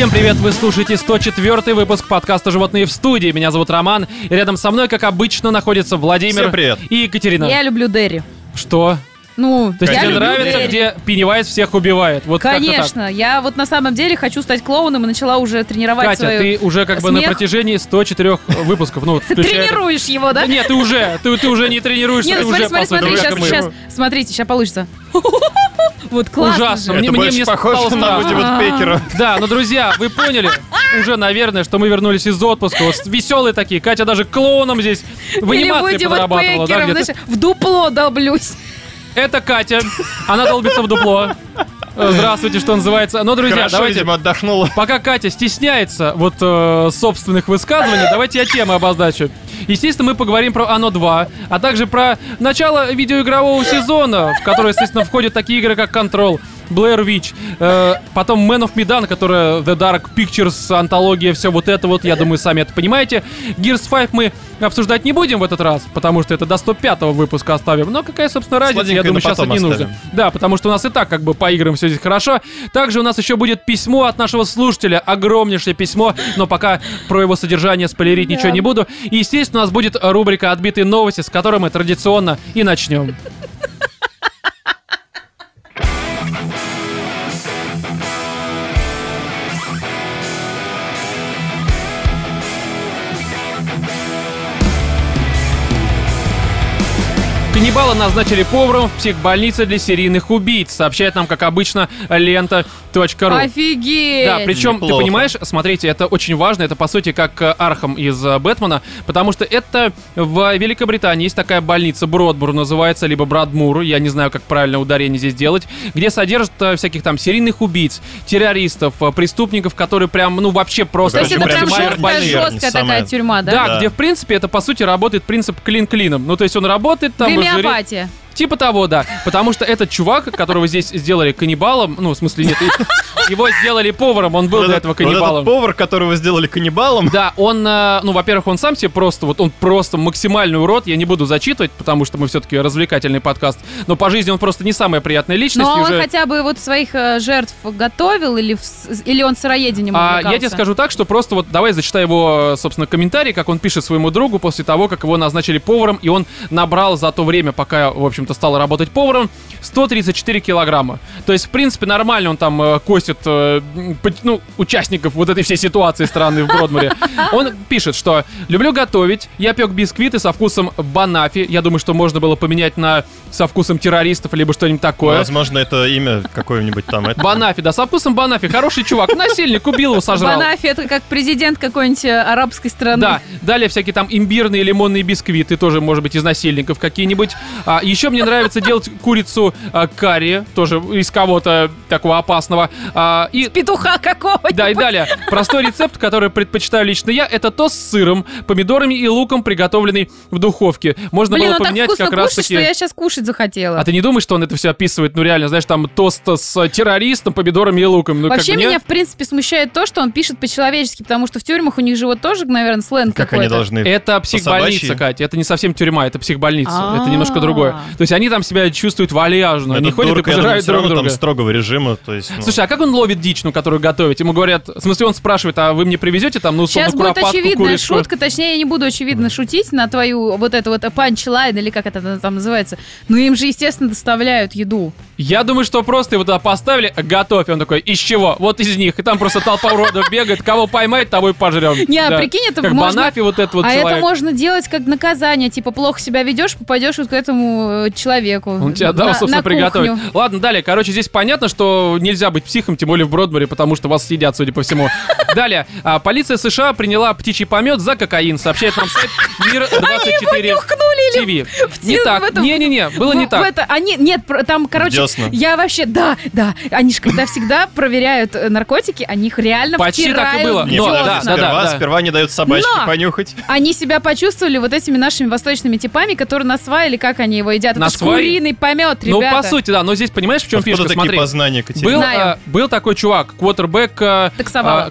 Всем привет, вы слушаете 104-й выпуск подкаста «Животные в студии». Меня зовут Роман, и рядом со мной, как обычно, находятся Владимир и Екатерина. Я люблю Дерри. Что? Ну, то есть тебе нравится, Дерри, где Пеннивайз всех убивает? Вот конечно, так. Я вот на самом деле хочу стать клоуном и начала уже тренировать свою ты уже как бы на протяжении 104 выпусков. Ну, ты тренируешь его, да? Нет, ты уже не тренируешься. Нет, смотрите, сейчас получится. Вот классно. Ужасно. Это больше похоже на Вудивуд Пекера. Да, но, друзья, вы поняли уже, наверное, что мы вернулись из отпуска. Веселые такие. Катя даже клоуном здесь в анимации подрабатывала. В дупло долблюсь. Это Катя, она долбится в дупло. Здравствуйте, что называется. Но, друзья, хорошо, давайте, видимо, отдохнула. Пока Катя стесняется вот собственных высказываний, давайте я темы обозначу. Естественно, мы поговорим про Оно 2, а также про начало видеоигрового сезона, в который, естественно, входят такие игры, как Control, Blair Witch, потом Man of Medan, которая The Dark Pictures, антология, все вот это вот, я думаю, сами это понимаете. Gears 5 мы обсуждать не будем в этот раз, потому что это до 105-го выпуска оставим. Но какая, собственно, разница, я думаю, сейчас и не нужно. Да, потому что у нас и так как бы по играм все здесь хорошо. Также у нас еще будет письмо от нашего слушателя, огромнейшее письмо, но пока про его содержание спойлерить ничего не буду. И, естественно, у нас будет рубрика «Отбитые новости», с которой мы традиционно и начнем. Каннибала назначили поваром в психбольнице для серийных убийц, сообщает нам, как обычно, лента.ру. Офигеть! Да, причем, неплохо, ты понимаешь, смотрите, это очень важно, это, по сути, как Архам из Бэтмена, потому что это в Великобритании есть такая больница, Бродмур называется, либо Бродмур, я не знаю, как правильно ударение здесь делать, где содержат всяких там серийных убийц, террористов, преступников, которые прям, ну, вообще просто... То есть это прям жесткая такая тюрьма, да? Да, где, в принципе, это, по сути, работает принцип клин-клином. Ну, то есть он работает там... Гомеопатия. Типа того, да. Потому что этот чувак, которого здесь сделали каннибалом, ну, в смысле, нет, его сделали поваром, он был до этого каннибалом. Вот этот повар, которого сделали каннибалом? Да, он, ну, во-первых, он сам себе просто, вот он просто максимальный урод, я не буду зачитывать, потому что мы все-таки развлекательный подкаст, но по жизни он просто не самая приятная личность. Но он хотя бы вот своих жертв готовил или он сыроедением увлекался? Я тебе скажу так, что просто вот давай зачитаю его, собственно, комментарий, как он пишет своему другу после того, как его назначили поваром, и он набрал за то время, пока, в общем, стал работать поваром, 134 килограмма. То есть, в принципе, нормально он там косит, ну, участников вот этой всей ситуации странной в Бродмуре. Он пишет, что «люблю готовить, я пек бисквиты со вкусом банафи». Я думаю, что можно было поменять на «со вкусом террористов» либо что-нибудь такое. Возможно, это имя какое-нибудь там. Банафи, да, со вкусом банафи. Хороший чувак, насильник, убил его, сожрал. Банафи — это как президент какой-нибудь арабской страны. Да, далее всякие там имбирные, лимонные бисквиты, тоже, может быть, из насильников какие-нибудь. Еще мне нравится делать курицу карри, тоже из кого-то такого опасного. И петуха какого-нибудь. Да, и далее. Простой рецепт, который предпочитаю лично я, это тост с сыром, помидорами и луком, приготовленный в духовке. Можно было поменять как раз таки... что я сейчас кушать захотела. А ты не думаешь, что он это все описывает? Ну реально, знаешь, там тост с террористом, помидорами и луком. Ну, вообще меня, в принципе, смущает то, что он пишет по-человечески, потому что в тюрьмах у них же вот тоже, наверное, сленг как какой-то. Они должны... Это психбольница, Катя. Это не совсем тюрьма, это психбольница. А-а-а. Это немножко другое. То есть они там себя чувствуют вальяжно. Они ходят и пожирают друг друга. Там строгого режима, то есть, ну... Слушай, а как он ловит дичь, ну, которую готовит? Ему говорят, в смысле, он спрашивает, а вы мне привезете там, ну, условно, куропатку, курицу? Сейчас будет очевидная шутка, точнее, я не буду очевидно шутить на твою вот эту вот панчлайн, или как это там называется. Но им же, естественно, доставляют еду. Я думаю, что просто его туда поставили, готовь. Он такой, из чего? Вот из них. И там просто толпа уродов бегает, кого поймает, того и пожрем. Не, прикинь, это можно... Как банафи вот этот вот человек. А это можно делать как наказание, типа, плохо себя ведешь, попадешь вот к этому человеку. Он тебя, да, собственно, приготовит. Ладно, далее. Короче, здесь понятно, что нельзя быть психом, тем более в Бродмуре, потому что вас съедят, судя по всему. Далее. Полиция США приняла птичий помет за кокаин, сообщает нам сайт Мир24 TV. Не так. Не-не-не, было не так. Они, нет, там, короче, я вообще, да, они же когда всегда проверяют наркотики, они их реально втирают. Почти так и было. Сперва не дают собачке понюхать. Они себя почувствовали вот этими нашими восточными типами, которые на свай, или как они его едят. Это куриный помет, ребята. Ну, по сути, да. Но здесь, понимаешь, в чем фишка? Смотри. Познания, был такой чувак, квотербек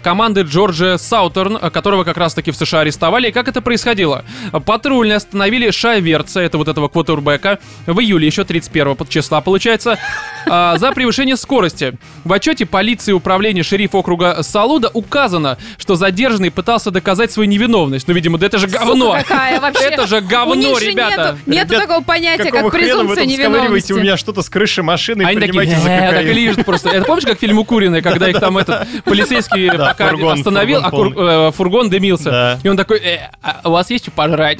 команды Джорджа Саутерн, которого как раз-таки в США арестовали. И как это происходило? Патрульные остановили Шай Верца, это вот этого квотербека, в июле еще 31 числа, получается, за превышение скорости. В отчете полиции управления шерифа округа Салуда указано, что задержанный пытался доказать свою невиновность. Ну, видимо, да это же говно. Это же говно, ребята. Нету такого понятия, как презумпция невиновности. У меня что-то с крыши машины, и принимайте за кокаин. Так и лежит просто. Это помнишь, как фильм «Укуренные», когда их там этот полицейский пока остановил, а фургон дымился. И он такой, у вас есть что пожрать?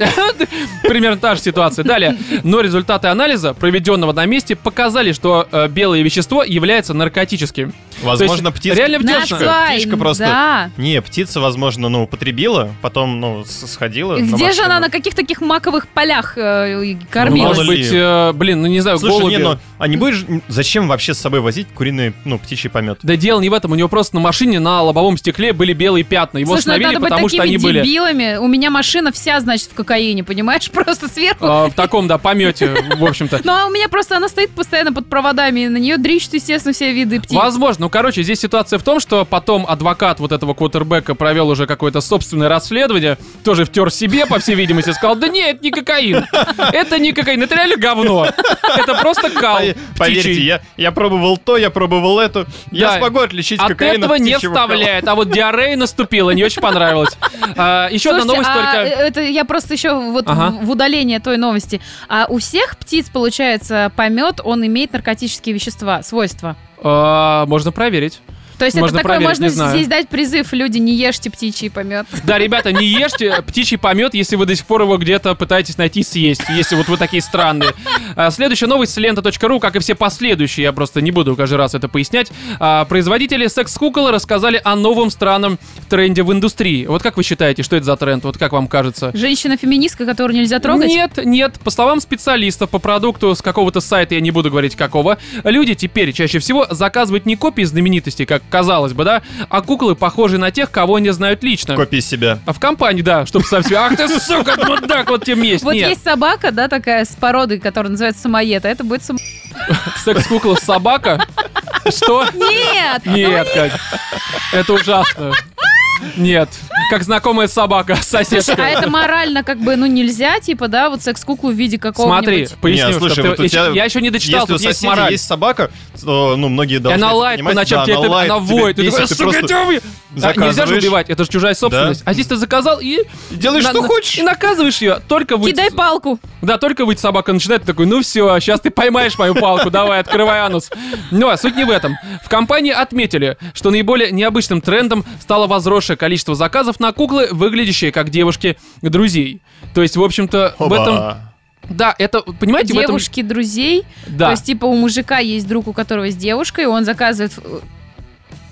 Примерно та же ситуация. Далее. Но результаты анализа, проведенного на месте, показали, что белое вещество является наркотическим. Возможно, птица. Реально птичка. Птичка просто. Да. Не, птица, возможно, ну, употребила, потом, ну, сходила. Где же она на каких таких маковых полях кормилась? Может быть, блин, ну, не знаю, голуби. Слушай, не, ну, а не будешь... Зачем вообще с собой возить куриные, ну, птичьи пометы? Да дело не в этом. У него просто на машине на лобовом стекле были белые пятна. Его остановили, потому что они были... Слушай, надо быть такими дебилами. У меня машина вся, значит, в кокаине, понимаешь? Просто сверху. В таком, да, помете, в общем-то. Ну, а у меня просто она стоит постоянно под проводами, и на нее дрищут, естественно, все виды птиц. Возможно. Ну, короче, здесь ситуация в том, что потом адвокат вот этого квотербека провел уже какое-то собственное расследование, тоже втер себе, по всей видимости, сказал, да нет, это не кокаин. Это не кокаин, это реально говно. Это просто кал птичий. Поверьте, я пробовал то, я пробовал эту. Я смогу отличить кокаин от птичьего кала. От этого не вставляет, а вот диарея наступила, не очень понравилось. Еще одна новость только... это я просто еще вот в удаление той новости. А у всех птиц, получается, помет, он имеет наркотические вещества, свойства. Можно проверить. То есть можно это такое, можно здесь дать призыв, люди, не ешьте птичий помет. Да, ребята, не ешьте птичий помет, если вы до сих пор его где-то пытаетесь найти съесть, если вот вы такие странные. Следующая новость с лента.ру, как и все последующие, я просто не буду каждый раз это пояснять. Производители секс-кукол рассказали о новом странном тренде в индустрии. Вот как вы считаете, что это за тренд? Вот как вам кажется? Женщина-феминистка, которую нельзя трогать? Нет. По словам специалистов по продукту с какого-то сайта, я не буду говорить какого, люди теперь чаще всего заказывают не копии знаменитостей, как казалось бы, да? А куклы похожи на тех, кого они знают лично. Копии себя. А в компании, да, чтобы со всеми... Ах ты, сука, вот так вот тем есть. Вот есть собака, да, такая с породой, которая называется самоед, а это будет секс-кукла собака? Что? Нет! Нет, Кать. Это ужасно. Нет. Как знакомая собака, соседка. А это морально как бы, ну, нельзя, типа, да, вот секс-куклу в виде какого-нибудь... Смотри, поясню, я еще не дочитал, тут есть мораль. Если есть собака, то, ну, многие должны... Она лает, поначалу тебе это, она воет. Ты такой, сука, нельзя же убивать, это же чужая собственность. А здесь ты заказал и... Делаешь, что хочешь. И наказываешь ее, только выть... Кидай палку. Да, только выть собака начинает, такой, ну все, сейчас ты поймаешь мою палку, давай, открывай анус. Но суть не в этом. В компании отметили, что наиболее необычным трендом стало возросшее количество заказов на куклы, выглядящие как девушки друзей. То есть, в общем-то, в этом... Да, это, понимаете, девушки друзей? Да. То есть, типа, у мужика есть друг, у которого есть девушка, и он заказывает...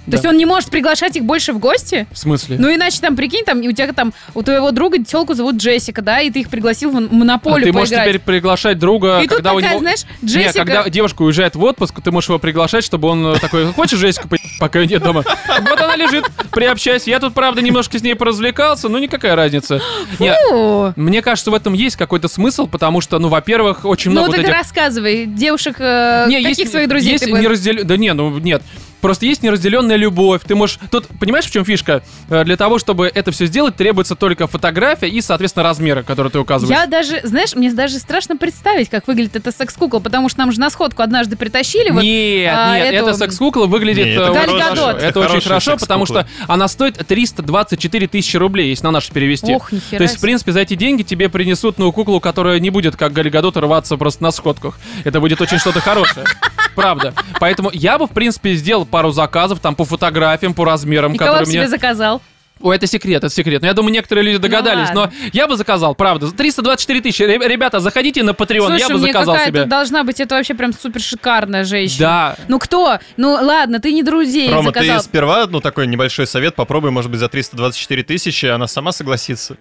Да. То есть он не может приглашать их больше в гости? В смысле? Ну иначе там, прикинь, там у тебя там, у твоего друга тёлку зовут Джессика, да, и ты их пригласил в монополию поиграть. А ты можешь теперь приглашать друга, и когда тут такая, у него... знаешь, Джессика... Нет, когда девушка уезжает в отпуск, ты можешь его приглашать, чтобы он такой, хочешь Джессику, пока ее нет дома? Вот она лежит, приобщайся. Я тут, правда, немножко с ней поразвлекался, но никакая разница. Мне кажется, в этом есть какой-то смысл, потому что, ну, во-первых, очень много... Ну, так рассказывай, девушек, каких своих друзей ты бы... Да не, ну, нет. Просто есть неразделенная любовь. Ты можешь... Тут, понимаешь, в чем фишка? Для того, чтобы это все сделать, требуется только фотография и, соответственно, размеры, которые ты указываешь. Я даже, знаешь, мне даже страшно представить, как выглядит эта секс-кукла, потому что нам же на сходку однажды притащили. Вот, нет, нет, эта секс-кукла выглядит... Нет, это Галь Гадот. Это очень хорошо, потому что она стоит 324 тысячи рублей, если на наши перевести. Ох, ни хера. То есть, в принципе, за эти деньги тебе принесут, ну, куклу, которая не будет, как Галь Гадот, рваться просто на сходках. Это будет очень что-то хорошее. Правда. Поэтому я бы, в принципе, сделал пару заказов там по фотографиям, по размерам, и которые мне... И кого себе заказал? Ой, это секрет, это секрет. Но я думаю, некоторые люди догадались, но я бы заказал, правда. 324 тысячи. Ребята, заходите на Patreon, слушай, я бы заказал какая-то себе. Слушай, должна быть, это вообще прям супер шикарная женщина. Да. Ну кто? Ну ладно, ты не друзей Рома, заказал. Рома, ты сперва, ну такой небольшой совет, попробуй, может быть, за 324 тысячи, она сама согласится.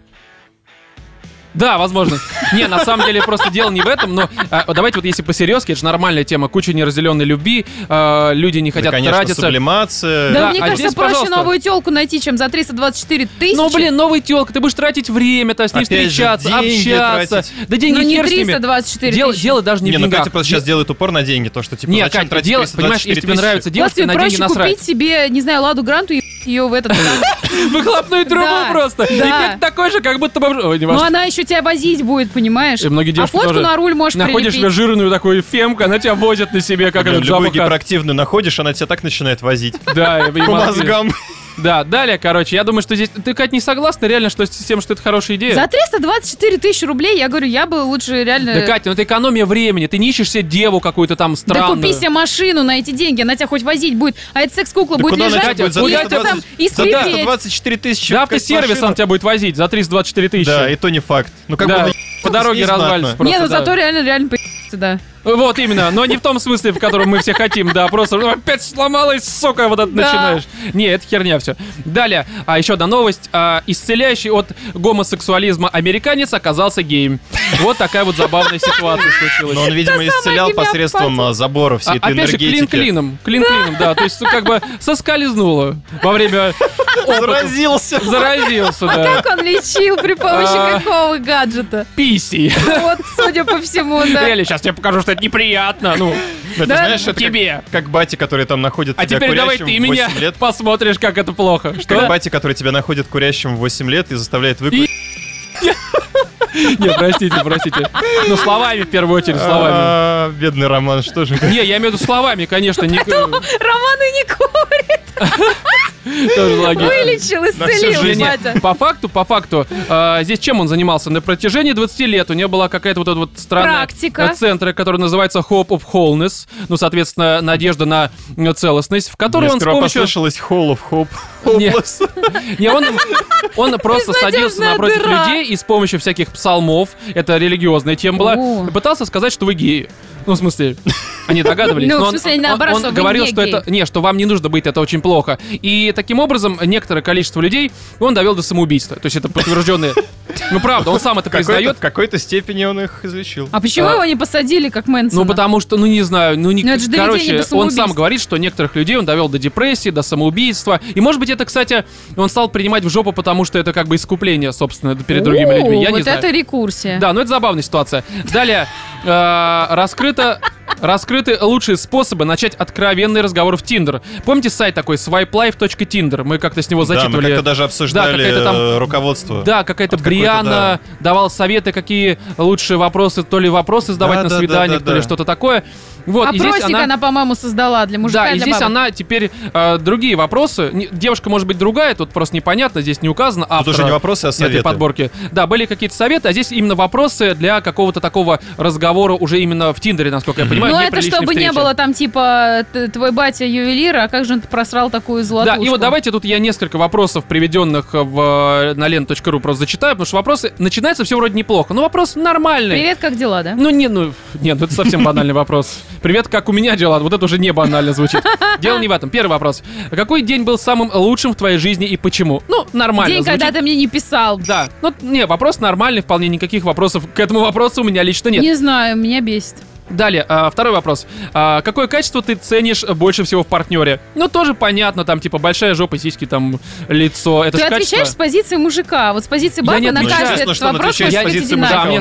Да, возможно. Не, на самом деле просто дело не в этом, но давайте вот если по-серьезки, это же нормальная тема, куча неразделенной любви, люди не хотят тратиться. Да, конечно, сублимация. Да, мне кажется, проще новую телку найти, чем за 324 тысячи. Ну, блин, новая телка, ты будешь тратить время, то с ней встречаться, общаться. Да деньги хер с ними. Ну, не 324 тысячи. Дело даже не в деньгах. Не, ну Катя просто сейчас делает упор на деньги, то, что типа зачем тратить 324 тысячи. Понимаешь, если тебе нравится девушка, на деньги насрать. Проще купить себе, не знаю, Ладу Гранту и ее в этот... Выхлопную трубу просто. Эффект такой же, как будто... Но она еще тебя возить будет, понимаешь? А фотку на руль можешь прилепить. Находишь себе жирную такую фемку, она тебя возит на себе, как этот жабаха. Любую гиперактивную находишь, она тебя так начинает возить. Да, по мозгам. Да, далее, короче, я думаю, что здесь... Ты, Кать, не согласна реально что, с тем, что это хорошая идея? За 324 тысячи рублей, я говорю, я бы лучше реально... Да, Катя, ну это экономия времени, ты не ищешь себе деву какую-то там странную. Да купи себе машину на эти деньги, она тебя хоть возить будет, а эта секс-кукла да будет лежать, будет? За 320... и скрипеть. За 324 тысячи... Да, автосервис он тебя будет возить за 324 тысячи. Да, и то не факт. Ну как да. бы... По дороге развалится просто. Не, ну да. зато реально по***ться, да. Вот именно, но не в том смысле, в котором мы все хотим, да, просто опять сломалась, сука, вот это да. начинаешь. Не, это херня все. Далее, еще одна новость. Исцеляющий от гомосексуализма американец оказался геем. Вот такая вот забавная ситуация случилась. Но он, видимо, исцелял посредством заборов всей этой энергетики. Опять же, клин-клином, да, то есть как бы соскользнуло во время... Заразился. Заразился, да. А как он лечил при помощи какого гаджета? Писи. Вот, судя по всему, да. Реально, сейчас я покажу, что неприятно, ну, да, ты знаешь, это тебе. Как бати, которые там находят тебя курящим в 8 лет. А теперь давай ты меня посмотришь, как это плохо. Что? Как бати, которые тебя находят курящим в 8 лет и заставляет выкурить. Не, простите. Ну, словами, в первую очередь, словами. Бедный Роман, что же? Не, я имею в виду словами, конечно. Роман и не курит. Тоже логично. Вылечил, исцелил, батя. По факту, здесь чем он занимался? На протяжении 20 лет у него была какая-то вот эта вот странная центра, которая называется Hope of Wholeness, ну, соответственно, надежда на целостность, в которой он с помощью... Мне сперва послышалось Hall of Hope. Не, он просто садился напротив людей и с помощью всяких псалмов, это религиозная тема была, пытался сказать, что вы геи. Ну, в смысле, они догадывались. Ну, но в смысле, наоборот, он говорил, что это... Не, что вам не нужно быть, это очень плохо. И таким образом, некоторое количество людей он довел до самоубийства. То есть это подтвержденные... Ну, правда, он сам это признает. В какой-то степени он их излечил. А почему его не посадили, как Мэнсона? Ну, потому что, ну, не знаю, ну, не... Короче, он сам говорит, что некоторых людей он довел до депрессии, до самоубийства. И, может быть, это, кстати, он стал принимать в жопу, потому что это как бы искупление, собственно, перед другими людьми. Я не знаю. Вот это рекурсия. Да, ну, это забавная ситуация. Далее, раскрыты лучшие способы начать откровенный разговор в Tinder. Помните сайт такой swipelife.tinder? Мы как-то с него зачитывали. Да, мы как-то даже обсуждали руководство. Да, какая-то Бриана давала советы, какие лучшие вопросы, то ли вопросы задавать на свиданиях, то ли что-то такое. Вот, опросик она, по-моему, создала для мужика. Да, и здесь она теперь другие вопросы. Девушка может быть другая, тут просто непонятно, здесь не указано. Тут уже не вопросы, а советы. Этой подборки. Да, были какие-то советы, а здесь именно вопросы для какого-то такого разговора уже именно в Тиндере, насколько я понимаю. Ну это чтобы встречи. Не было там типа твой батя ювелир, а как же он просрал такую золотушку. Да, и вот давайте тут я несколько вопросов, приведенных на lent.ru, просто зачитаю, потому что вопросы начинаются все вроде неплохо, но вопрос нормальный. Привет, как дела, да? Ну это совсем банальный вопрос. Привет, как у меня дела? Вот это уже не банально звучит. Дело не в этом. Первый вопрос. Какой день был самым лучшим в твоей жизни и почему? Ну, нормально день, звучит. Когда ты мне не писал. Да. Ну, не, вопрос нормальный, вполне никаких вопросов к этому вопросу у меня лично нет. Не знаю, меня бесит. Далее, второй вопрос. Какое качество ты ценишь больше всего в партнере? Ну, тоже понятно, там, типа, большая жопа, сиськи, там, лицо. Это ты отвечаешь качество? С позиции мужика. Вот с позиции бабы на каждый этот вопрос. Я мне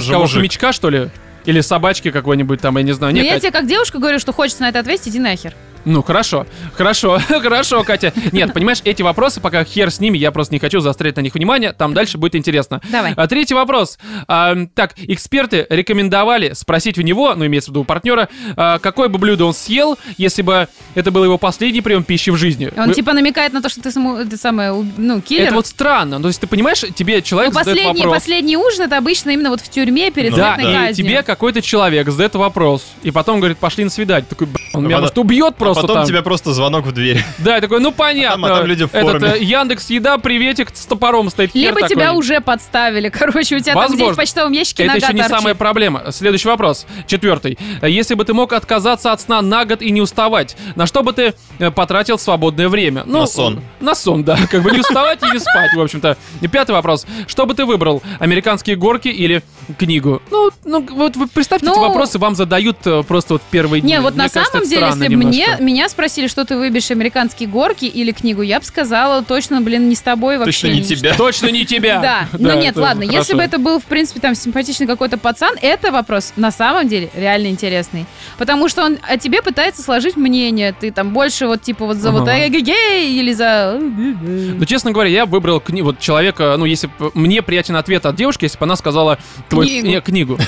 сказал, хомячка, что ли? Или собачки какой-нибудь там, я не знаю. Но я тебе как девушка говорю, что хочется на это ответить, иди нахер. Ну, хорошо, Катя. Нет, понимаешь, эти вопросы, пока хер с ними, я просто не хочу заострять на них внимание, там дальше будет интересно. Давай. Третий вопрос. Так, эксперты рекомендовали спросить у него, ну, имеется в виду у партнера, какое бы блюдо он съел, если бы это был его последний прием пищи в жизни. Он типа намекает на то, что ты самая, ну, киллер. Это вот странно, то есть ты понимаешь, тебе человек задает вопрос. Ну, последний ужин, это обычно именно вот в тюрьме перед смертной казнью. Тебе какой-то человек задает вопрос, и потом говорит, пошли на свидание. Такой, он меня, может, убьет просто. Потом там. Тебе просто звонок в дверь. Да, я такой, ну понятно. А там люди в форуме. Этот, Яндекс.Еда, приветик, с топором стоит. Либо хер тебя такой. Уже подставили, короче, у тебя возможно. Там где в почтовом ящике нога торчит. Это еще не самая проблема. Следующий вопрос, 4. Если бы ты мог отказаться от сна на год и не уставать, на что бы ты потратил свободное время? Ну, на сон. На сон, да. Как бы не уставать и не спать, в общем-то. И 5 вопрос. Что бы ты выбрал? Американские горки или книгу? Ну вот представьте, эти вопросы вам задают просто вот первые дни. Не, вот на самом деле, если бы мне Меня спросили, что ты выберешь, американские горки или книгу? Я бы сказала, точно, блин, не с тобой вообще. Точно не тебя. Точно не тебя. Да, но нет, ладно, если бы это был, в принципе, там симпатичный какой-то пацан, это вопрос на самом деле реально интересный. Потому что он о тебе пытается сложить мнение. Ты там больше вот типа вот за вот гей или за... Ну, честно говоря, я выбрал вот человека, ну, если бы мне приятен ответ от девушки, если бы она сказала... Книгу.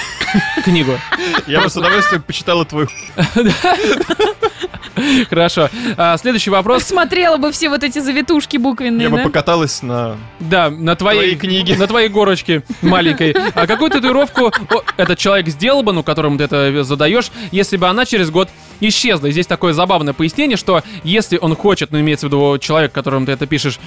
Книгу. Я бы с удовольствием почитала твою... Хорошо. Следующий вопрос. Смотрела бы все вот эти завитушки буквенные. Я бы покаталась на... Да, на твоей книге. На твоей горочке маленькой. А какую татуировку этот человек сделал бы, ну, которому ты это задаешь, если бы она через год исчезла? И здесь такое забавное пояснение, что если он хочет, ну, имеется в виду человек, которому ты это пишешь,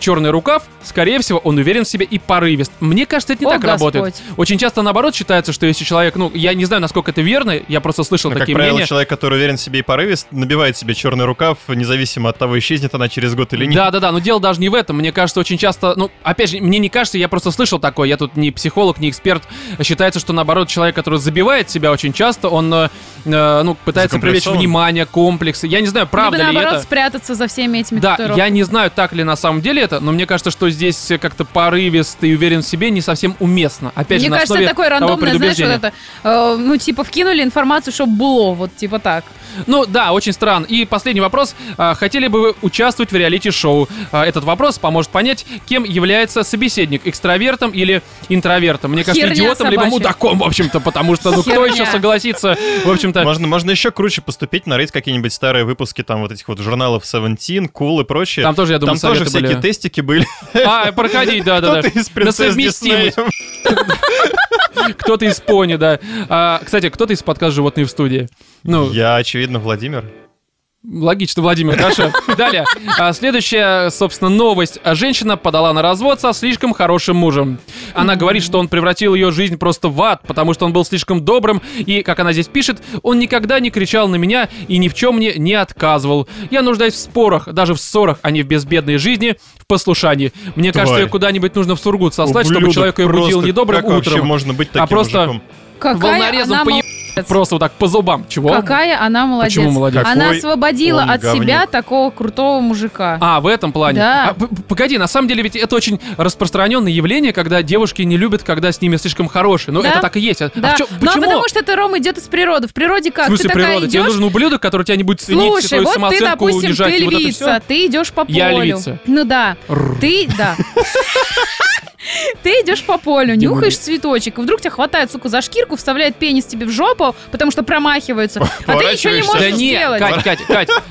черный рукав, скорее всего, он уверен в себе и порывист. Мне кажется, это не так работает. Очень часто, наоборот, считается, что если человек... Ну, я не знаю, насколько это верно, я просто слышал такие мнения. Как правило, человек, который уверен в себе и порывист, набивает себе черный рукав, независимо от того, исчезнет она через год или нет. Да-да-да, но дело даже не в этом. Мне кажется, очень часто... Ну, опять же, мне не кажется, я просто слышал такое. Я тут не психолог, не эксперт. Считается, что, наоборот, человек, который забивает себя очень часто, он, ну, пытается привлечь внимание, комплексы. Я не знаю, правда ли это. Либо, наоборот, спрятаться за всеми этими татуировками. Да, я не знаю, так ли на самом деле это, но мне кажется, что здесь как-то порывист и уверен в себе не совсем уместно. Опять же, на основе того предубеждения. Мне кажется, такое рандомное, знаешь, вот это, ну, типа, вкинули информацию, чтобы было, вот, типа так. Ну, да, очень странно. И последний вопрос. Хотели бы вы участвовать в реалити-шоу? Этот вопрос поможет понять, кем является собеседник, экстравертом или интровертом. Мне кажется, идиотом, либо мудаком, в общем-то, потому что, ну, кто еще согласится, в общем-то. Можно еще круче поступить, нарыть какие-нибудь старые выпуски, там, вот этих вот журналов Seventeen, Cool и прочее. Там тоже, я думаю, советы были. Там тоже всякие тестики были. А, проходить, да-да-да. Кто-то из принцесс Диснея. Кто-то из пони, да. Кстати, кто-то из подкаста «Животные в студии». Я, очевидно, Владимир. Логично, Владимир, хорошо. Далее. Следующая, собственно, новость. Женщина подала на развод со слишком хорошим мужем. Она говорит, что он превратил ее жизнь просто в ад, потому что он был слишком добрым, и, как она здесь пишет, он никогда не кричал на меня и ни в чем мне не отказывал. Я нуждаюсь в спорах, даже в ссорах, а не в безбедной жизни, в послушании. Мне кажется, ее куда-нибудь нужно в Сургут сослать, чтобы человек ее будил не добрым утром, можно быть таким мужиком? Волнорезом поебать. Просто вот так по зубам. Чего? Какая она молодец. Почему молодец? Она освободила от себя такого крутого мужика. А, в этом плане. Да. Погоди, на самом деле ведь это очень распространенное явление, когда девушки не любят, когда с ними слишком хорошие. Ну, да? Это так и есть. Да. А почему? Потому что это, Рома, идет из природы. В природе как? В смысле ты природа? Такая идешь... Тебе нужен ублюдок, который тебя не будет ценить, твою самооценку унижать. Слушай, вот ты, допустим, ты львица, вот ты идешь по полю. Я львица. Ну да. Ты, да. Ты идешь по полю, нюхаешь цветочек, вдруг тебя хватает, сука, за шкирку, вставляет пенис тебе в жопу, потому что промахиваются, а ты ничего не можешь сделать.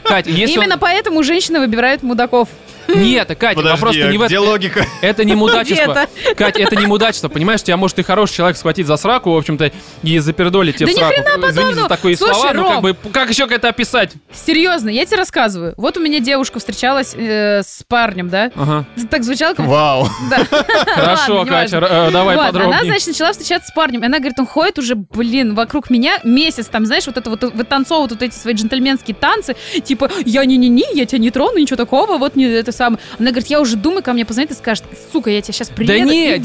Кать, именно поэтому женщины выбирают мудаков. Нет, Катя, вопрос не в этом. Где логика? Это не мудачество. Катя, это не мудачество, понимаешь? Тебя может и хороший человек схватить за сраку, в общем-то, и запердолить тебе в сраку. Да ни хрена подобного. Извини за такие слова, но как еще это описать? Серьезно, я тебе рассказываю. Вот у меня девушка встречалась с парнем, да? Ага. Так звучало как... Вау. Хорошо, Катя, давай подробнее. Она, значит, начала встречаться с парнем. Она говорит, он ходит уже, блин, вокруг меня месяц, там, знаешь, вот это вот, вытанцовывают вот эти свои джентльменские танцы, типа, я не-не-не, я тебя не трону, ничего такого, вот не это самое. Она говорит, я уже думаю, ко мне позвонит и скажет, сука, я тебя сейчас приеду. Да не,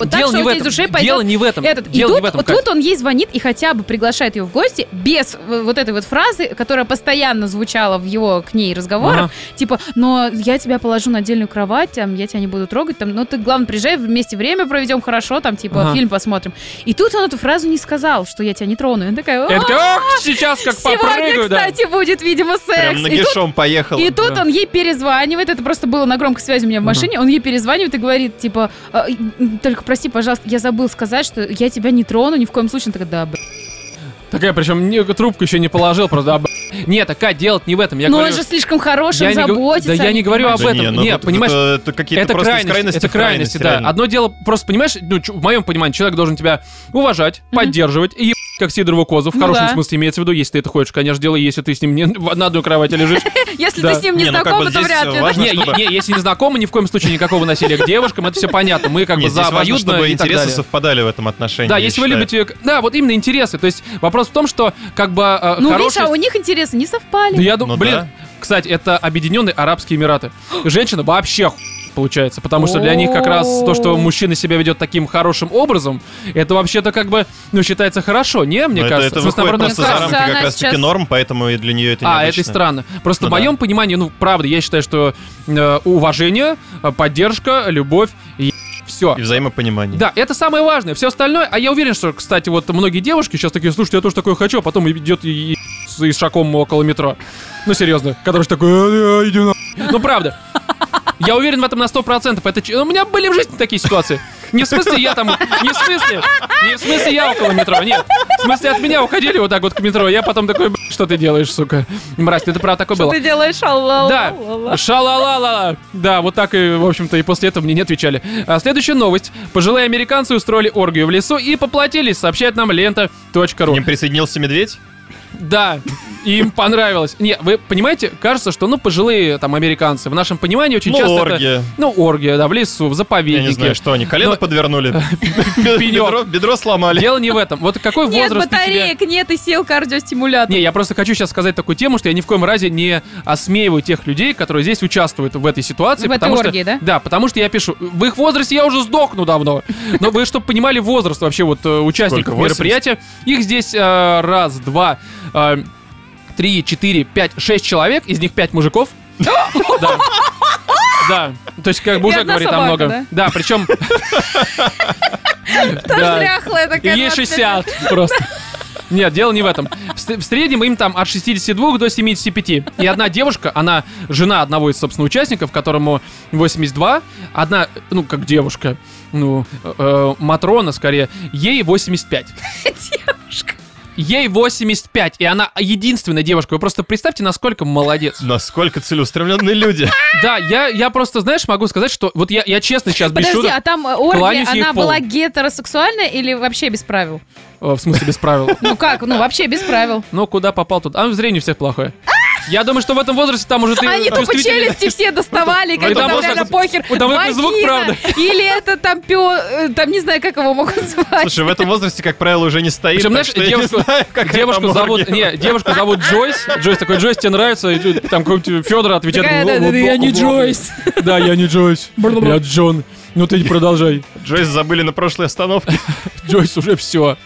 вот так, что у тебя из ушей пойдет. Дело не в этом. Тут он ей звонит и хотя бы приглашает ее в гости без вот этой вот фразы, которая постоянно звучала в его к ней разговорах. Типа, но я тебя положу на отдельную кровать, там, я тебя не буду трогать, там, ну ты, главное, приезжай, вместе время проведем хорошо, там, типа, фильм посмотрим. И тут он эту фразу не сказал, что я тебя не трону. Она такая, сейчас как попрыгаю, да. Сегодня, кстати, будет, видимо, секс. Прям нагишом поехала. И тут он ей перезванивает, это просто было на громкой связи у меня в машине, он ей перезванивает и говорит, типа, только прости, пожалуйста, я забыл сказать, что я тебя не трону ни в коем случае. Она такая, да, такая, причем трубку еще не положил, просто Нет, такая, делать не в этом. Но он же слишком хороший, заботится. Да я не говорю об этом. Нет, понимаешь, это крайности, да. Одно дело, просто, понимаешь, в моем понимании, человек должен тебя уважать, поддерживать и как Сидорову козу, в хорошем смысле имеется в виду, если ты это хочешь, конечно, делай, если ты с ним не на одной кровати лежишь. Если ты с ним не знакома, то вряд ли. Если не знакома, ни в коем случае никакого насилия к девушкам, это все понятно. Мы как бы за обоюдное и так далее. Интересы совпадали в этом отношении. Да, если вы любите... Да, вот именно интересы. То есть вопрос в том, что как бы видишь, а у них интересы не совпали. Кстати, это Объединенные Арабские Эмираты. Женщина вообще... получается. Потому что для них как раз то, что мужчина себя ведет таким хорошим образом, это вообще-то как бы, ну, считается хорошо, не? Мне кажется. Это выходит просто за рамки как раз-таки норм, поэтому и для нее это необычно. А, это и странно. Просто в моем понимании, ну, правда, я считаю, что уважение, поддержка, любовь и... Все. И взаимопонимание. Да, это самое важное. Все остальное, а я уверен, что, кстати, вот многие девушки сейчас такие: слушайте, я тоже такое хочу, а потом идет и шагом около метро. Ну, серьезно, который такой: иди на... Ну, правда. Я уверен в этом на 100%. Это... У меня были в жизни такие ситуации. Не в смысле я там... Не в смысле я около метро, нет. В смысле от меня уходили вот так вот к метро. Я потом такой: что ты делаешь, сука? Мразь, это правда такое было. Что ты делаешь, шалалала. Да, шалалала. Да, вот так и, в общем-то, и после этого мне не отвечали. А следующая новость. Пожилые американцы устроили оргию в лесу и поплатились, сообщает нам лента.ру. К ним присоединился медведь? Да, им понравилось. Не, вы понимаете, кажется, что, ну, пожилые там американцы, в нашем понимании очень часто оргия. Это... Ну, оргия, да, в лесу, в заповеднике. Я не знаю, что они, колено подвернули, бедро сломали. Дело не в этом. Вот какой возраст у тебя... Нет батареек, нет, и сел кардиостимулятор. Не, я просто хочу сейчас сказать такую тему, что я ни в коем разе не осмеиваю тех людей, которые здесь участвуют в этой ситуации. В этой оргии, да? Да, потому что я пишу, в их возрасте я уже сдохну давно. Но вы, чтобы понимали возраст вообще вот участников мероприятия, их здесь раз, два... 3, 4, 5, 6 человек, из них 5 мужиков. Да. Да. То есть, как бы уже говорит о многом. Да, причем. Ей 60 просто. Нет, дело не в этом. В среднем им там от 62 до 75. И одна девушка, она жена одного из, собственно, участников, которому 82. Одна, ну, как девушка, ну, Матрона, скорее, ей 85. Девушка. Ей 85, и она единственная девушка. Вы просто представьте, насколько молодец. Насколько целеустремленные люди. Да, я просто, знаешь, могу сказать, что... Вот я честно сейчас без шуток. Подожди, а там оргия, она была гетеросексуальная или вообще без правил? В смысле без правил? Ну как, ну вообще без правил. Ну куда попал тут? А зрение у всех плохое. Я думаю, что в этом возрасте там уже ты... Они тупо челюсти все доставали, как там реально похер. Вагина, или это там там не знаю, как его могут звать. Слушай, в этом возрасте, как правило, уже не стоит. Причем, знаешь, девушку зовут Джойс. Джойс такой: Джойс, тебе нравится? И там какой-нибудь Федор отвечает: я не Джойс. Да, я не Джойс. Я Джон. Ну ты не продолжай. Джойс забыли на прошлой остановке. Джойс уже все.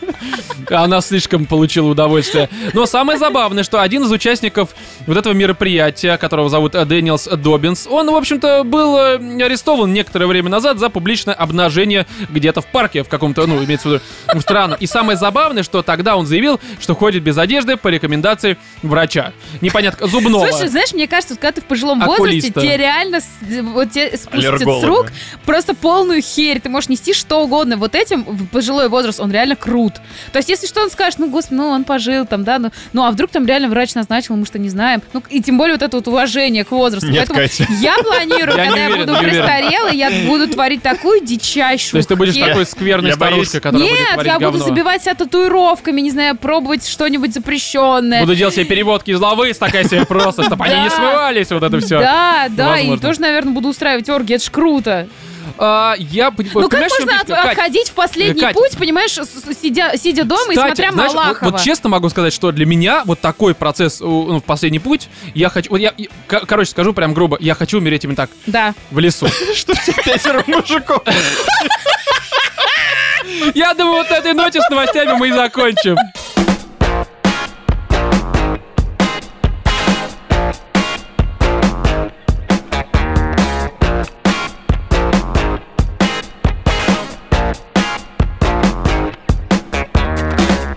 Она слишком получила удовольствие. Но самое забавное, что один из участников вот этого мероприятия, которого зовут Дэниелс Доббинс, он, в общем-то, был арестован некоторое время назад за публичное обнажение где-то в парке, в каком-то, ну, имеется в виду, странно. И самое забавное, что тогда он заявил, что ходит без одежды по рекомендации врача. Непонятно, зубного. Слушай, знаешь, мне кажется, когда ты в пожилом возрасте, тебе реально вот, тебе спустят с рук просто полную херь. Ты можешь нести что угодно. Вот этим пожилой возраст, он реально крут. То есть, если что, он скажет: ну, господи, ну, он пожил там, да, ну, а вдруг там реально врач назначил, мы что, не знаем. Ну, и тем более вот это вот уважение к возрасту. Нет, поэтому Катя. Я планирую, когда я буду престарелой, я буду творить такую дичайшую. То есть ты будешь такой скверной старушкой, которая будет творить говно. Нет, я буду забивать себя татуировками, не знаю, пробовать что-нибудь запрещенное. Буду делать себе переводки из лавы, такая себе просто, чтобы они не смывались, вот это все. Да, и тоже, наверное, буду устраивать оргии, это ж круто. Ну как можно отходить в последний путь, понимаешь, сидя дома, кстати, и смотря Малахова? Вот честно могу сказать, что для меня вот такой процесс, ну, в последний путь, я хочу... Вот короче, скажу прям грубо, я хочу умереть именно так. Да. В лесу. Что тебе 5 мужиков? Я думаю, вот этой ночью с новостями мы и закончим.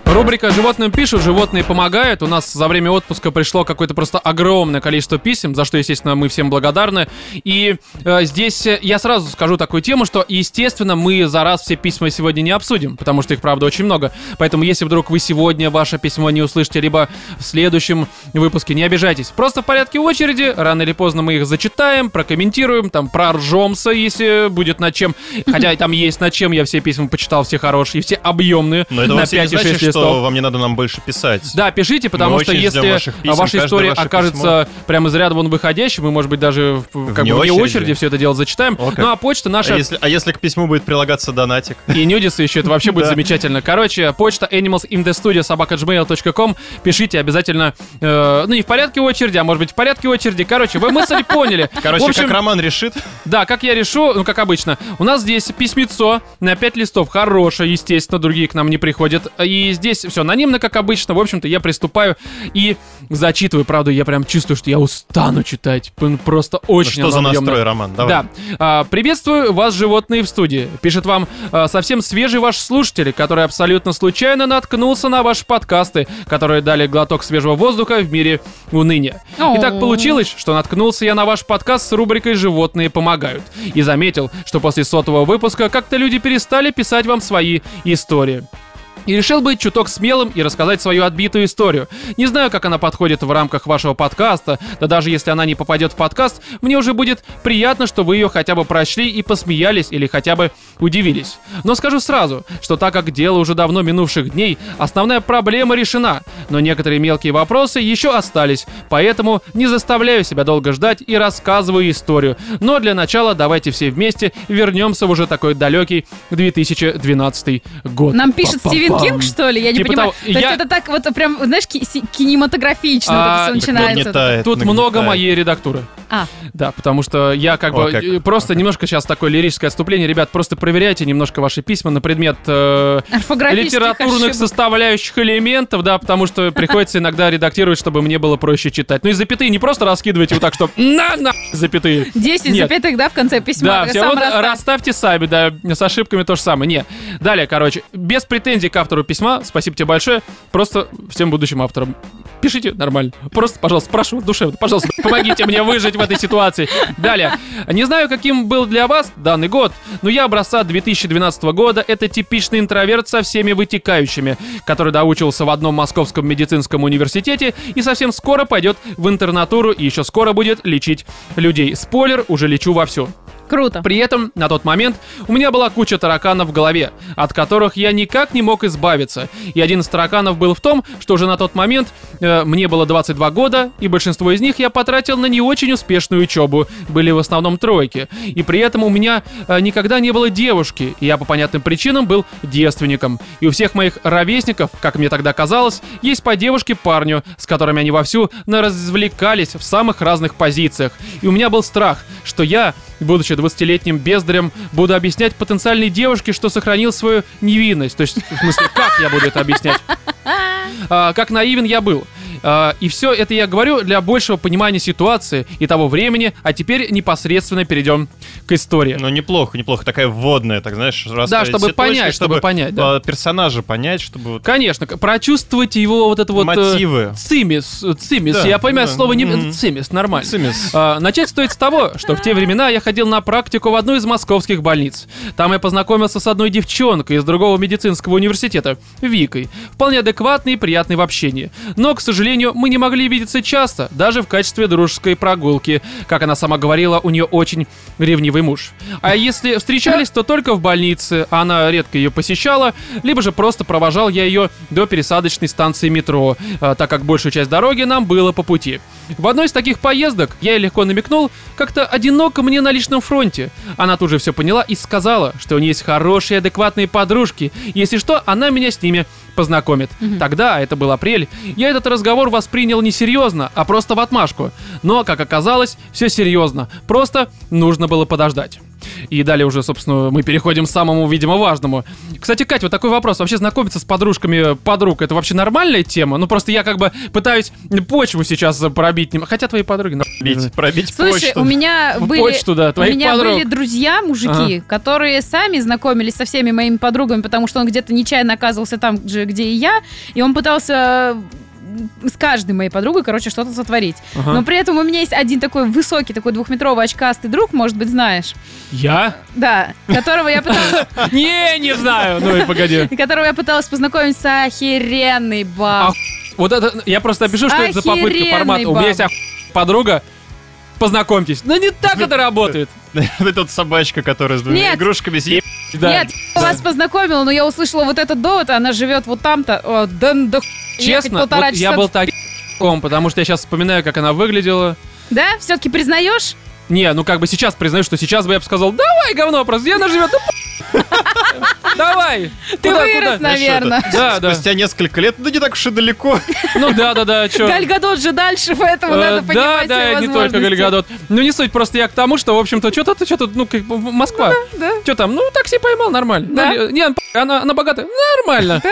Рубрика «Животным пишут, животные помогают». У нас за время отпуска пришло какое-то просто огромное количество писем, за что, естественно, мы всем благодарны. И здесь я сразу скажу такую тему, что, естественно, мы за раз все письма сегодня не обсудим, потому что их, правда, очень много. Поэтому, если вдруг вы сегодня ваше письмо не услышите, либо в следующем выпуске, не обижайтесь. Просто в порядке очереди, рано или поздно мы их зачитаем, прокомментируем, там, проржемся, если будет над чем. Хотя там есть над чем, я все письма почитал, все хорошие, все объемные, на 5 и 6 листов. что вам не надо нам больше писать. Да, пишите, потому что если ваша история окажется прямо из ряда вон выходящим, мы, может быть, даже вне очереди все это дело зачитаем. Ну, а почта наша... А если к письму будет прилагаться донатик? И нюдисы еще, это вообще будет замечательно. Короче, почта animalsinthestudio@gmail.com. Пишите обязательно, не в порядке очереди, а может быть в порядке очереди. Короче, вы мысль поняли. Короче, в общем, как Роман решит. Да, как я решу, как обычно. У нас здесь письмецо на 5 листов. Хорошее, естественно, другие к нам не приходят. И здесь все анонимно, как обычно. В общем-то, я приступаю и зачитываю. Правда, я прям чувствую, что я устану читать. Просто очень объемно. Что за настрой, Роман? Давай. Да. Приветствую вас, животные в студии. Пишет вам совсем свежий ваш слушатель, который абсолютно случайно наткнулся на ваши подкасты, которые дали глоток свежего воздуха в мире уныния. И так получилось, что наткнулся я на ваш подкаст с рубрикой «Животные помогают». И заметил, что после 100-го выпуска как-то люди перестали писать вам свои истории. И решил быть чуток смелым и рассказать свою отбитую историю. Не знаю, как она подходит в рамках вашего подкаста, да даже если она не попадет в подкаст, мне уже будет приятно, что вы ее хотя бы прочли и посмеялись или хотя бы удивились. Но скажу сразу, что так как дело уже давно минувших дней, основная проблема решена, но некоторые мелкие вопросы еще остались, поэтому не заставляю себя долго ждать и рассказываю историю. Но для начала давайте все вместе вернемся в уже такой далекий 2012 год. Нам пишет Стивен Кинг, что ли? Я не понимаю. То есть это так вот прям, знаешь, кинематографично все начинается. Тут много моей редактуры. Да, потому что я просто немножко сейчас такое лирическое отступление. Ребят, просто проверяйте немножко ваши письма на предмет литературных составляющих элементов, да, потому что приходится иногда редактировать, чтобы мне было проще читать. Ну и запятые не просто раскидывайте вот так, что на запятые. 10 запятых, да, в конце письма. Да, все вот расставьте сами, да, с ошибками то же самое. Нет. Далее, короче, без претензий к автору письма, спасибо тебе большое, просто всем будущим авторам. Пишите нормально. Просто, пожалуйста, прошу душевно, пожалуйста, помогите мне выжить в этой ситуации. Далее. Не знаю, каким был для вас данный год, но я образца 2012 года. Это типичный интроверт со всеми вытекающими, который доучился в одном московском медицинском университете и совсем скоро пойдет в интернатуру и еще скоро будет лечить людей. Спойлер, уже лечу вовсю. Круто. При этом, на тот момент, у меня была куча тараканов в голове, от которых я никак не мог избавиться. И один из тараканов был в том, что уже на тот момент мне было 22 года, и большинство из них я потратил на не очень успешную учебу. Были в основном тройки. И при этом у меня никогда не было девушки, и я по понятным причинам был девственником. И у всех моих ровесников, как мне тогда казалось, есть по девушке парню, с которыми они вовсю наразвлекались в самых разных позициях. И у меня был страх, что я, будучи 20-летним бездарем, буду объяснять потенциальной девушке, что сохранил свою невинность. То есть, в смысле, как я буду это объяснять? Как наивен я был. И все это я говорю для большего понимания ситуации и того времени, а теперь непосредственно перейдем к истории. Ну, неплохо. Такая вводная, так знаешь, расставить все точки, чтобы понять, да. Персонажа понять, чтобы... Конечно, прочувствовать его вот это вот... Мотивы. Цимис. Да, я понимаю, да, слово не... Цимис, нормально. Начать стоит с того, что в те времена я ходил на практику в одну из московских больниц. Там я познакомился с одной девчонкой из другого медицинского университета, Викой. Вполне адекватной и приятной в общении. Но, к сожалению, мы не могли видеться часто, даже в качестве дружеской прогулки. Как она сама говорила, у нее очень ревнивый муж. А если встречались, то только в больнице, она редко ее посещала, либо же просто провожал я ее до пересадочной станции метро, так как большую часть дороги нам было по пути. В одной из таких поездок я ей легко намекнул, как-то одиноко мне на личном фронте. Она тут же все поняла и сказала, что у нее есть хорошие, адекватные подружки. Если что, она меня с ними познакомит. Тогда, это был апрель, я этот разговор воспринял несерьезно, а просто в отмашку. Но, как оказалось, все серьезно. Просто нужно было подождать. И далее уже, собственно, мы переходим к самому, видимо, важному. Кстати, Катя, вот такой вопрос. Вообще знакомиться с подружками подруг — это вообще нормальная тема? Ну, просто я как бы пытаюсь почву сейчас пробить. Хотя твои подруги... Пробить почту. Слушай, у меня были друзья, мужики, которые сами знакомились со всеми моими подругами, потому что он где-то нечаянно оказывался там же, где и я, и он пытался... с каждой моей подругой, короче, что-то сотворить. Но при этом у меня есть один такой высокий, такой двухметровый очкастый друг, может быть, знаешь. Я? Да. Которого я пыталась... Не знаю. Ну и погоди. Которого я пыталась познакомить с охеренной бабой. Вот это... Я просто опишу, что это за попытка формата. У меня есть подруга. Познакомьтесь. Ну не так это работает. Это собачка, которая с двумя игрушками съеб... Нет, вас познакомила, но я услышала вот этот довод, она живет вот там-то. Честно, я был таком, потому что я сейчас вспоминаю, как она выглядела. Да? Все-таки признаешь? Не, ну как бы сейчас признаю, что сейчас бы я бы сказал, давай, говно, просто где она живет? Давай! Ты вырос, наверное. Да, да. Спустя несколько лет, да не так уж и далеко. Ну да, чё. Галь Гадот же дальше, поэтому надо понимать её возможности. Да, не только Галь Гадот. Ну не суть, просто я к тому, что, в общем-то, что-то, ну, как Москва. Что там? Ну, такси поймал, нормально. Не, она богатая. Нормально.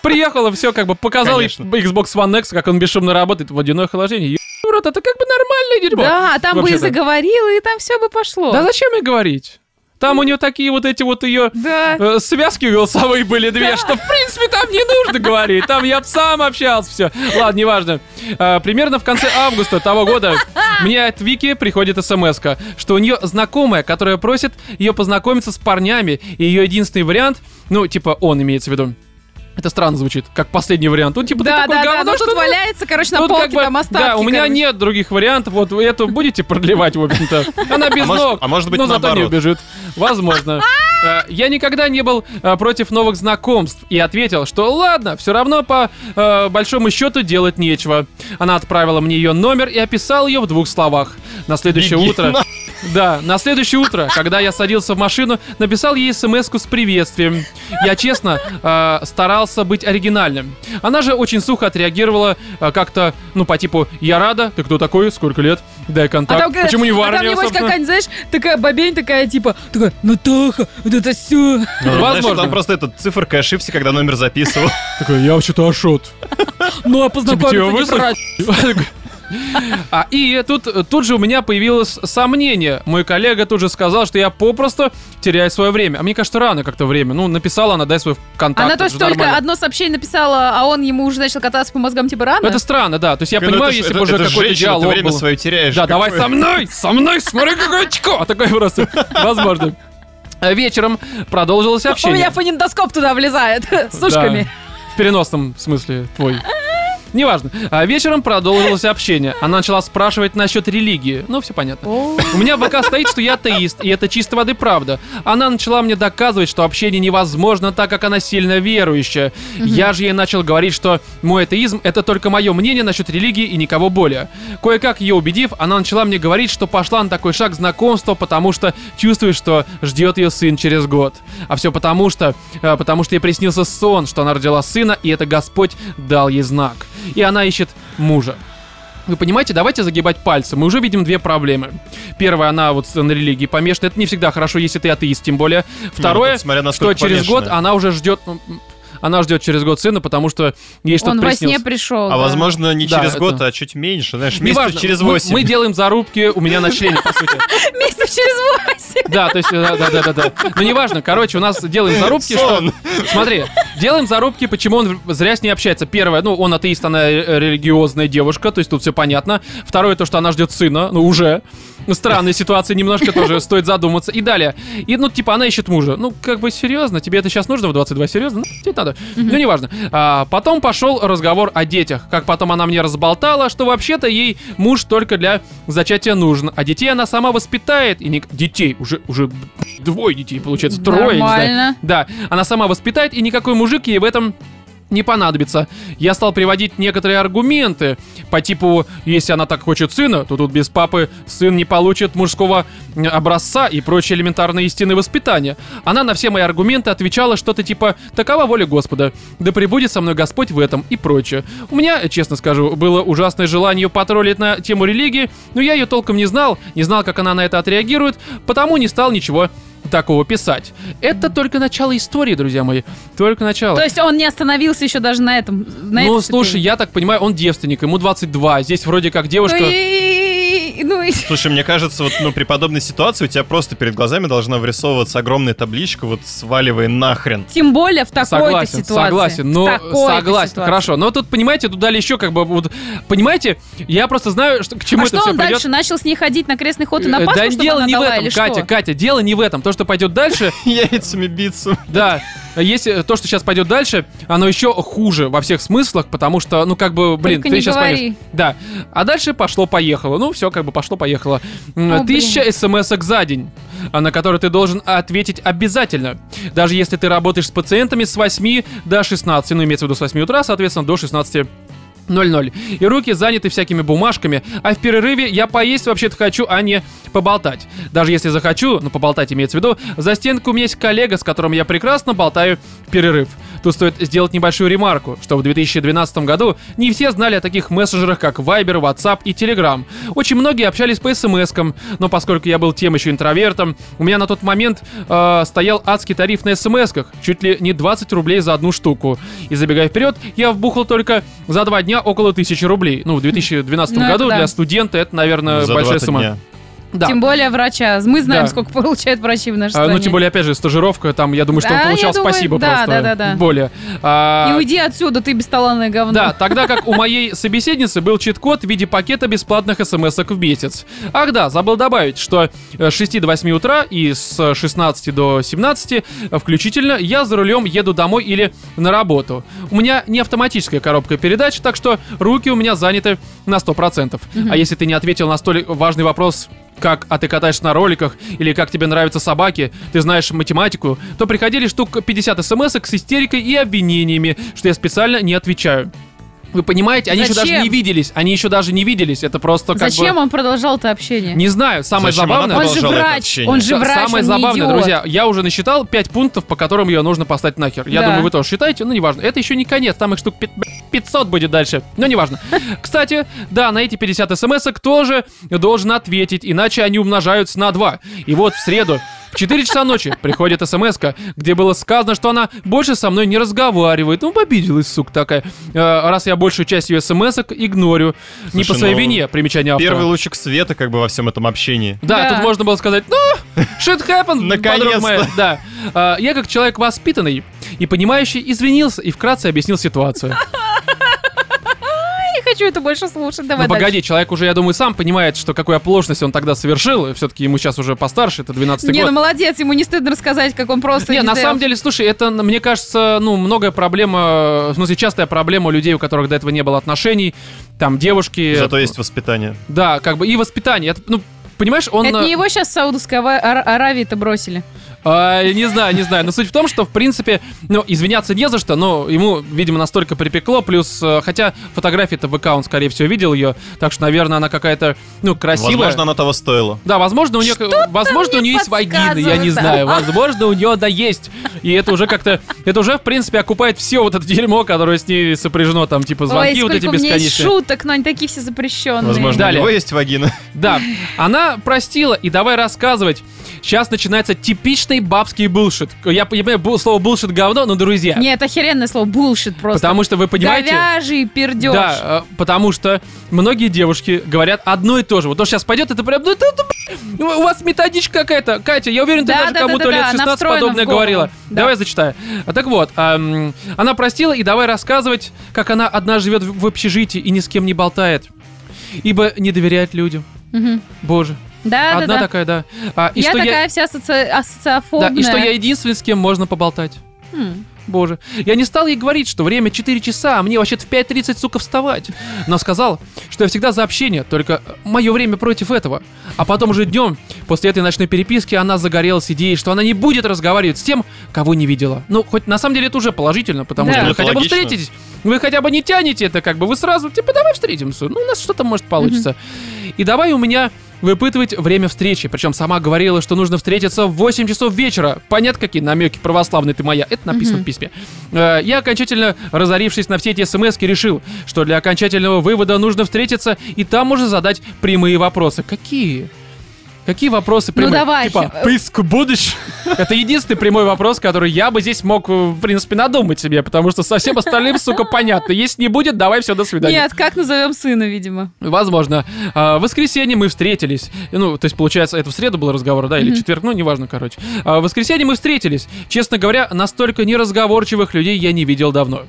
Приехала, все как бы, показала Xbox One X, как он бесшумно работает, водяное охлаждение. Урод, это как бы нормальное дерьмо. Да, а там бы и заговорила, и там все бы пошло. Да зачем ей говорить? Там у нее такие вот эти вот ее связки голосовые были две, что в принципе там не нужно говорить. Там я сам общался, все. Ладно, неважно. Примерно в конце августа того года мне от Вики приходит смс-ка, что у нее знакомая, которая просит ее познакомиться с парнями, и ее единственный вариант, ну типа он имеется в виду. Это странно звучит, как последний вариант. Он типа да, ты такой говно, что тут валяется, короче, на полке как бы, там остатки. Да, у меня нет других вариантов. Вот вы эту будете продлевать, в общем-то. Она без ног, но зато не убежит. Возможно. Я никогда не был против новых знакомств и ответил, что ладно, все равно по большому счету делать нечего. Она отправила мне ее номер и описал ее в 2 словах. На следующее утро... Да, на следующее утро, когда я садился в машину, написал ей смс-ку с приветствием. Я, честно, старался быть оригинальным. Она же очень сухо отреагировала как-то, ну, по типу «Я рада, ты кто такой, сколько лет, дай контакт». Почему не в армии, собственно? А там, небось, какая-нибудь, знаешь, такая бабень, такая, типа, такая «Натаха, вот это все». Возможно. Там просто этот циферка ошибся, когда номер записывал. Такая «Я вообще-то Ашот». Ну, а познакомиться не прочь. И тут же у меня появилось сомнение. Мой коллега тут же сказал, что я попросту теряю свое время. А мне кажется, рано как-то время. Ну, написала она, дай свой контакт. Она тоже только нормально. Одно сообщение написала, а он ему уже начал кататься по мозгам, типа, рано? Это странно, да. То есть я понимаю, если бы уже какой-то диалог был. Ты время свое теряешь. Да, давай со мной, смотри, какое очко. А такое просто, возможно. Вечером продолжилось общение. У меня фонендоскоп туда влезает с ушками. В переносном смысле твой. Неважно. Вечером продолжилось общение. Она начала спрашивать насчет религии. Ну, все понятно. У меня в ВК стоит, что я атеист, и это чистой воды правда. Она начала мне доказывать, что общение невозможно, так как она сильно верующая. Я же ей начал говорить, что мой атеизм — это только мое мнение насчет религии и никого более. Кое-как ее убедив, она начала мне говорить, что пошла на такой шаг знакомства, потому что чувствует, что ждет ее сын через год. А все потому что ей приснился сон, что она родила сына, и это Господь дал ей знак. И она ищет мужа. Вы понимаете, давайте загибать пальцы. Мы уже видим 2 проблемы. Первая, она вот на религии помешана. Это не всегда хорошо, если ты атеист, тем более. Второе, что через год она уже ждет... Она ждет через год сына, потому что ей что-то приснилось. Он во сне пришел. А, да. Возможно, не через год, а чуть меньше. Знаешь, месяцев через 8. Мы делаем зарубки у меня на члене, по сути. Месяцев через 8. Да, то есть, да. Но неважно, короче, у нас делаем зарубки. Сон. Что... Смотри, делаем зарубки, почему он зря с ней общается. Первое, ну, он атеист, она религиозная девушка, то есть тут все понятно. Второе, то, что она ждет сына, ну, уже. Странная ситуация, немножко тоже стоит задуматься. И далее. И, ну, типа, она ищет мужа. Ну, как бы, серьезно? Тебе это сейчас нужно в 22? Серьезно? Ну, надо. Ну, неважно. Потом пошел разговор о детях. Как потом она мне разболтала, что вообще-то ей муж только для зачатия нужен. А детей она сама воспитает. И не... Детей. Уже 2 детей, получается. 3, нормально. Не знаю. Да. Она сама воспитает, и никакой мужик ей в этом... не понадобится. Я стал приводить некоторые аргументы по типу, если она так хочет сына, то тут без папы сын не получит мужского образца и прочие элементарные истины воспитания. Она на все мои аргументы отвечала что-то типа «такова воля Господа», «да пребудет со мной Господь в этом» и прочее. У меня, честно скажу, было ужасное желание потроллить на тему религии, но я ее толком не знал, как она на это отреагирует, потому не стал ничего такого писать. Это только начало истории, друзья мои. Только начало. То есть он не остановился еще даже на этом? Ну, слушай, я так понимаю, он девственник, ему 22. Здесь вроде как девушка... Слушай, мне кажется, вот при подобной ситуации у тебя просто перед глазами должна вырисовываться огромная табличка, вот сваливай нахрен. Тем более в такой-то ситуации. Согласен, хорошо. Но тут, понимаете, тут дали еще как бы... Вот, понимаете, я просто знаю, что, к чему это все придет. А что он дальше? Начал с ней ходить на крестный ход и на Пасху, чтобы она дала, или что? Катя, дело не в этом. То, что пойдет дальше... Яйцами биться. Да. Если то, что сейчас пойдет дальше, оно еще хуже во всех смыслах, потому что, ну, как бы, блин, только ты сейчас поймешь. Да. А дальше пошло-поехало. Ну, все, как бы пошло-поехало. 1000 смс-ок за день. на который ты должен ответить обязательно. Даже если ты работаешь с пациентами с 8 до 16, ну, имеется в виду с 8 утра, соответственно, до 16:00. И руки заняты всякими бумажками. А в перерыве я поесть вообще-то хочу, а не поболтать. Даже если захочу, ну, поболтать имеется в виду, за стенку у меня есть коллега, с которым я прекрасно болтаю в перерыв. Тут стоит сделать небольшую ремарку, что в 2012 году не все знали о таких мессенджерах, как Viber, WhatsApp и Telegram. Очень многие общались по смс-кам, но поскольку я был тем еще интровертом, у меня на тот момент стоял адский тариф на смс-ках, чуть ли не 20 рублей за одну штуку. И забегая вперед, я вбухал только за 2 дня около 1000 рублей. Ну, в 2012 году для студента это, наверное, большая сумма. Да. Тем более врача. Мы знаем, сколько получают врачи в нашей стране. Ну, тем более, опять же, стажировка, там, я думаю, что он получал спасибо просто. Да. Более. И уйди отсюда, ты бесталанное говно. Да, тогда как у моей собеседницы был чит-код в виде пакета бесплатных смс-ок в месяц. Ах да, забыл добавить, что с 6 до 8 утра и с 16 до 17 включительно я за рулем еду домой или на работу. У меня не автоматическая коробка передач, так что руки у меня заняты на 100%. А если ты не ответил на столь важный вопрос, как, а ты катаешься на роликах, или как тебе нравятся собаки, ты знаешь математику, то приходили штук 50 смс-ок с истерикой и обвинениями, что я специально не отвечаю. Вы понимаете, они еще даже не виделись. Это просто как Зачем он продолжал-то общение? Не знаю. Самое забавное... Он же врач, самое забавное, друзья, я уже насчитал 5 пунктов, по которым ее нужно поставить нахер. Я думаю, вы тоже считаете, но неважно. Это еще не конец, там их штук 500 будет дальше. Но неважно. Кстати, да, на эти 50 смс-ок тоже должен ответить, иначе они умножаются на 2. И вот в среду в 4 часа ночи приходит смс-ка, где было сказано, что она больше со мной не разговаривает. Ну, обиделась, сука такая. Раз я большую часть ее смс-ок игнорю. Слушай, не по своей вине, примечание автора. Первый лучик света как бы во всем этом общении. Да, тут можно было сказать, shit happened, подруга моя. Да. Я как человек воспитанный и понимающий извинился и вкратце объяснил ситуацию. Хочу это больше слушать, давай дальше. Погоди, человек уже, я думаю, сам понимает, что какую оплошность он тогда совершил, все-таки ему сейчас уже постарше, это 12-й год. Не, ну молодец, ему не стыдно рассказать, как он просто... Не, на самом деле, слушай, это, мне кажется, ну, многое проблема, в смысле, частая проблема у людей, у которых до этого не было отношений, там, девушки... Зато есть воспитание. Да, как бы, и воспитание, это, ну, понимаешь, он... Это не его сейчас в Саудовской Аравии-то бросили? Не знаю, но суть в том, что, в принципе, ну, извиняться не за что, но ему, видимо, настолько припекло, плюс, хотя фотографии-то в ВК он, скорее всего, видел ее, так что, наверное, она какая-то, ну, красивая. Возможно, она того стоила. Да, возможно, у нее есть вагина, я не знаю, возможно, у нее, да, есть, и это уже как-то, это уже, в принципе, окупает все вот это дерьмо, которое с ней сопряжено, там, типа, звонки вот эти бесконечные. Ой, сколько у меня шуток, но они такие все запрещенные. Возможно, далее. У него есть вагина. Да, она простила, и давай рассказывать. Сейчас начинается типичный бабский булшит. Я понимаю, слово булшит говно, но, друзья... Нет, это охеренное слово, булшит просто. Потому что, вы понимаете... Говяжий пердеж. Да, потому что многие девушки говорят одно и то же. Вот то, что сейчас пойдет, это прям... У вас методичка какая-то. Катя, я уверен, ты даже кому-то лет 16 подобное говорила. Да. Давай зачитаю. Так вот, она простила, и давай рассказывать, как она одна живет в общежитии и ни с кем не болтает. Ибо не доверяет людям. Угу. Боже. Да, одна такая, да. И я что такая вся социофобная. Да, и что я единственный, с кем можно поболтать. Боже. Я не стал ей говорить, что время 4 часа, а мне вообще-то в 5:30, сука, вставать. Но сказал, что я всегда за общение, только мое время против этого. А потом уже днем, после этой ночной переписки, она загорелась идеей, что она не будет разговаривать с тем, кого не видела. Ну, хоть на самом деле это уже положительно, потому что вы хотя бы встретитесь, вы хотя бы не тянете это, как бы вы сразу, типа, давай встретимся, ну, у нас что-то может получится. И давай у меня... выпытывать время встречи. Причем сама говорила, что нужно встретиться в 8 часов вечера. Понятно, какие намеки православные ты моя. Это написано в письме. Я, окончательно разорившись на все эти смс-ки, решил, что для окончательного вывода нужно встретиться и там уже задать прямые вопросы. Какие вопросы прямые? Ну давай. Типа, пыску будешь? Это единственный прямой вопрос, который я бы здесь мог, в принципе, надумать себе, потому что со всем остальным, сука, понятно. Если не будет, давай все, до свидания. Нет, как назовем сына, видимо. Возможно. В воскресенье мы встретились. Ну, то есть, получается, это в среду был разговор, да, или четверг, ну, неважно, короче. В воскресенье мы встретились. Честно говоря, настолько неразговорчивых людей я не видел давно.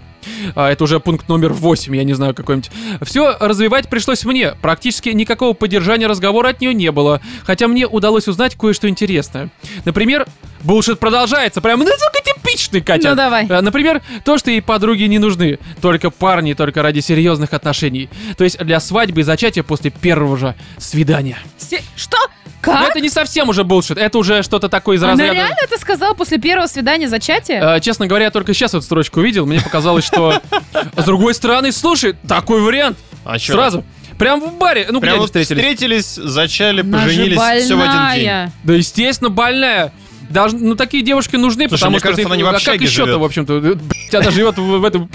Это уже пункт номер 8, я не знаю, какой-нибудь. Все развивать пришлось мне. Практически никакого поддержания разговора от нее не было. Хотя мне удалось узнать кое-что интересное. Например, булшит продолжается. Прям, ну, только типичный, Катя. Ну, давай. Например, то, что ей подруги не нужны. Только парни, только ради серьезных отношений. То есть для свадьбы и зачатия после первого же свидания. Что? Как? Но это не совсем уже булшит, это уже что-то такое из разряда... Она реально это сказала после первого свидания зачатия? Честно говоря, я только сейчас эту строчку увидел, мне показалось, что... С другой стороны, слушай, такой вариант. А чё? Сразу. Прям в баре. Ну, прям встретились, зачали, она поженились, все в один день. Да, естественно, больная. Даже, ну, такие девушки нужны, слушай, потому что... Кажется, ты, она не в общаге, а как еще-то, в общем-то? Она живет в этом...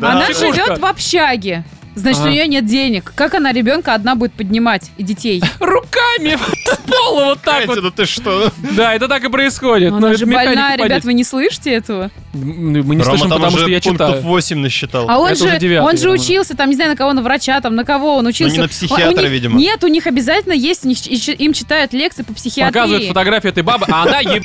Она живет в общаге. Значит, у нее нет денег. Как она ребенка одна будет поднимать и детей? Руками с пола вот так вот. Катя, да ты что? Да, это так и происходит. Она же больная, ребят, вы не слышите этого? Мы не слышим, потому что я читаю. Рома там уже пунктов 8 насчитал. А он же учился, там, не знаю, на кого, на врача, там, на кого он учился. Ну, не на психиатра, видимо. Нет, у них обязательно есть, им читают лекции по психиатрии. Показывают фотографию этой бабы, а она еб...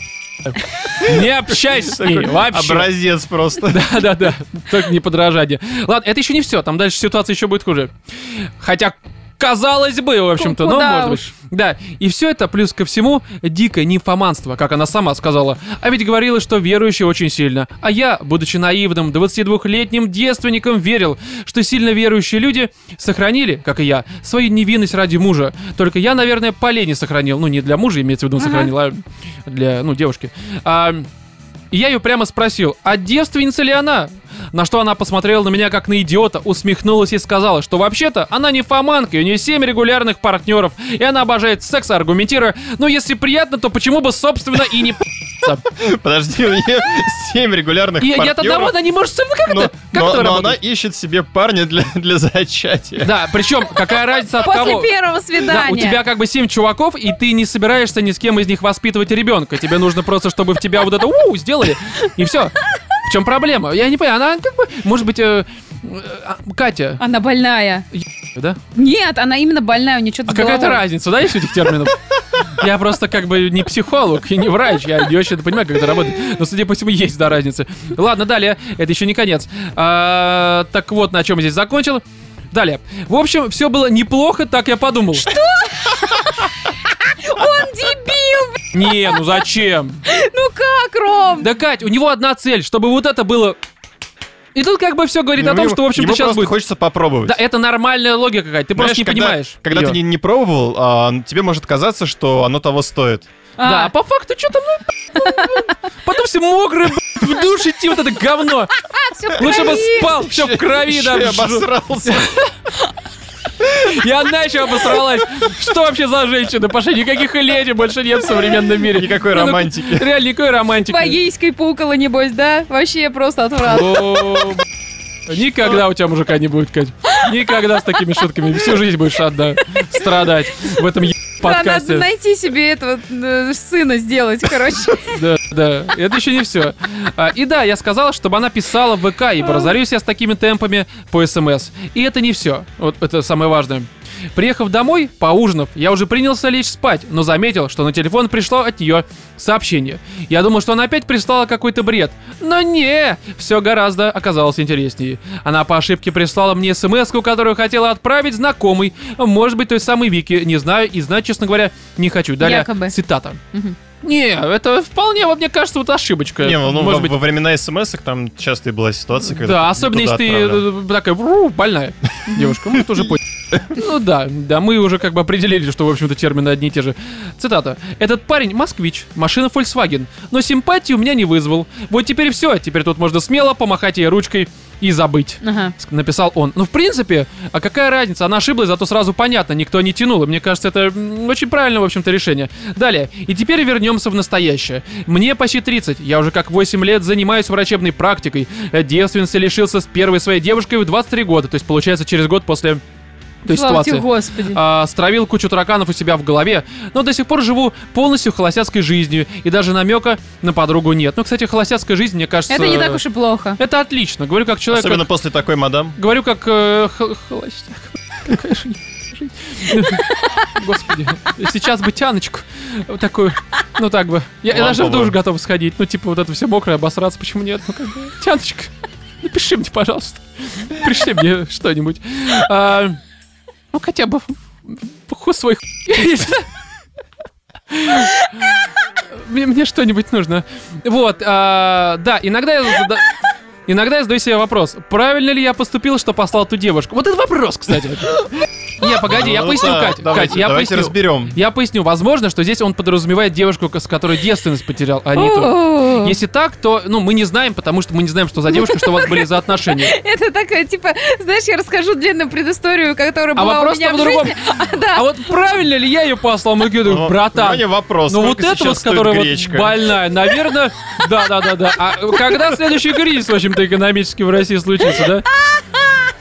Не общайся с ней вообще. Образец просто. Да-да-да, только не подражание. Ладно, это еще не все, там дальше ситуация еще будет хуже. Хотя, казалось бы, в общем-то, но может быть. Да, и все это, плюс ко всему, дикое нимфоманство, как она сама сказала. А ведь говорила, что верующая очень сильно. А я, будучи наивным 22-летним девственником, верил, что сильно верующие люди сохранили, как и я, свою невинность ради мужа. Только я, наверное, полени сохранил. Ну, не для мужа, имеется в виду, сохранил, а для, ну, девушки. И я ее прямо спросил, а девственница ли она? На что она посмотрела на меня как на идиота, усмехнулась и сказала, что вообще-то она не фоманка, у нее 7 регулярных партнеров, и она обожает секс, аргументируя, ну если приятно, то почему бы, собственно, и не п***ться? Подожди, у нее 7 регулярных партнеров. И от одного она не может... Как это? Но она ищет себе парня для зачатия. Да, причем, какая разница от кого? После первого свидания. Да, у тебя как бы 7 чуваков, и ты не собираешься ни с кем из них воспитывать ребенка. Тебе нужно просто, чтобы в тебя вот это сделали, и все. В чем проблема? Я не понимаю, она как бы, может быть, Катя... Она больная. Да? Нет, она именно больная, у нее что-то с головой. А какая-то разница, да, есть у этих терминов? Я просто как бы не психолог и не врач, я не очень понимаю, как это работает. Но, судя по всему, есть, да, разница. Ладно, далее, это еще не конец. Так вот, на чем я здесь закончил. Далее. В общем, все было неплохо, так я подумал. Что? Он дебил, блядь. Не, ну зачем? Ну как, Ром? Да, Кать, у него одна цель, чтобы вот это было... И тут как бы все говорит о том, что, в общем-то, сейчас будет... хочется попробовать. Да, это нормальная логика какая-то, ты просто не понимаешь. Когда ты не пробовал, тебе может казаться, что оно того стоит. Да, а по факту что-то... Потом все мокрые, в душ идти, вот это говно. Лучше бы спал, все в крови. Да, я обосрался. И она еще обосралась. Что вообще за женщина? Пошли, никаких леди больше нет в современном мире. Никакой романтики. Реально, никакой романтики. Богейской пукала, небось, да? Вообще просто отвратно. Никогда у тебя мужика не будет, Кать. Никогда с такими шутками. Всю жизнь будешь одна страдать в этом подкасте. Надо найти себе этого сына сделать, короче. Да, это еще не все. И да, я сказал, чтобы она писала в ВК, ибо разорюсь я с такими темпами по СМС. И это не все. Вот это самое важное. Приехав домой, поужинав, я уже принялся лечь спать, но заметил, что на телефон пришло от нее сообщение. Я думал, что она опять прислала какой-то бред. Но не, все гораздо оказалось интереснее. Она по ошибке прислала мне смс-ку, которую хотела отправить знакомой, может быть, той самой Вики, не знаю, и знать, честно говоря, не хочу. Далее якобы. Цитата. Угу. Не, это вполне, вот, мне кажется, вот ошибочка. Не, ну, может быть... во времена смс-ок там часто и была ситуация, когда... Да, особенно если ты такая, больная девушка, мы тоже поняли. Ну да, мы уже как бы определили, что, в общем-то, термины одни и те же. Цитата. «Этот парень москвич, машина Volkswagen, но симпатии у меня не вызвал. Вот теперь все, теперь тут можно смело помахать ей ручкой и забыть», написал он. Ну, в принципе, а какая разница? Она ошиблась, зато сразу понятно, никто не тянул. И мне кажется, это очень правильное, в общем-то, решение. Далее. «И теперь вернемся в настоящее. Мне почти 30. Я уже как 8 лет занимаюсь врачебной практикой. Девственности лишился с первой своей девушкой в 23 года. То есть, получается, через год после... той ситуации. Господи. Стравил кучу тараканов у себя в голове, но до сих пор живу полностью холостяцкой жизнью, и даже намека на подругу нет». Ну, кстати, холостяцкая жизнь, мне кажется... Это не так уж и плохо. Это отлично. Говорю, как человек... Особенно после такой мадам. Говорю, как... холостяк. Какая же... Господи. Сейчас бы тяночку вот такую. Ну, так бы. Я даже в душ готов сходить. Ну, типа, вот это все мокрое, обосраться. Почему нет? Ну, как бы... Тяночка. Напиши мне, пожалуйста. Пришли мне что-нибудь. Ну, хотя бы свой хуй. Мне что-нибудь нужно. Вот, да, иногда я задаю себе вопрос, правильно ли я поступил, что послал ту девушку? Вот это вопрос, кстати. Не, погоди, я поясню, Катя. Давайте разберем. Я поясню. Возможно, что здесь он подразумевает девушку, с которой девственность потерял, а не то. Если так, то, ну, мы не знаем, потому что мы не знаем, что за девушка, что у вас были за отношения. Это такая, типа, знаешь, я расскажу длинную предысторию, которая была у меня в жизни. А вот правильно ли я ее послал? Мы говорим, братан, ну вот это вот, которая вот больная, наверное, да. А когда следующий кризис, в общем-то, экономический в России случится, да?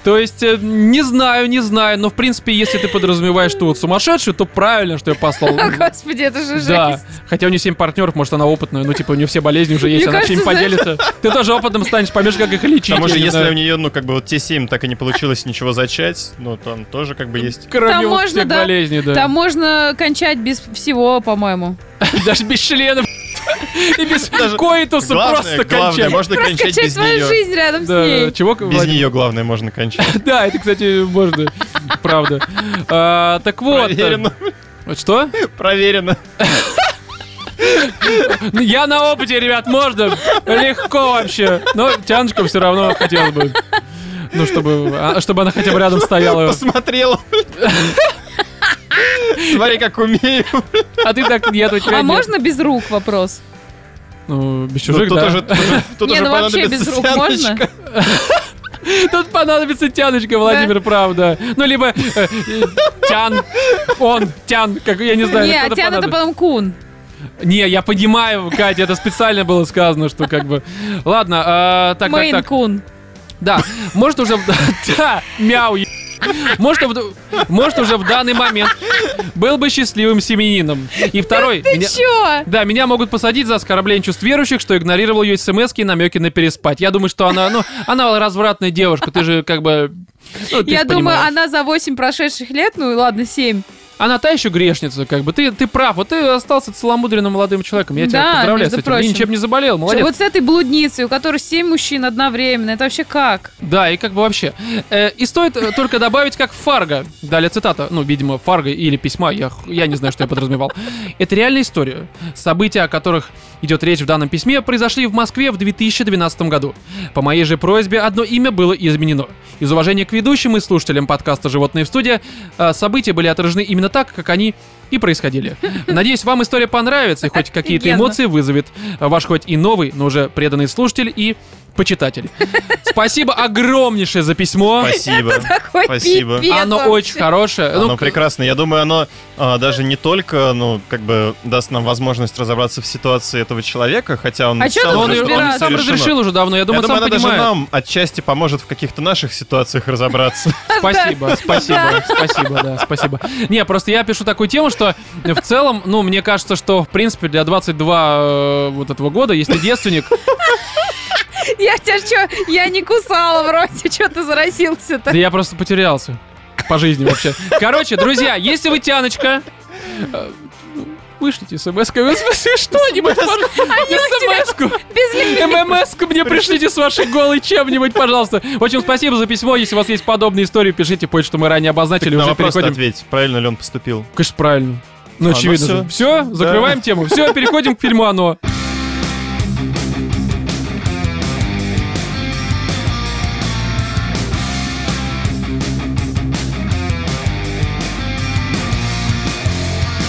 То есть, не знаю, но, в принципе, если ты подразумеваешь, что вот сумасшедшую, то правильно, что я послал. О, господи, это же жесть. Да, хотя у нее 7 партнеров, может, она опытная, ну, типа, у нее все болезни уже есть, она всеми поделится. Ты тоже опытом станешь, поймешь, как их лечить. Потому что если у нее, ну, как бы, вот те 7 так и не получилось ничего зачать, ну, там тоже, как бы, есть... Кроме вот всех болезней, да. Там можно кончать без всего, по-моему. Даже без членов. И без коитуса просто кончать. Можно кончать без свою нее. Жизнь рядом да, с ней. Чего, без Владимир? Нее, главное, можно кончать. Да, это, кстати, можно. Правда. Так вот. Проверено. Что? Проверено. Я на опыте, ребят, можно. Легко вообще. Но Тяночка все равно хотела бы. Ну, чтобы она хотя бы рядом стояла. Посмотрела. Смотри, как умею. А ты так не отвечаешь. А можно без рук вопрос? Ну, без чужих, да. Не, ну вообще без рук можно? Тут понадобится тяночка, Владимир, правда. Ну, либо тян, как я не знаю. Не, тян это потом кун. Не, я понимаю, Катя, это специально было сказано, что как бы... Ладно, так, Мэйн кун. Да, может уже... Да, мяу, Может, уже в данный момент был бы счастливым семьянином. И второй... Ты чё? Да, меня могут посадить за оскорбление чувств верующих, что игнорировал ее смс-ки и намеки на переспать. Я думаю, что она... Ну, она развратная девушка, ты же как бы... Ну, ты я думаю, понимаешь. Она за 8 прошедших лет, ну ладно, 7... Она та еще грешница, как бы. Ты прав. Вот ты остался целомудренным молодым человеком. Я тебя поздравляю с этим. Прочим. Ты ничем не заболел, молодец. Вот с этой блудницей, у которой 7 мужчин одновременно. Это вообще как? Да, и как бы вообще. И стоит только добавить, как Фарго. Далее цитата. Ну, видимо, Фарго или письма. Я не знаю, что я подразумевал. Это реальная история. События, о которых идет речь в данном письме, произошли в Москве в 2012 году. По моей же просьбе одно имя было изменено. Из уважения к ведущим и слушателям подкаста «Животные в студии» события были отражены именно так, как они и происходили. Надеюсь, вам история понравится и хоть какие-то эмоции вызовет ваш хоть и новый, но уже преданный слушатель и почитатель. Спасибо огромнейшее за письмо. Спасибо. Спасибо. Оно вообще очень хорошее. Оно прекрасное. Я думаю, оно даже не только, ну, как бы даст нам возможность разобраться в ситуации этого человека, хотя он... А что он сам разрешил уже давно, я думаю, сам понимает. Я думаю, она даже нам отчасти поможет в каких-то наших ситуациях разобраться. Спасибо. Не, просто я пишу такую тему, что в целом, ну, мне кажется, что, в принципе, для 22 вот этого года, если девственник... Я тебя что, я не кусала вроде, что ты заросился-то? Да я просто потерялся по жизни вообще. Короче, друзья, если вы тяночка, вышлите смс-ку, что-нибудь, смс-ку, ммс-ку мне пришлите с вашей голой чем-нибудь, пожалуйста. В общем, спасибо за письмо, если у вас есть подобные истории, пишите, почту мы ранее обозначили, уже переходим. Ответь, правильно ли он поступил? Конечно, правильно. Ну, очевидно же. Все, закрываем тему. Все, переходим к фильму «Оно».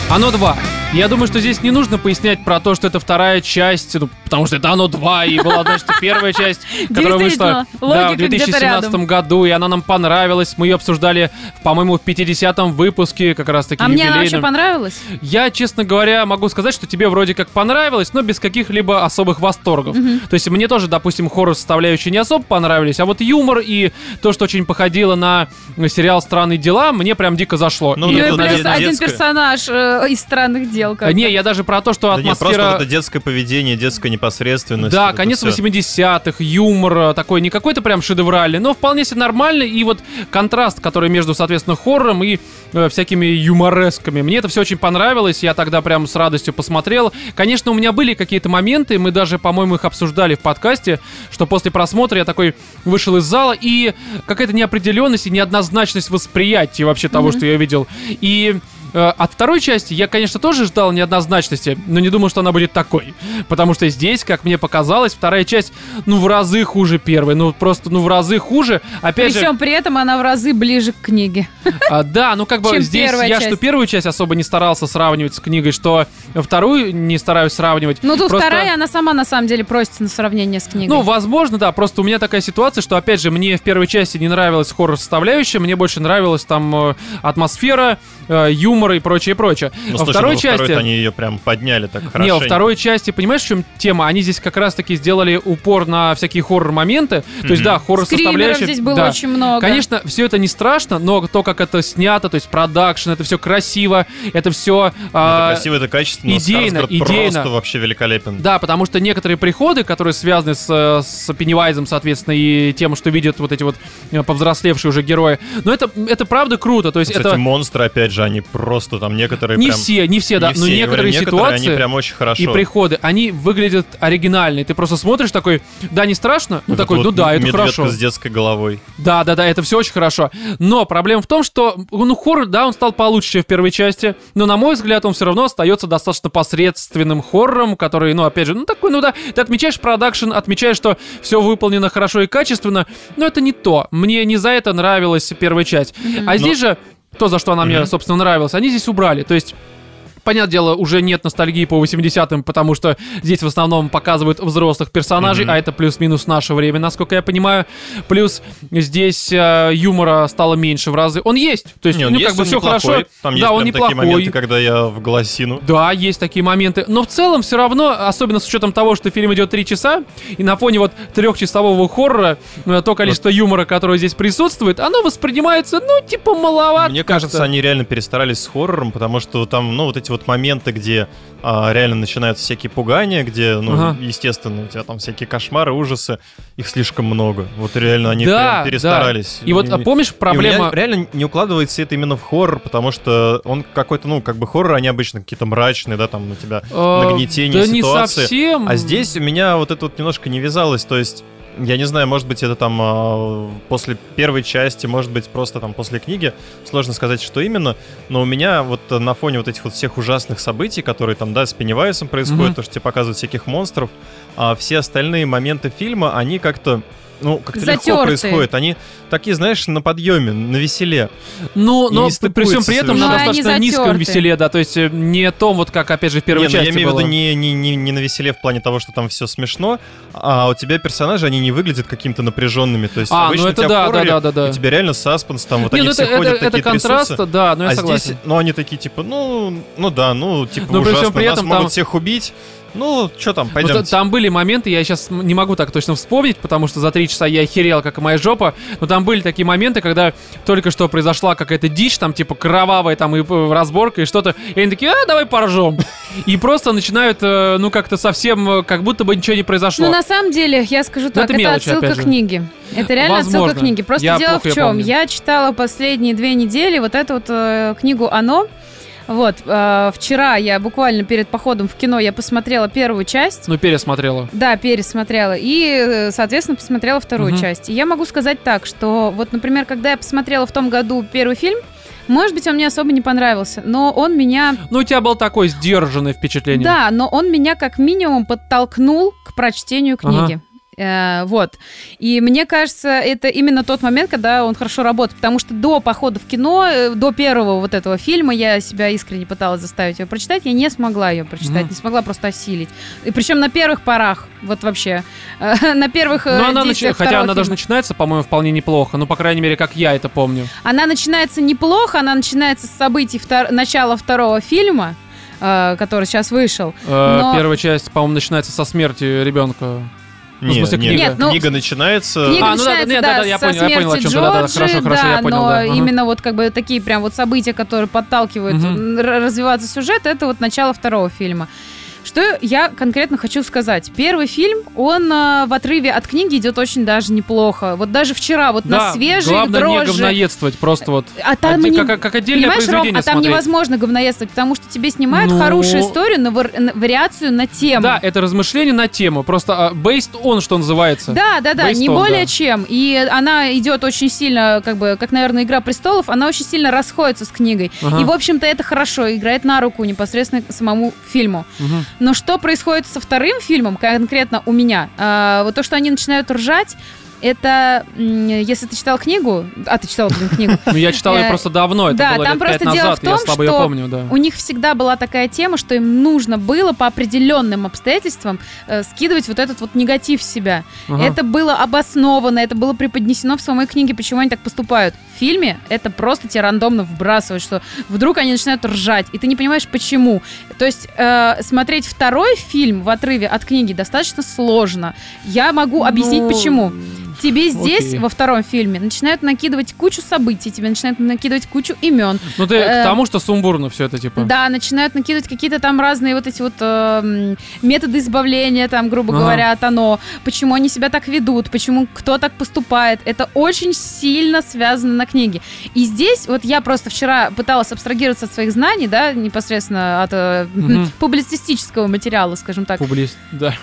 «Оно 2». Я думаю, что здесь не нужно пояснять про то, что это вторая часть, ну, потому что это «Оно 2», и была, значит, первая часть, которая вышла в 2017 году, и она нам понравилась. Мы ее обсуждали, по-моему, в 50-м выпуске, как раз-таки юбилейном. А мне она вообще понравилась? Я, честно говоря, могу сказать, что тебе вроде как понравилось, но без каких-либо особых восторгов. То есть мне тоже, допустим, хоррор-составляющие не особо понравились, а вот юмор и то, что очень походило на сериал «Странные дела», мне прям дико зашло. Ну, и плюс один персонаж из «Странных дел». Не, я даже про то, что атмосфера... Да не, просто это детское поведение, детская непосредственность. Да, конец 80-х, юмор такой, не какой-то прям шедевральный, но вполне себе нормальный. И вот контраст, который между, соответственно, хоррором и всякими юморесками. Мне это все очень понравилось, я тогда прям с радостью посмотрел. Конечно, у меня были какие-то моменты, мы даже, по-моему, их обсуждали в подкасте, что после просмотра я такой вышел из зала, и какая-то неопределенность и неоднозначность восприятия вообще того, что я видел. И От второй части я, конечно, тоже ждал неоднозначности, но не думал, что она будет такой. Потому что здесь, как мне показалось, вторая часть, ну, в разы хуже первой. Ну, просто, ну, в разы хуже. Опять Причем же... при этом она в разы ближе к книге. Да, ну, как бы здесь я, что первую часть особо не старался сравнивать с книгой, что вторую не стараюсь сравнивать. Ну, тут просто... вторая, она сама, на самом деле, просится на сравнение с книгой. Ну, возможно, да. Просто у меня такая ситуация, что, опять же, мне в первой части не нравилась хоррор-составляющая, мне больше нравилась там атмосфера, юмор и прочее, прочее. Ну, слушай, второй части они ее прям подняли так хорошо. Не, во второй части, понимаешь, в чем тема? Они здесь как раз-таки сделали упор на всякие хоррор-моменты. То есть, да, хоррор-составляющие... здесь было очень много. Конечно, все это не страшно, но то, как это снято, то есть продакшн, это все красиво, это все... это красиво, это качественно, идейно. Просто вообще великолепен. Да, потому что некоторые приходы, которые связаны с Пеннивайзом, соответственно, и тем, что видят вот эти вот повзрослевшие уже герои, но это правда круто. То есть кстати, это... монстры, опять же, они просто там некоторые не прям... Не все, но некоторые ситуации они прям очень хорошо. И приходы, они выглядят оригинальные. Ты просто смотришь такой, да, не страшно, ну такой, вот ну да, это хорошо. Медведка с детской головой. Да, это все очень хорошо. Но проблема в том, что, ну, хоррор, да, он стал получше, чем в первой части, но, на мой взгляд, он все равно остается достаточно посредственным хоррором, который, ну, опять же, ну, такой, ну да, ты отмечаешь продакшн, отмечаешь, что все выполнено хорошо и качественно, но это не то. Мне не за это нравилась первая часть. А здесь же... то, за что она мне, собственно, нравилась, они здесь убрали. То есть, понятное дело, уже нет ностальгии по 80-м, потому что здесь в основном показывают взрослых персонажей, а это плюс-минус наше время, насколько я понимаю. Плюс здесь юмора стало меньше в разы. Он есть, то есть, не, он ну, есть, как бы все неплохой. Хорошо. Там да, есть он неплохой. Такие моменты, когда я в голосину. Да, есть такие моменты. Но в целом все равно, особенно с учетом того, что фильм идет 3 часа, и на фоне вот 3-часового хоррора то количество юмора, которое здесь присутствует, оно воспринимается, ну, типа, маловато. Мне кажется, они реально перестарались с хоррором, потому что там, ну, вот эти вот моменты, где реально начинаются всякие пугания, где, ну, естественно, у тебя там всякие кошмары, ужасы, их слишком много. Вот реально они прям перестарались. Да. И вот, помнишь, проблема... реально не укладывается это именно в хоррор, потому что он какой-то, ну, как бы хоррор, они обычно какие-то мрачные, да, там у тебя нагнетение ситуации. Да не совсем. А здесь у меня вот это вот немножко не вязалось, то есть... Я не знаю, может быть, это там после первой части, может быть, просто там после книги. Сложно сказать, что именно. Но у меня вот на фоне вот этих вот всех ужасных событий, которые там, да, с Пеннивайзом происходят, то, что тебе показывают всяких монстров, все остальные моменты фильма, они как-то... ну, как-то легко происходит. Они такие, знаешь, на подъеме, на веселе. Ну, но при всем при этом на достаточно низком веселе, да, то есть не том, вот как, опять же, в первой части было. Я имею в виду не на веселе в плане того, что там все смешно, а у тебя персонажи, они не выглядят какими-то напряженными, то есть обычно у тебя в хорроре, у тебя реально саспенс, там вот они все ходят, такие трясутся. Да, ну я согласен. А здесь, ну, они такие, типа, ну да, ну, типа ужасно, нас могут всех убить. Ну, что там, пойдемте. Ну, там были моменты, я сейчас не могу так точно вспомнить, потому что за 3 часа я охерел, как и моя жопа, но там были такие моменты, когда только что произошла какая-то дичь, там, типа, кровавая, там, и разборка, и что-то, и они такие, давай поржем. И просто начинают, ну, как-то совсем, как будто бы ничего не произошло. Ну, на самом деле, я скажу так, это мелочи, отсылка к книге. Это реально отсылка к книге. Просто дело в чем, я читала последние 2 недели вот эту вот книгу «Оно». Вот, вчера я буквально перед походом в кино я посмотрела первую часть. Ну, пересмотрела. Да, пересмотрела. И, соответственно, посмотрела вторую часть. И я могу сказать так, что вот, например, когда я посмотрела в том году первый фильм, может быть, он мне особо не понравился, но он меня... Ну, у тебя был такой сдержанный впечатление. Да, но он меня как минимум подтолкнул к прочтению книги. Вот. И мне кажется, это именно тот момент, когда он хорошо работает. Потому что до похода в кино, до первого вот этого фильма, я себя искренне пыталась заставить ее прочитать. Я не смогла ее прочитать, не смогла просто осилить. И причем на первых порах, вот вообще. На первых действиях. Хотя она даже начинается, по-моему, вполне неплохо. Ну, по крайней мере, как я это помню. Она начинается неплохо, она начинается с событий начала второго фильма, который сейчас вышел. Первая часть, по-моему, начинается со смерти ребенка. Ну, нет, в смысле, книга. Книга начинается... Книга начинается со смерти Джорджи, именно вот как бы такие прям вот события, которые подталкивают развиваться сюжет, это вот начало второго фильма. Что я конкретно хочу сказать? Первый фильм, он в отрыве от книги идет очень даже неплохо. Вот даже вчера, вот да, на свежие главное дрожжи. Главное не говноедствовать, просто вот как отдельное произведение Ром, а там смотреть. Невозможно говноедствовать, потому что тебе снимают хорошую историю, но вариацию на тему. Да, это размышление на тему, просто based on, что называется. Да, не более чем. И она идет очень сильно, как бы, как, наверное, «Игра престолов», она очень сильно расходится с книгой. Ага. И, в общем-то, это хорошо, играет на руку непосредственно самому фильму. Угу. Но что происходит со вторым фильмом, конкретно у меня? Вот то, что они начинают ржать, это, если ты читал книгу... А, ты читал, блин, книгу. Ну, я читал ее просто давно, это было лет 5 назад, я слабо ее помню. Да, там просто дело в том, что у них всегда была такая тема, что им нужно было по определенным обстоятельствам скидывать вот этот вот негатив с себя. Это было обосновано, это было преподнесено в самой книге, почему они так поступают. В фильме это просто тебе рандомно вбрасывают, что вдруг они начинают ржать, и ты не понимаешь, почему. То есть смотреть второй фильм в отрыве от книги достаточно сложно. Я могу объяснить, почему. Тебе здесь, во втором фильме, начинают накидывать кучу событий, тебе начинают накидывать кучу имен. Ну, ты к тому, что сумбурно все это, типа. Да, начинают накидывать какие-то там разные вот эти вот методы избавления, там, грубо говоря, от «Оно». Почему они себя так ведут, почему кто так поступает. Это очень сильно связано на книге. И здесь, вот я просто вчера пыталась абстрагироваться от своих знаний, да, непосредственно от публицистического материала, скажем так. Да.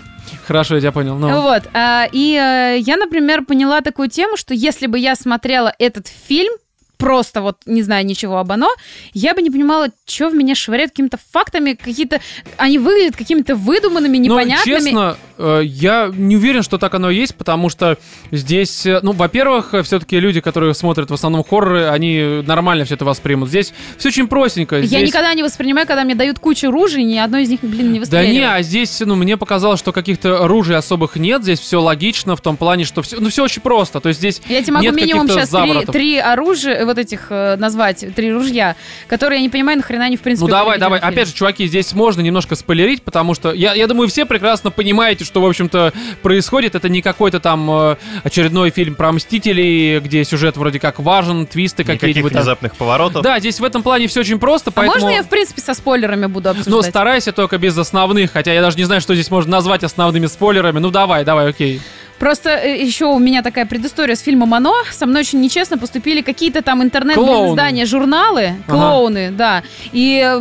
Хорошо, я тебя понял. Но... Вот. И я, например, поняла такую тему, что если бы я смотрела этот фильм, просто вот не знаю ничего об «Оно», я бы не понимала, что в меня швыряют какими-то фактами, какие-то... Они выглядят какими-то выдуманными, непонятными. Но, честно, я не уверен, что так оно и есть, потому что здесь... Ну, во-первых, все-таки люди, которые смотрят в основном хорроры, они нормально все это воспримут. Здесь все очень простенько. Здесь... Я никогда не воспринимаю, когда мне дают кучу ружей, ни одно из них, блин, не воспринимаю. Да не, а здесь, ну, мне показалось, что каких-то ружей особых нет. Здесь все логично в том плане, что все... Ну, все очень просто. То есть здесь нет каких-то заворотов. Я тебе могу минимум сейчас три оружия... вот этих назвать, три ружья, которые я не понимаю, нахрена они в принципе... Ну давай, опять же, чуваки, здесь можно немножко спойлерить, потому что, я думаю, все прекрасно понимаете, что, в общем-то, происходит. Это не какой-то там очередной фильм про Мстителей, где сюжет вроде как важен, твисты какие-нибудь. Никаких внезапных поворотов. Да, здесь в этом плане все очень просто, поэтому... можно я, в принципе, со спойлерами буду обсуждать? Ну, старайся только без основных, хотя я даже не знаю, что здесь можно назвать основными спойлерами. Ну, давай, окей. Просто еще у меня такая предыстория с фильмом «Оно». Со мной очень нечестно поступили какие-то там интернетные издания, журналы. Клоуны, да. И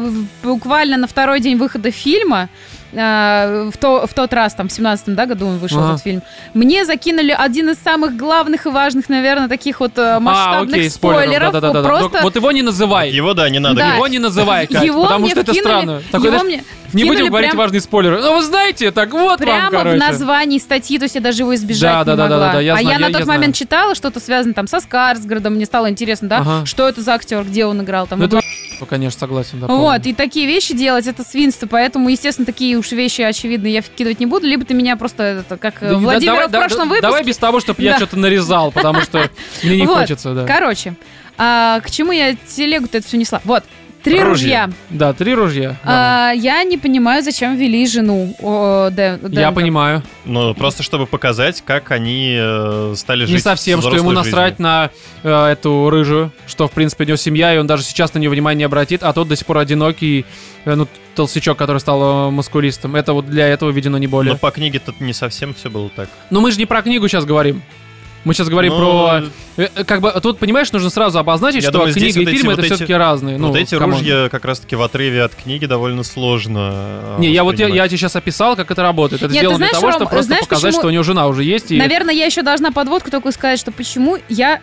буквально на второй день выхода фильма, в тот раз, там, в 17-м году он вышел, этот фильм, мне закинули один из самых главных и важных, наверное, таких вот масштабных спойлеров. Да. Просто... Вот его не называй. Его, да, не надо. Да. Его не называй, Кать, потому что это странно. Не будем говорить прям... важные спойлеры. Ну, вы знаете, так вот прямо вам, короче. Прямо в названии статьи, то есть я даже его избежать не могла. Да, я знаю, я на тот момент читала, что-то связано там со Скарсгардом, мне стало интересно, да, что это за актер, где он играл. Там, ну, это конечно, согласен. Да, вот, и такие вещи делать, это свинство, поэтому, естественно, такие уж вещи очевидные я вкидывать не буду, либо ты меня просто, как да, Владимира в прошлом выпуске... Давай без того, чтобы я что-то нарезал, потому что мне не хочется, да. Короче, к чему я телегу-то это все несла? Вот. Три ружья. Да, три ружья. Я не понимаю, зачем вели жену. Я понимаю. Ну, просто чтобы показать, как они стали жить. Не совсем, что ему насрать на эту рыжую, что, в принципе, у него семья, и он даже сейчас на нее внимания не обратит, а тот до сих пор одинокий, ну, толстячок, который стал маскулистом. Это вот для этого видено не более. Но по книге тут не совсем все было так. Но мы же не про книгу сейчас говорим. Мы сейчас говорим про... Как бы, тут, понимаешь, нужно сразу обозначить, что книга и фильм — это все-таки разные. Вот эти ружья как раз-таки в отрыве от книги довольно сложно. Не, я тебе сейчас описал, как это работает. Это сделано для того, чтобы просто показать, что у него жена уже есть. Наверное, я еще должна подводку только сказать, что почему я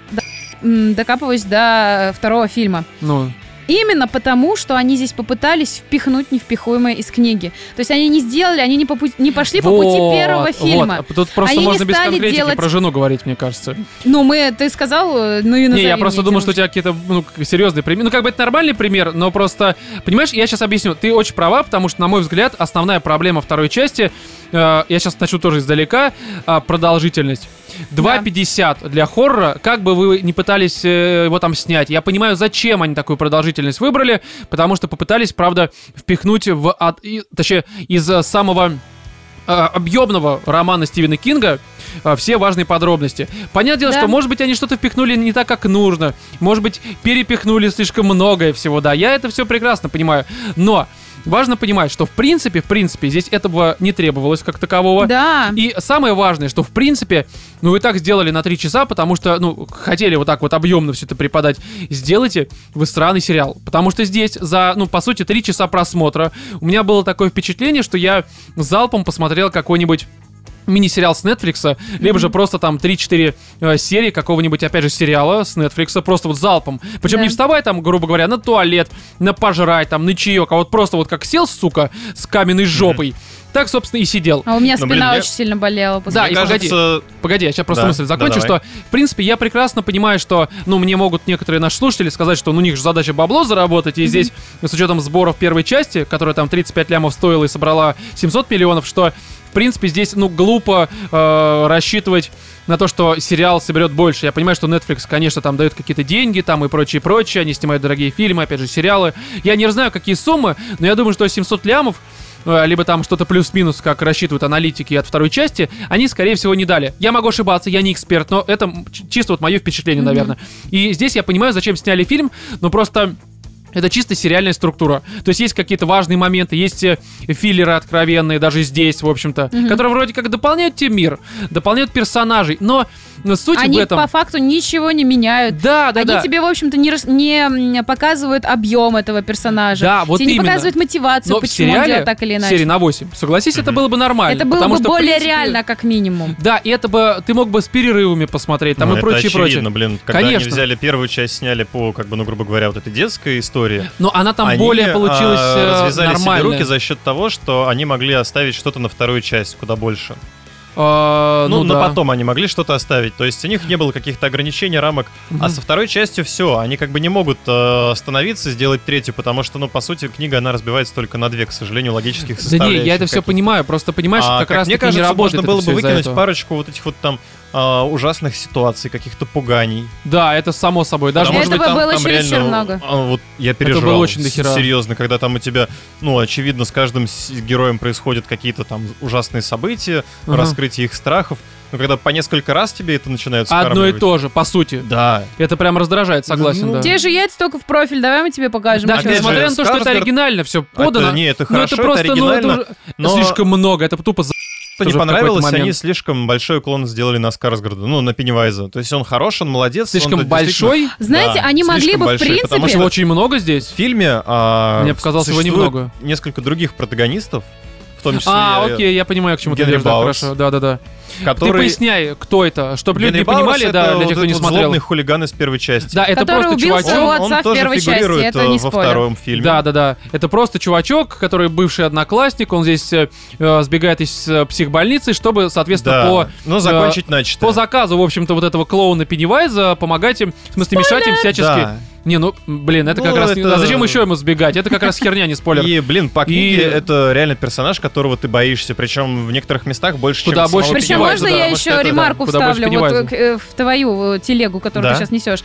докапываюсь до второго фильма. Ну... Именно потому, что они здесь попытались впихнуть невпихуемое из книги. То есть они не сделали, они не пошли по пути первого фильма. Вот. Тут просто они можно без конкретики про жену говорить, мне кажется. Ну, ты сказал, и назови. Не, я просто думал, что у тебя какие-то серьезные примеры. Ну, как бы это нормальный пример, но просто... Понимаешь, я сейчас объясню. Ты очень права, потому что, на мой взгляд, основная проблема второй части... Я сейчас начну тоже издалека. Продолжительность. 2.50 для хоррора. Как бы вы ни пытались его там снять, я понимаю, зачем они такую продолжительность выбрали, потому что попытались, правда, впихнуть точнее, из самого объемного романа Стивена Кинга все важные подробности. Понятное дело, что, может быть, они что-то впихнули не так, как нужно. Может быть, перепихнули слишком многое всего. Да, я это все прекрасно понимаю. Но Важно понимать, что в принципе, здесь этого не требовалось как такового. Да. И самое важное, что в принципе, ну вы так сделали на 3 часа, потому что, ну, хотели вот так вот объемно все это преподать. Сделайте вы сраный сериал. Потому что здесь за, ну, по сути, 3 часа просмотра у меня было такое впечатление, что я залпом посмотрел какой-нибудь мини-сериал с Netflix, либо же просто там 3-4 серии какого-нибудь, опять же, сериала с Netflix, просто вот залпом. Причем не вставай там, грубо говоря, на туалет, на пожрать, там, на чаек, а вот просто вот как сел, сука, с каменной жопой, так, собственно, и сидел. А у меня спина очень сильно болела. Да, и кажется... погоди, я сейчас просто мысль закончу, что, в принципе, я прекрасно понимаю, что, ну, мне могут некоторые наши слушатели сказать, что, ну, у них же задача бабло заработать, и здесь, с учетом сборов первой части, которая там 35 лямов стоила и собрала 700 миллионов, что... В принципе, здесь, ну, глупо рассчитывать на то, что сериал соберет больше. Я понимаю, что Netflix, конечно, там дает какие-то деньги, там и прочее. Они снимают дорогие фильмы, опять же, сериалы. Я не знаю, какие суммы, но я думаю, что 700 лямов, либо там что-то плюс-минус, как рассчитывают аналитики от второй части, они, скорее всего, не дали. Я могу ошибаться, я не эксперт, но это чисто вот мое впечатление, наверное. И здесь я понимаю, зачем сняли фильм, но просто... Это чисто сериальная структура. То есть есть какие-то важные моменты, есть филлеры откровенные, даже здесь, в общем-то, которые вроде как дополняют тебе мир, дополняют персонажей, но суть в этом... Они по факту ничего не меняют. Да. Они тебе, в общем-то, не показывают объем этого персонажа. Да, вот тебе именно. Не показывают мотивацию, но почему он делает так или иначе. В серии на 8, согласись, это было бы нормально. Это было бы более реально, как минимум. Да, и это бы... Ты мог бы с перерывами посмотреть, там, ну, и прочее. Это очевидно, блин. Когда они взяли первую часть, сняли по, как бы, ну, грубо говоря, вот этой детской истории. Но она там более получилась развязали нормальная. Себе руки за счет того, что они могли оставить что-то на вторую часть куда больше. Но потом они могли что-то оставить. То есть у них не было каких-то ограничений, рамок. А со второй частью все. Они как бы не могут остановиться, сделать третью, потому что, ну, по сути, книга, она разбивается только на 2, к сожалению, логических составляющих. Да не, я это все понимаю. Просто понимаешь, что как раз не работает. Мне кажется, можно было бы выкинуть парочку вот этих вот там ужасных ситуаций, каких-то пуганий. Да, это само собой. Даже, может быть, было там реально много. Вот я переживал серьезно, когда там у тебя, ну, очевидно, с каждым героем происходят какие-то там ужасные события, раскрытие их страхов. Но когда по несколько раз тебе это начинают скармливать. Одно и то же, по сути. Да. Это прям раздражает, согласен. Ну, да. Те же яйца только в профиль, давай мы тебе покажем. Да, несмотря на то, что это оригинально все подано. Это, не, это хорошо, это просто, это оригинально. Ну, это слишком много, это тупо за... Что не понравилось, они слишком большой уклон сделали на Скарсгарда, ну, на Пеннивайза. То есть он хорош, он молодец. Слишком он большой? Действительно... Знаете, да, они могли бы, большой, в принципе... Потому что очень много здесь. В фильме мне показалось, его немного. Несколько других протагонистов, в том числе... окей, я понимаю, к чему Генри ты ведешь, да, хорошо. Да. Который... Ты поясняй, кто это, чтобы люди понимали, это, да, для тех, кто не смотрел. Злобный хулиган из первой части. Да, это который просто чувачок, он тоже фигурирует, это не во втором фильме. Да. Это просто чувачок, который бывший одноклассник, он здесь сбегает из психбольницы, чтобы, соответственно, закончить начатое. По заказу, в общем-то, вот этого клоуна Пеннивайза помогать им, в смысле, мешать им всячески. Да. Не, ну, блин, это как раз... А зачем еще ему сбегать? Это как раз херня, не спойлер. И, блин, по книге это реально персонаж, которого ты боишься, причем в некоторых местах больше, чем самого Пеннивайза. Можно я еще ремарку вставлю вот в твою телегу, которую ты сейчас несешь?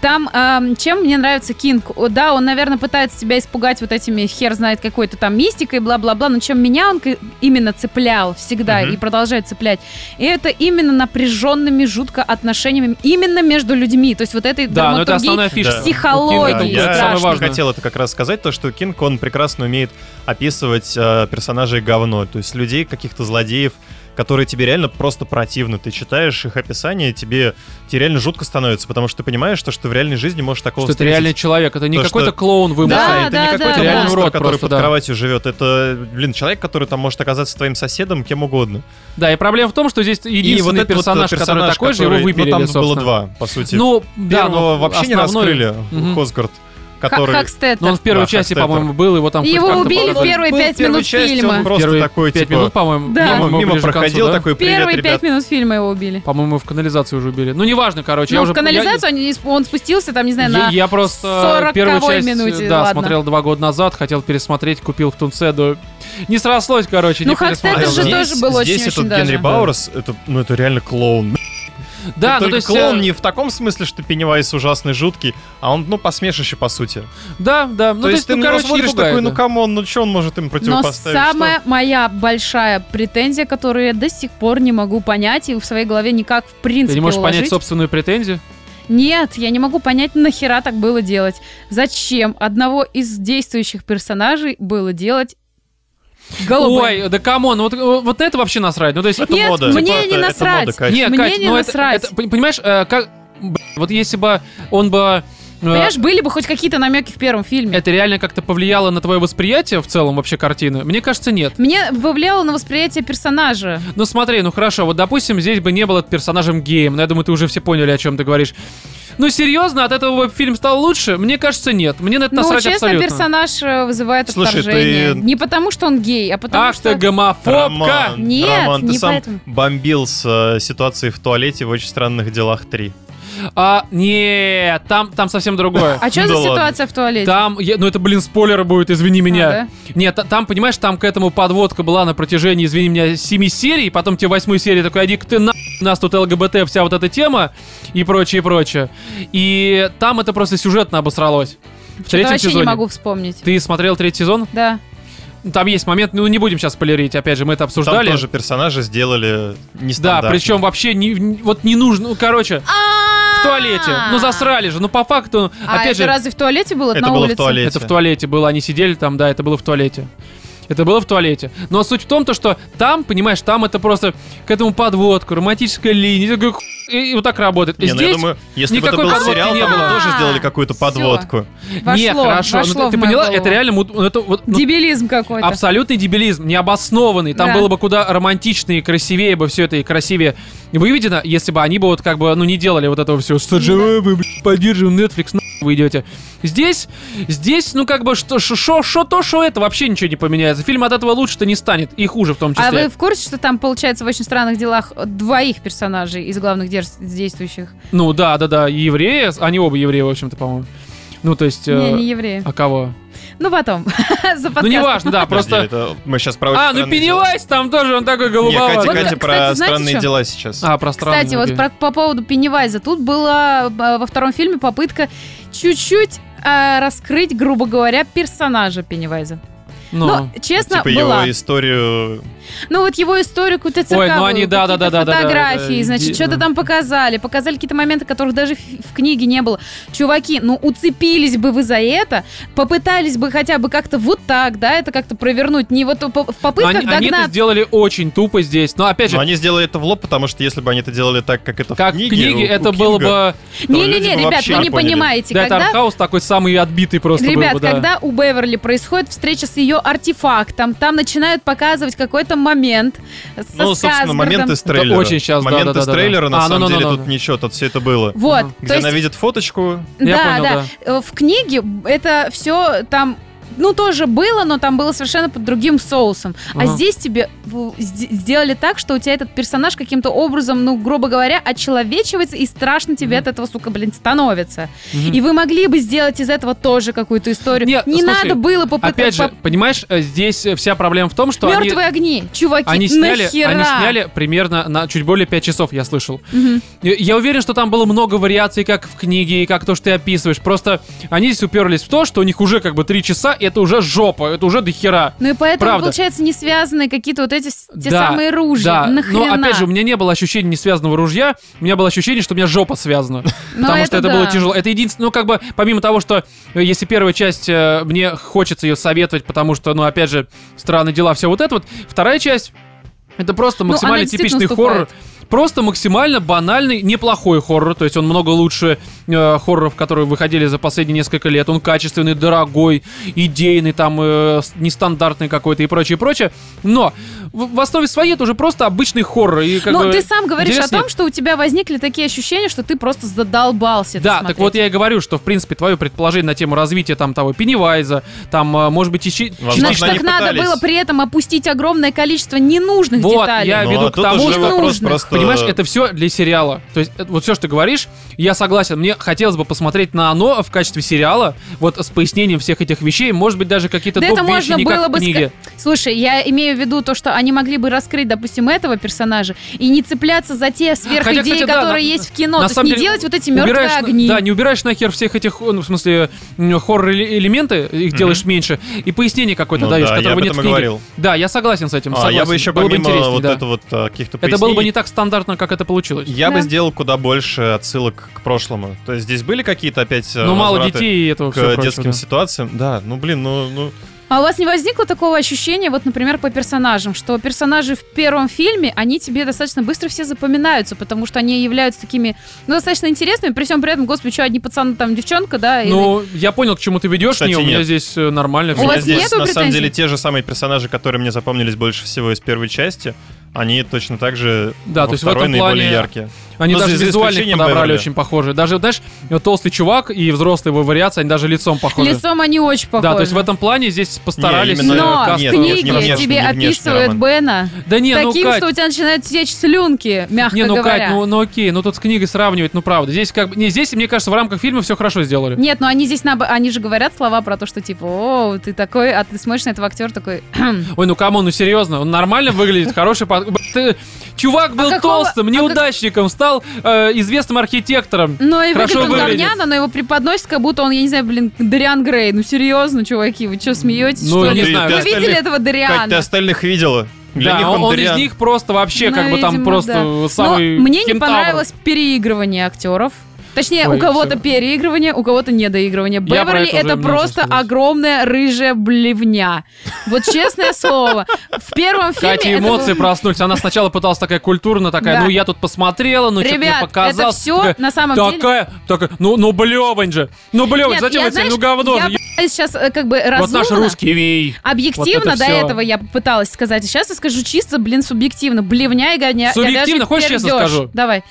Там, чем мне нравится Кинг, да, он, наверное, пытается тебя испугать вот этими хер знает какой-то там мистикой, бла-бла-бла, но чем меня он именно цеплял всегда и продолжает цеплять, и это именно напряженными жутко отношениями именно между людьми, то есть вот этой драматургии, психологии. Я хотел это как раз сказать, то, что Кинг, он прекрасно умеет описывать персонажей говно, то есть людей, каких-то злодеев, которые тебе реально просто противны. Ты читаешь их описание, тебе реально жутко становится, потому что ты понимаешь, что в реальной жизни можешь такого встретить. Что это реальный человек, это не какой-то клоун вымышленный. Это не какой-то реальный урод, который под кроватью живет. Это, блин, человек, который там может оказаться твоим соседом, кем угодно. Да, и проблема в том, что здесь единственный персонаж, который такой же, его выберили, собственно. Там было 2, по сути. Первого вообще не раскрыли, Хосгард. Который... Хакстеттер. Но он в первой части, по-моему, был, его там... Его убили в первые 5 минут фильма. Он просто такой, типа... 5 минут, по-моему, мимо проходил, концу, такой, привет, первые 5 минут фильма его убили. По-моему, в канализацию уже убили. Ну, неважно, короче. Ну, в канализацию он спустился, там, не знаю, на 40-й минуте. Я просто первую часть, смотрел 2 года назад, хотел пересмотреть, купил в Тунце, не срослось, короче, не пересмотрел. Ну, Хакстеттер же тоже был очень-очень даже. Здесь этот Генри Баурс, ну, это реально клоун. Да, только клоун не в таком смысле, что Пеннивайз ужасный, жуткий, а он, ну, посмешище, по сути. Да. Ну, то есть ты, короче, смотришь такой, ну, камон, ну, что он может им противопоставить? Но самая моя большая претензия, которую я до сих пор не могу понять и в своей голове никак, в принципе, уложить. Ты не можешь понять собственную претензию? Нет, я не могу понять, нахера так было делать. Зачем одного из действующих персонажей было делать голубым? Ой, да камон, вот это вообще насрать. Ну, то есть, это нет, мода. Мне типа, не насрать. Это мода, нет, мне Кать, не насрать. Это, понимаешь, как, вот если бы он бы... Понимаешь, были бы хоть какие-то намеки в первом фильме. Это реально как-то повлияло на твое восприятие в целом вообще картины? Мне кажется, нет. Мне повлияло на восприятие персонажа. Ну смотри, ну хорошо, вот допустим, здесь бы не было персонажем геем. Но я думаю, ты уже все поняли, о чем ты говоришь. Ну серьезно, от этого фильм стал лучше? Мне кажется, нет. Мне на это насрать абсолютно. Ну честно, персонаж вызывает отторжение. Не потому, что он гей, а потому, что... Ах ты гомофобка! Роман, ты сам бомбил с ситуацией в туалете в «Очень странных делах 3». А, нет, там совсем другое. А что за ситуация в туалете? Там, ну это, блин, спойлеры будет, извини меня. Да? Нет, там, понимаешь, там к этому подводка была на протяжении, извини меня, 7 серий, потом тебе в 8 серии такой, иди-ка ты на... У нас тут ЛГБТ, вся вот эта тема и прочее, прочее. И там это просто сюжетно обосралось. В третьем сезоне. Я вообще не могу вспомнить. Ты смотрел третий сезон? Да. Там есть момент, ну не будем сейчас спойлерить, опять же, мы это обсуждали. Там тоже персонажи сделали нестандартно. Да, причем вообще не нужно, короче... В туалете. Ну засрали же. Ну по факту, опять же. Это разве в туалете было? Это на улице? Это в туалете было. Они сидели там, да, это было в туалете. Но суть в том, то, что там, понимаешь, там это просто к этому подводка, романтическая линия, и вот так работает. И не, здесь ну, я думаю, если бы это был сериал, не было. Тоже сделали какую-то подводку. Нет, хорошо. Ну, ты поняла, голову. Это реально... Это, вот, ну, дебилизм какой-то. Абсолютный дебилизм, необоснованный. Там было бы куда романтичнее, красивее бы все это и красивее выведено, если бы они бы вот как бы, ну, не делали вот этого всего. Что же вы, блядь, поддерживаем Netflix, нахуй вы идете. Здесь, ну, как бы, что это вообще ничего не поменяется. Фильм от этого лучше-то не станет, и хуже в том числе. А вы в курсе, что там, получается, в «Очень странных делах» двоих персонажей из главных действующих? Ну, да, евреи, они оба евреи, в общем-то, по-моему. Ну, то есть... Не евреи. А кого? Ну, потом. За подкастом. Ну, неважно, да, просто... Это... Мы сейчас про «Очень странные дела». Пеннивайз там тоже, он такой голубоватый. Нет, Катя, вот, про кстати, странные что? Дела сейчас. Про странные. Кстати, вот по поводу Пеннивайза. Тут была во втором фильме попытка чуть-чуть раскрыть, грубо говоря, персонажа Пеннивайза. Но честно, типа была. Его историю... Ну, вот его историю какую-то церковную, они, фотографии, значит, что-то там показали какие-то моменты, которых даже в книге не было. Чуваки, ну, уцепились бы вы за это, попытались бы хотя бы как-то вот так, да, это как-то провернуть, не вот в попытках догнать. Они это сделали очень тупо здесь, но опять же... Но они сделали это в лоб, потому что если бы они это делали так, как это как в книге это было бы... Не-не-не, ребят, вы не понимаете, когда... Да, это артхаус такой самый отбитый просто был бы, да. Ребят, когда у Беверли происходит встреча с ее артефактом, там начинают показывать какой-то момент. Ну, собственно, момент из трейлера. Это очень сейчас, момент из трейлера, на самом деле, тут ничего, тут все это было. Вот. Где она видит фоточку. Да. В книге это все там... Ну, тоже было, но там было совершенно под другим соусом. А здесь тебе сделали так, что у тебя этот персонаж каким-то образом, ну, грубо говоря, очеловечивается, и страшно тебе от этого, сука, блин, становится. И вы могли бы сделать из этого тоже какую-то историю. Нет, надо было попытаться... Опять же, понимаешь, здесь вся проблема в том, что «Мертвые огни», чуваки, нахера? Они сняли примерно на чуть более 5 часов, я слышал. Я уверен, что там было много вариаций, как в книге, и как то, что ты описываешь. Просто они здесь уперлись в то, что у них уже как бы 3 часа, и это уже жопа, это уже дохера. Ну и поэтому, правда, получается, не связаны какие-то вот эти те самые ружья. Да, нахрена? Но опять же, у меня не было ощущения несвязанного ружья, у меня было ощущение, что у меня жопа связана. Потому что это было тяжело. Это единственное, ну как бы, помимо того, что если первая часть, мне хочется ее советовать, потому что, ну опять же, странные дела, все вот это вот. Вторая часть, это просто максимально типичный хоррор. Просто максимально банальный, неплохой хоррор. То есть он много лучше хорроров, которые выходили за последние несколько лет. Он качественный, дорогой, идейный, там, нестандартный какой-то и прочее, прочее. Но в основе своей это уже просто обычный хоррор. И, как бы, ты сам говоришь о том, что у тебя возникли такие ощущения, что ты просто задолбался. Да, так вот я и говорю, что, в принципе, твое предположение на тему развития там того Пеннивайза, там, может быть, Значит, так надо было при этом опустить огромное количество ненужных деталей. Вот, я веду к тому, что... Понимаешь, это все для сериала. То есть, вот все, что ты говоришь, я согласен. Мне хотелось бы посмотреть на «Оно» в качестве сериала, вот с пояснением всех этих вещей, может быть, даже какие-то доп. Вещи, не как в книге. Слушай, я имею в виду то, что они могли бы раскрыть, допустим, этого персонажа и не цепляться за те сверхидеи, которые есть в кино. То есть не делать вот эти мертвые огни. Да, не убираешь нахер всех этих, ну, в смысле, хоррор-элементы, их делаешь меньше, и пояснение какое-то даешь, которого нет в книге. Да, я согласен с этим. Я бы еще помимо вот этого вот каких-то пояснений... Это было бы не так стандартно, как это получилось. Я бы сделал куда больше отсылок к прошлому. То есть здесь были какие-то опять... Ну, мало детей и этого всего прочего. К детским ситуациям. Да, ну, блин, ну... А у вас не возникло такого ощущения, вот, например, по персонажам, что персонажи в первом фильме, они тебе достаточно быстро все запоминаются, потому что они являются такими, ну, достаточно интересными, при всем при этом, господи, что, одни пацаны, там, девчонка, да? Ну, или... я понял, к чему ты ведешь, кстати, не, у меня здесь нормально. У меня здесь, на самом деле, те же самые персонажи, которые мне запомнились больше всего из первой части, они точно так же, да, во то есть второй в этом наиболее плане... яркие. Они даже визуально подобрали очень похожие. Даже, знаешь, толстый чувак и взрослые его вариации, они даже лицом похожи. Лицом они очень похожи. Да, то есть в этом плане здесь постарались... Но в книге тебе описывают Бена таким, что у тебя начинают течь слюнки, мягко говоря. Не, ну, Кать, ну окей, ну тут с книгой сравнивать, ну правда. Здесь, как бы, не, здесь, мне кажется, в рамках фильма все хорошо сделали. Нет, ну они здесь, они же говорят слова про то, что типа, о, ты такой, а ты смотришь на этого актера такой... Ой, ну камон, ну серьезно, он нормально выглядит, хороший... Чувак был толстым, неудачником, стал известным архитектором. Ну и хорошо выглядит он говняно, но его преподносит, как будто он, я не знаю, блин, Дориан Грей. Ну серьезно, чуваки, вы что, смеетесь? Ну, что ли? Вы видели этого Дориана? Как ты остальных видела? Для да, них он из них просто вообще, ну, как бы там, видимо, просто да. Самый мне кентавр. Не понравилось переигрывание актеров. Точнее, ой, у кого-то все. Переигрывание, у кого-то недоигрывание. Беверли — это просто огромная рыжая блевня. Вот честное слово. В первом фильме... Катя, эмоции проснулись. Она сначала пыталась такая культурно, такая, ну я тут посмотрела, ну что-то мне показалось. Ребят, это все на самом деле... Такая, ну блевань же. Ну блевань, зачем я тебе, ну говно же. Я сейчас как бы разумно... Вот наш русский вей. Объективно до этого я пыталась сказать. Сейчас я скажу чисто, блин, субъективно. Блевня и говня. Субъективно? Хочешь, я скажу? Давай.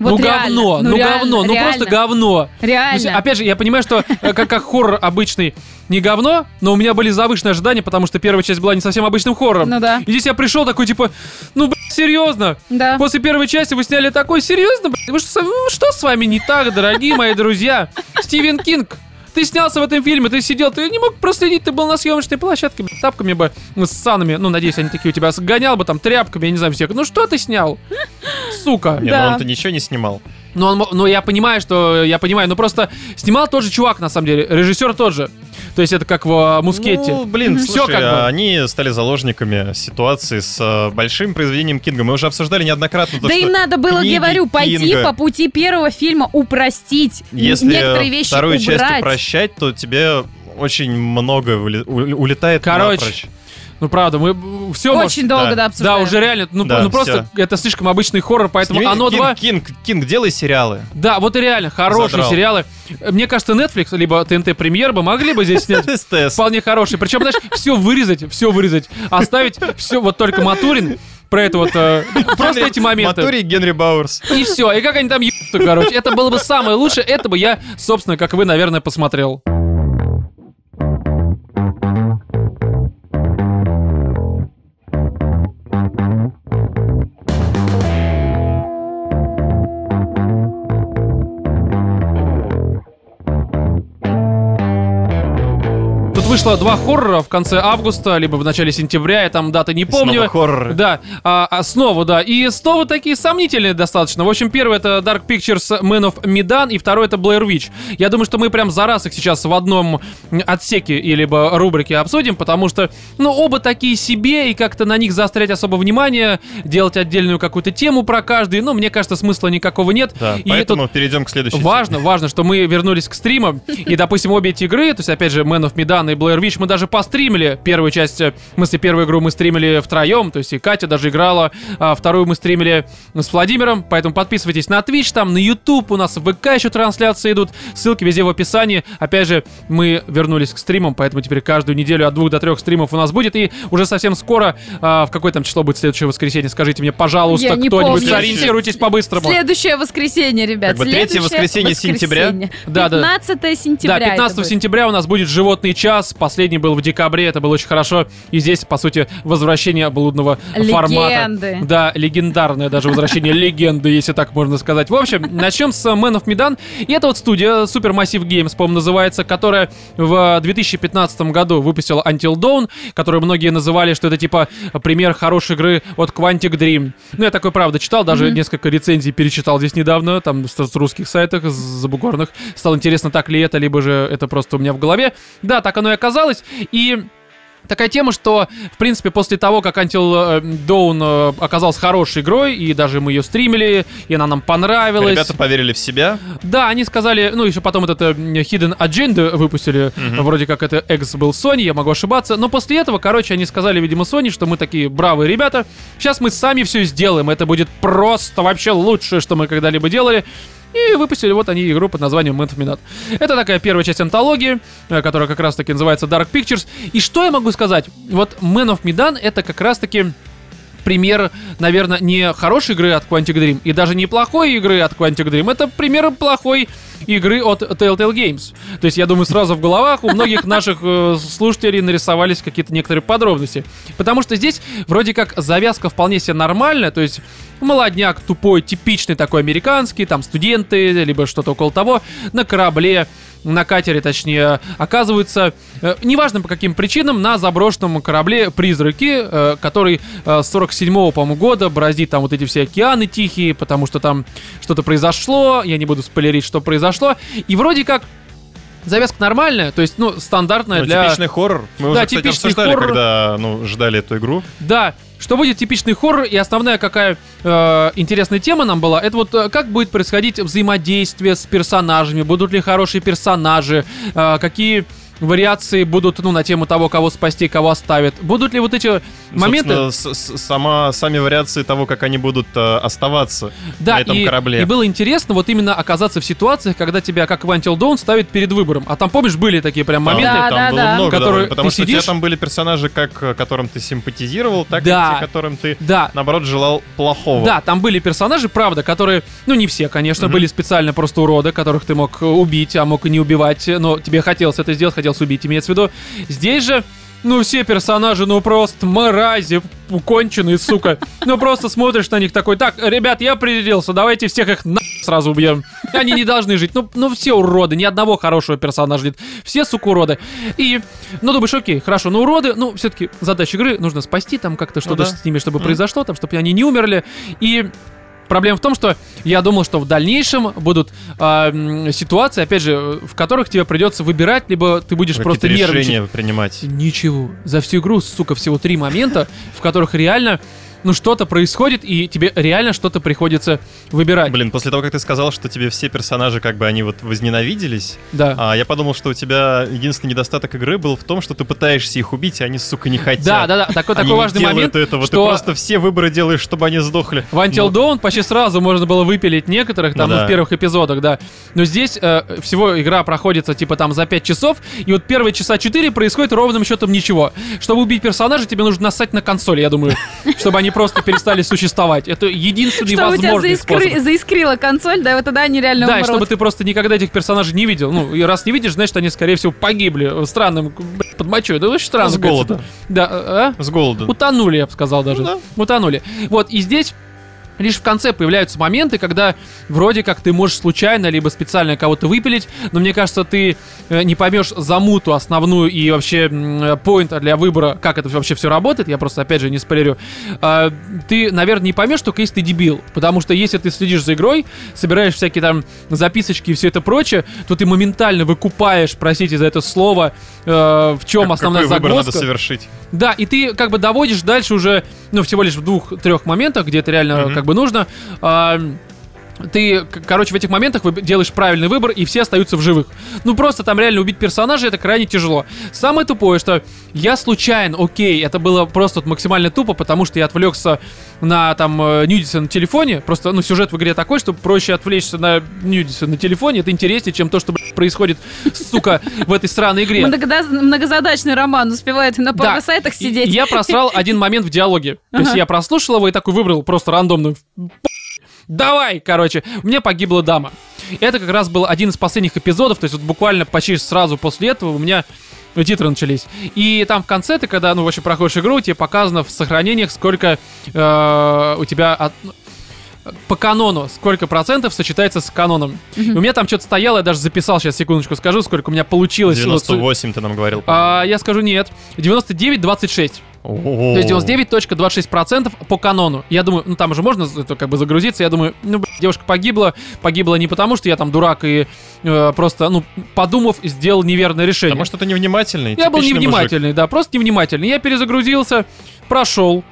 Вот ну реально. Говно, ну реально, говно, реально. Ну просто говно. Реально. Ну, опять же, я понимаю, что как хоррор обычный не говно, но у меня были завышенные ожидания, потому что первая часть была не совсем обычным хоррором. Ну да. И здесь я пришел такой, типа, ну, блядь, серьезно? Да. После первой части вы сняли такой, серьезно, блядь? Вы что с вами не так, дорогие мои друзья? Стивен Кинг. Ты снялся в этом фильме, ты сидел, ты не мог проследить, ты был на съемочной площадке, с тапками бы, с санами, ну, надеюсь, они такие у тебя, гонял бы там тряпками, я не знаю, всех. Ну, что ты снял? Сука. Не, да. Ну он-то ничего не снимал. Но я понимаю, что... Я понимаю, но просто снимал тот же чувак, на самом деле. Режиссер тот же. То есть это как в Мускетте. Ну, блин, слушай, как бы. Они стали заложниками ситуации с большим произведением Кинга. Мы уже обсуждали неоднократно то, да, что им надо было, говорю, пойти Кинга. По пути первого фильма, упростить. Если некоторые вещи вторую убрать. Часть упрощать, то тебе очень много улетает. Короче. Напрочь. Ну, правда, мы все... Очень может... долго, да, обсуждаем. Да, уже реально, ну, да, ну просто это слишком обычный хоррор, поэтому «Оно 2». Кинг, делай сериалы. Да, вот и реально, хорошие сериалы. Мне кажется, Netflix, либо ТНТ Премьер бы могли бы здесь снять вполне хорошие. Причем, знаешь, все вырезать, оставить все, вот только Матурин, про это вот, просто эти моменты. Матурин и Генри Бауэрс. И все, и как они там ебутся, короче. Это было бы самое лучшее, это бы я, собственно, как вы, наверное, посмотрел. Вышло два хоррора в конце августа, либо в начале сентября, я там даты не помню. Снова хорроры. Да, снова, да. И снова такие сомнительные достаточно. В общем, первый — это Dark Pictures Man of Medan, и второй — это Blair Witch. Я думаю, что мы прям за раз их сейчас в одном отсеке или рубрике обсудим, потому что, ну, оба такие себе, и как-то на них заострять особо внимание, делать отдельную какую-то тему про каждый, ну, мне кажется, смысла никакого нет. Да, и поэтому перейдем к следующей. Важно, что мы вернулись к стримам, и, допустим, обе эти игры, то есть, опять же, Man of Medan и Blair Witch, мы даже постримили первую часть, в смысле, первую игру мы стримили втроем, то есть и Катя даже играла, а вторую мы стримили с Владимиром, поэтому подписывайтесь на Twitch, там, на YouTube, у нас в ВК еще трансляции идут, ссылки везде в описании. Опять же, мы вернулись к стримам, поэтому теперь каждую неделю от 2 до 3 стримов у нас будет, и уже совсем скоро, в какое там число будет следующее воскресенье, скажите мне, пожалуйста, кто-нибудь, сориентируйтесь по-быстрому. Следующее воскресенье, ребят. Как бы третье воскресенье сентября. 15 сентября. Да, 15 сентября у нас будет «Животный час», раз. Последний был в декабре, это было очень хорошо. И здесь, по сути, возвращение блудного формата. Да, легендарное даже возвращение легенды, если так можно сказать. В общем, начнем с Man of Medan. И это вот студия, Supermassive Games, по-моему, называется, которая в 2015 году выпустила Until Dawn, которую многие называли, что это типа пример хорошей игры от Quantic Dream. Ну, я такой, правда, читал, даже несколько рецензий перечитал здесь недавно, там, с русских сайтов, с забугорных. Стало интересно, так ли это, либо же это просто у меня в голове. Да, так оно и оказалось. И такая тема, что, в принципе, после того, как Until Dawn оказалась хорошей игрой, и даже мы ее стримили, и она нам понравилась. Ребята поверили в себя. Да, они сказали, ну, еще потом этот Hidden Agenda выпустили, вроде как это экс был Sony, я могу ошибаться, но после этого, короче, они сказали, видимо, Sony, что мы такие бравые ребята, сейчас мы сами все сделаем, это будет просто вообще лучшее, что мы когда-либо делали. И выпустили вот они игру под названием Man of Medan. Это такая первая часть антологии, которая как раз-таки называется Dark Pictures. И что я могу сказать? Вот Man of Medan — это как раз-таки пример, наверное, не хорошей игры от Quantic Dream и даже не плохой игры от Quantic Dream. Это пример плохой игры от Telltale Games. То есть, я думаю, сразу в головах у многих наших слушателей нарисовались какие-то некоторые подробности. Потому что здесь вроде как завязка вполне себе нормальная, то есть молодняк тупой, типичный такой американский, там студенты, либо что-то около того, на корабле, на катере, точнее, оказываются, неважно по каким причинам, на заброшенном корабле призраки, который с 47-го, по-моему, года бороздит там вот эти все океаны тихие, потому что там что-то произошло, я не буду спойлерить, что произошло, и вроде как завязка нормальная, то есть, ну, стандартная, ну, для... Типичный хоррор. Мы да, уже, кстати, обсуждали, хоррор, когда, ну, ждали эту игру. Да, что будет типичный хоррор, и основная какая интересная тема нам была, это вот как будет происходить взаимодействие с персонажами, будут ли хорошие персонажи, какие вариации будут, ну, на тему того, кого спасти, кого оставят. Будут ли вот эти моменты... Сами вариации того, как они будут оставаться на этом корабле. И было интересно вот именно оказаться в ситуациях, когда тебя, как в Until Dawn, ставят перед выбором. А там, помнишь, были такие прям моменты? Там было много, потому что у тебя там были персонажи, как которым ты симпатизировал, так и те, которым ты, наоборот, желал плохого. Да, там были персонажи, правда, которые, ну, не все, конечно, были специально просто уроды, которых ты мог убить, а мог и не убивать, но тебе хотелось это сделать, хотелось убить, имеется в виду. Здесь же, ну, все персонажи, ну, просто мрази конченые, сука. Ну, просто смотришь на них такой, так, ребят, я определился, давайте всех их на сразу убьем. Они не должны жить. Ну, все уроды, ни одного хорошего персонажа нет. Все, сука, уроды. И, ну, думаешь, окей, хорошо, но уроды, ну, все-таки задача игры, нужно спасти там как-то что-то с ними, чтобы произошло, там, чтобы они не умерли. И... проблема в том, что я думал, что в дальнейшем будут ситуации, опять же, в которых тебе придется выбирать, либо ты будешь просто нервничать. Решения принимать. Ничего. За всю игру, сука, всего 3 момента, в которых реально... ну, что-то происходит, и тебе реально что-то приходится выбирать. Блин, после того, как ты сказал, что тебе все персонажи, как бы, они вот возненавиделись, я подумал, что у тебя единственный недостаток игры был в том, что ты пытаешься их убить, и они, сука, не хотят. Да-да-да, такой важный момент, этого. Что... Ты просто все выборы делаешь, чтобы они сдохли. В Until Dawn почти сразу можно было выпилить некоторых, там, в первых эпизодах, да. Но здесь всего игра проходится, типа, там, за 5 часов, и вот первые часа 4 происходит ровным счетом ничего. Чтобы убить персонажа, тебе нужно нассать на консоли, я думаю, чтобы они просто перестали существовать. Это единственный возможный способ. Чтобы у тебя заискрила консоль, да, вот тогда они реально умрут. Да, чтобы ты просто никогда этих персонажей не видел. Ну, и раз не видишь, значит, они, скорее всего, погибли. Странным, под мочой. Да, очень странно. С голода. Да, с голода. Утонули, я бы сказал даже. Ну, да. Утонули. Вот, и здесь... лишь в конце появляются моменты, когда вроде как ты можешь случайно либо специально кого-то выпилить, но мне кажется, ты не поймешь замуту основную и вообще поинт для выбора, как это вообще все работает, я просто, опять же, не спойлерю. Ты, наверное, не поймешь, только если ты дебил, потому что если ты следишь за игрой, собираешь всякие там записочки и все это прочее, то ты моментально выкупаешь, простите за это слово, в чем основная загвоздка. Какой выбор надо совершить. Да, и ты как бы доводишь дальше уже, ну, всего лишь в 2-3 моментах, где это реально как бы нужно. Ты, короче, в этих моментах делаешь правильный выбор, и все остаются в живых. Ну, просто там реально убить персонажа — это крайне тяжело. Самое тупое, что я случайно, окей, это было просто вот максимально тупо, потому что я отвлекся на, там, нюдисы на телефоне. Просто, ну, сюжет в игре такой, что проще отвлечься на нюдисы на телефоне. Это интереснее, чем то, что, блядь, происходит, сука, в этой сраной игре. Многозадачный роман успевает на пару сайтах сидеть. Я просрал один момент в диалоге. То есть я прослушал его и такой выбрал просто рандомную... Давай, короче, у меня погибла дама. Это как раз был один из последних эпизодов, то есть вот буквально почти сразу после этого у меня Ну, титры начались. И там в конце ты, когда, ну, вообще проходишь игру, тебе показано в сохранениях, сколько у тебя... по канону, сколько процентов сочетается с каноном. У меня там что-то стояло, я даже записал, сейчас секундочку скажу, сколько у меня получилось. 98 ты нам говорил. Я скажу нет. 99,26. То есть 99.26% по канону. Я думаю, ну там уже можно как бы загрузиться. Я думаю, ну, девушка погибла. Погибла не потому, что я там дурак и просто, ну, подумав, сделал неверное решение. Потому что ты невнимательный. Я был невнимательный, мужик. Да, просто невнимательный. Я перезагрузился, прошел,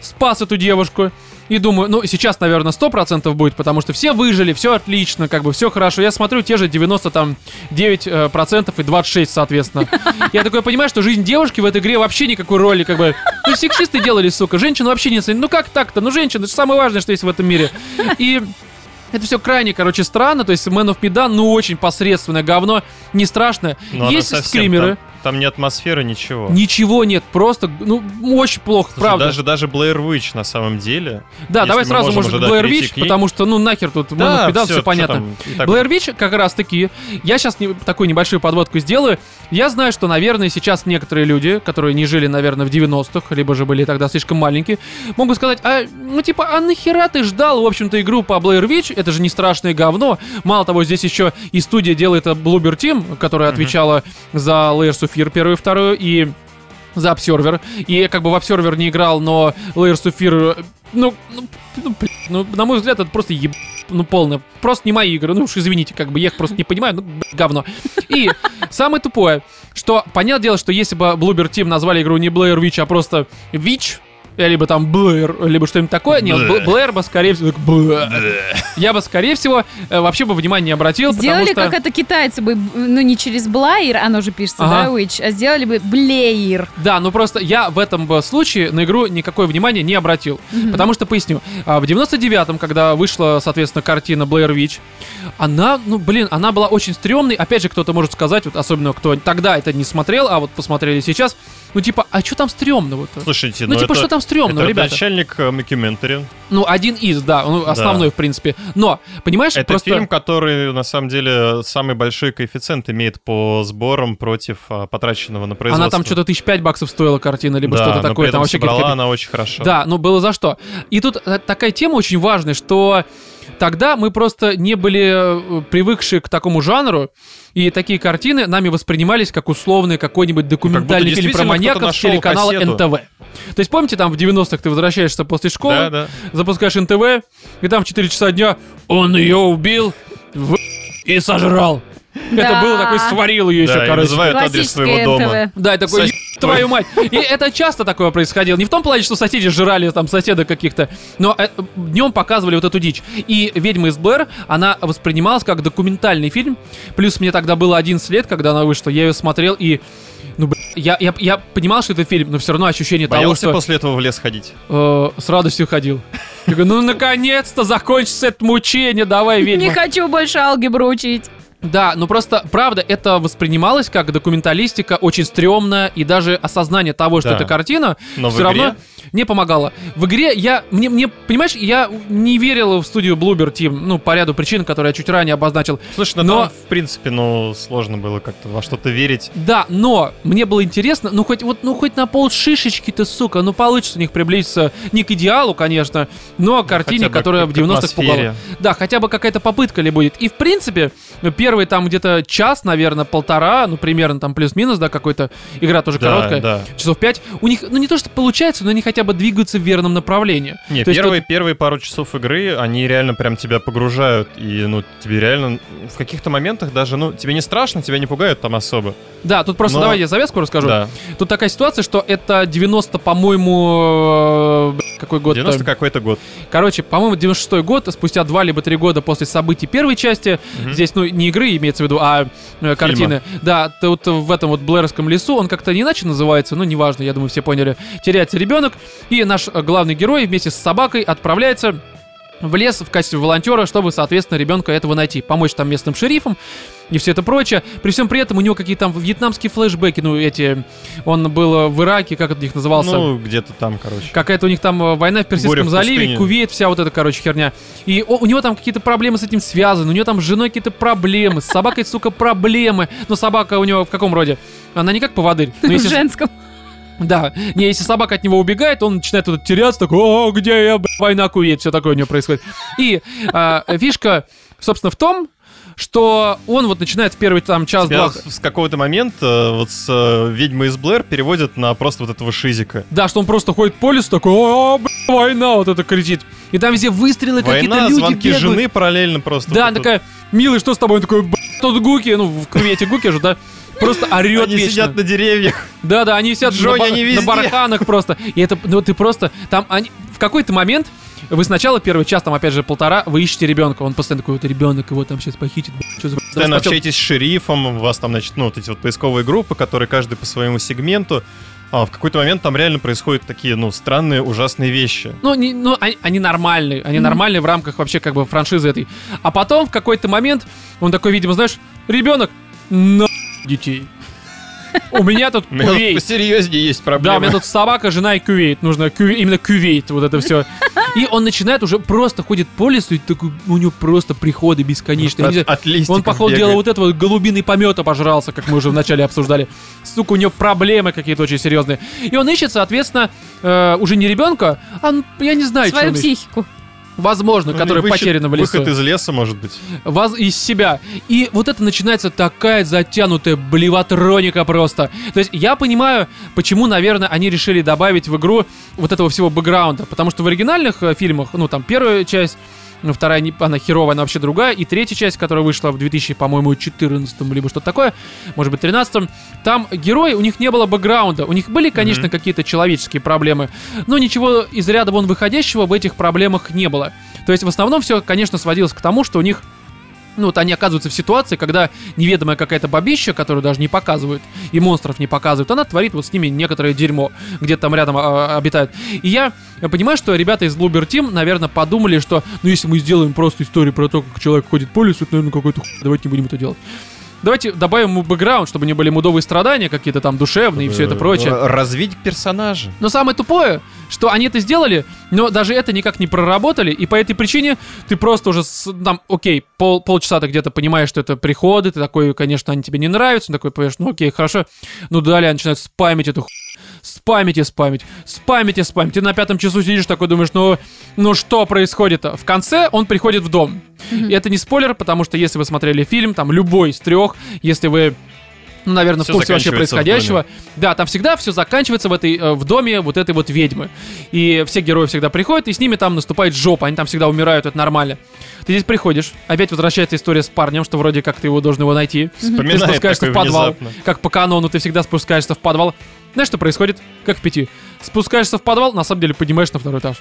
спас эту девушку. И думаю, ну, сейчас, наверное, 100% будет, потому что все выжили, все отлично, как бы все хорошо. Я смотрю, те же 99% и 26%, соответственно. Я такой понимаю, что жизнь девушки в этой игре вообще никакой роли, как бы... Ну, сексисты делали, сука, женщин вообще не... Ну, как так-то? Ну, женщина, это же самое важное, что есть в этом мире. И... Это все крайне, короче, странно. То есть Man of Medan, ну, очень посредственное говно. Не страшно. Но есть скримеры. Там не атмосферы, ничего. Ничего нет. Просто, ну, очень плохо. Слушай, правда. Даже Blair Witch на самом деле. Да, давай сразу, может, Blair Witch, потому что, ну, нахер тут Man of Medan, все понятно. Blair Witch как раз-таки... Я сейчас такую небольшую подводку сделаю. Я знаю, что, наверное, сейчас некоторые люди, которые не жили, наверное, в 90-х, либо же были тогда слишком маленькие, могут сказать, а нахера ты ждал, в общем-то, игру по Blair Witch? Это же не страшное говно. Мало того, здесь еще и студия делает Bloober Team, которая отвечала за Layers of Fear первую и вторую, и за Observer. И как бы в Observer не играл, но Layers of Fear... Ну, на мой взгляд, это просто полное. Просто не мои игры. Ну уж извините, как бы я их просто не понимаю. Говно. И самое тупое, что понятное дело, что если бы Bloober Team назвали игру не Blair Witch, а просто Witch, либо там Блэр, либо что-нибудь такое. Нет, Блэр бы, скорее всего, я бы, скорее всего, вообще бы внимания не обратил. Сделали, потому что... как это китайцы бы, ну, не через Блайер, оно же пишется, да, Witch, а сделали бы Блейер. Да, ну просто я в этом случае на игру никакое внимание не обратил. Потому что, поясню, в 99-м, когда вышла, соответственно, картина Blair Witch, она, она была очень стрёмной. Опять же, кто-то может сказать, вот особенно кто тогда это не смотрел, а вот посмотрели сейчас, ну типа, а что там стрёмного-то? Слушайте, ну типа, что там стрёмного, ребята? Это начальник мокюментари. Ну, один из, да, ну, основной, да, в принципе. Но, понимаешь, это просто... фильм, который, на самом деле, самый большой коэффициент имеет по сборам против потраченного на производство. Она там что-то $5,000 стоила картина, либо да, что-то такое. Там вообще собрала она очень хорошо. Да, ну было за что. И тут такая тема очень важная, что тогда мы просто не были привыкшие к такому жанру, и такие картины нами воспринимались как условный какой-нибудь документальный фильм про маньяков с телеканала НТВ. То есть помните, там в 90-х ты возвращаешься после школы, запускаешь НТВ, и там в 4 часа дня он ее убил и сожрал. Это было такой, сварил ее еще, короче. Называют адрес своего дома. Да, и такой... твою мать. И это часто такое происходило. Не в том плане, что соседи жрали там соседа каких-то, но днем показывали вот эту дичь. И «Ведьма из Блэр», она воспринималась как документальный фильм. Плюс мне тогда было 11 лет, когда она вышла. Я ее смотрел и... Ну, блин, я понимал, что это фильм, но все равно ощущение боялся того, что... после этого в лес ходить? С радостью ходил. Я говорю, ну наконец-то закончится это мучение, давай, ведьма. Не хочу больше алгебру учить. Да, но просто, правда, это воспринималось как документалистика, очень стрёмная, и даже осознание того, что это картина, все равно не помогало. В игре я, понимаешь, я не верил в студию Bloober Team, ну, по ряду причин, которые я чуть ранее обозначил. Слушай, но там, в принципе, ну, сложно было как-то во что-то верить. Да, но мне было интересно, хоть на пол шишечки-то, сука, ну, получится у них приблизиться не к идеалу, конечно, но к картине, которая в 90-х пугала. Да, хотя бы какая-то попытка ли будет. И, в принципе, первый там где-то час, наверное, полтора, ну, примерно там плюс-минус, да, какой-то. Игра тоже короткая, часов 5. У них, ну, не то, что получается, но они хотя бы двигаются в верном направлении. Не, первые пару часов игры, они реально прям тебя погружают, и, ну, тебе реально в каких-то моментах даже, ну, тебе не страшно, тебя не пугают там особо. Да, тут просто, давай я завязку расскажу. Да. Тут такая ситуация, что это 90, по-моему, какой год? 90 какой-то год. Короче, по-моему, 96-й год, спустя 2 либо 3 года после событий первой части, здесь, ну, не игры, имеется в виду, а картины. Да, тут в этом вот Блэрском лесу, он как-то не иначе называется, но неважно, я думаю, все поняли. Теряется ребенок, и наш главный герой вместе с собакой отправляется в лес в качестве волонтера, чтобы, соответственно, ребенка этого найти, помочь там местным шерифам и все это прочее. При всем при этом у него какие-то там вьетнамские флешбеки, он был в Ираке, как это у них назывался? Где-то там, короче. Какая-то у них там война в Персидском заливе, Кувейт, вся вот эта, короче, херня. И у него там какие-то проблемы с этим связаны, у него там с женой какие-то проблемы, с собакой, сука, проблемы. Но собака у него в каком роде? Она не как поводырь. В женском. Да, если собака от него убегает, он начинает вот теряться, такой, о, где я, война кует, все такое у него происходит. И фишка, собственно, в том, что он вот начинает в первый там час-два... С какого-то момента вот с «Ведьмы из Блэр» переводят на просто вот этого шизика. Да, что он просто ходит по лесу, такой, о, война, вот это кричит. И там везде выстрелы, война, какие-то люди звонки бегают. Жены параллельно просто. Да, вот она такая, милый, что с тобой? Он такой, тут гуки, в квете гуки же, да. Просто орёт они вечно. Они сидят на деревьях. Да-да, они сидят на барханах просто. И это, ты просто... Там они... В какой-то момент... Вы сначала первый час, там, опять же, полтора, вы ищете ребенка. Он постоянно такой, вот ребенок, его там сейчас похитит. Постоянно общаетесь с шерифом, у вас там, значит, вот эти вот поисковые группы, которые каждый по своему сегменту. А в какой-то момент там реально происходят такие, странные, ужасные вещи. Они нормальные. Они нормальные в рамках вообще, как бы, франшизы этой. А потом, в какой-то момент, он такой, видимо, знаешь, ребенок, детей. У меня тут кювейт. Посерьезнее есть проблемы. Да, у меня тут собака, жена и кювейт. Нужно именно кювейт, вот это все. И он начинает уже просто ходит по лесу, и такой, у него просто приходы бесконечные. От листиков он, походу, делал вот этого голубиный помета пожрался, как мы уже вначале обсуждали. Сука, у него проблемы какие-то очень серьезные. И он ищет, соответственно, уже не ребенка, а, я не знаю, свою психику. Возможно, которая потеряна в лесу. Выход из леса, может быть. Из себя. И вот это начинается такая затянутая блевотроника просто. То есть я понимаю, почему, наверное, они решили добавить в игру вот этого всего бэкграунда. Потому что в оригинальных фильмах, там первая часть, вторая, она херовая, она вообще другая, и третья часть, которая вышла в 2014, либо что-то такое, может быть, 13-м, там герои, у них не было бэкграунда. У них были, конечно, какие-то человеческие проблемы, но ничего из ряда вон выходящего в этих проблемах не было. То есть в основном все, конечно, сводилось к тому, что у них они оказываются в ситуации, когда неведомая какая-то бабища, которую даже не показывают, и монстров не показывают, она творит вот с ними некоторое дерьмо, где-то там рядом обитает. И я понимаю, что ребята из Bloober Team, наверное, подумали, что, если мы сделаем просто историю про то, как человек ходит по лесу, это, наверное, какой-то хуй, давайте не будем это делать. Давайте добавим ему бэкграунд, чтобы не были мудовые страдания какие-то там душевные и все это прочее. Развить персонажа. Но самое тупое, что они это сделали, но даже это никак не проработали, и по этой причине ты просто уже полчаса ты где-то понимаешь, что это приходы, ты такой, конечно, они тебе не нравятся, такой понимаешь, хорошо, далее начинают спамить эту хуйню. Спамить. Ты на пятом часу сидишь такой, думаешь, что происходит-то? В конце он приходит в дом. И это не спойлер, потому что если вы смотрели фильм, там, любой из трех, если вы... наверное, все в курсе вообще происходящего. Да, там всегда все заканчивается в доме вот этой вот ведьмы. И все герои всегда приходят, и с ними там наступает жопа. Они там всегда умирают, это нормально. Ты здесь приходишь, опять возвращается история с парнем, что вроде как ты должен его найти. Ты спускаешься в подвал. Внезапно. Как по канону, ты всегда спускаешься в подвал. Знаешь, что происходит? Как в 5. Спускаешься в подвал, на самом деле поднимаешься на второй этаж.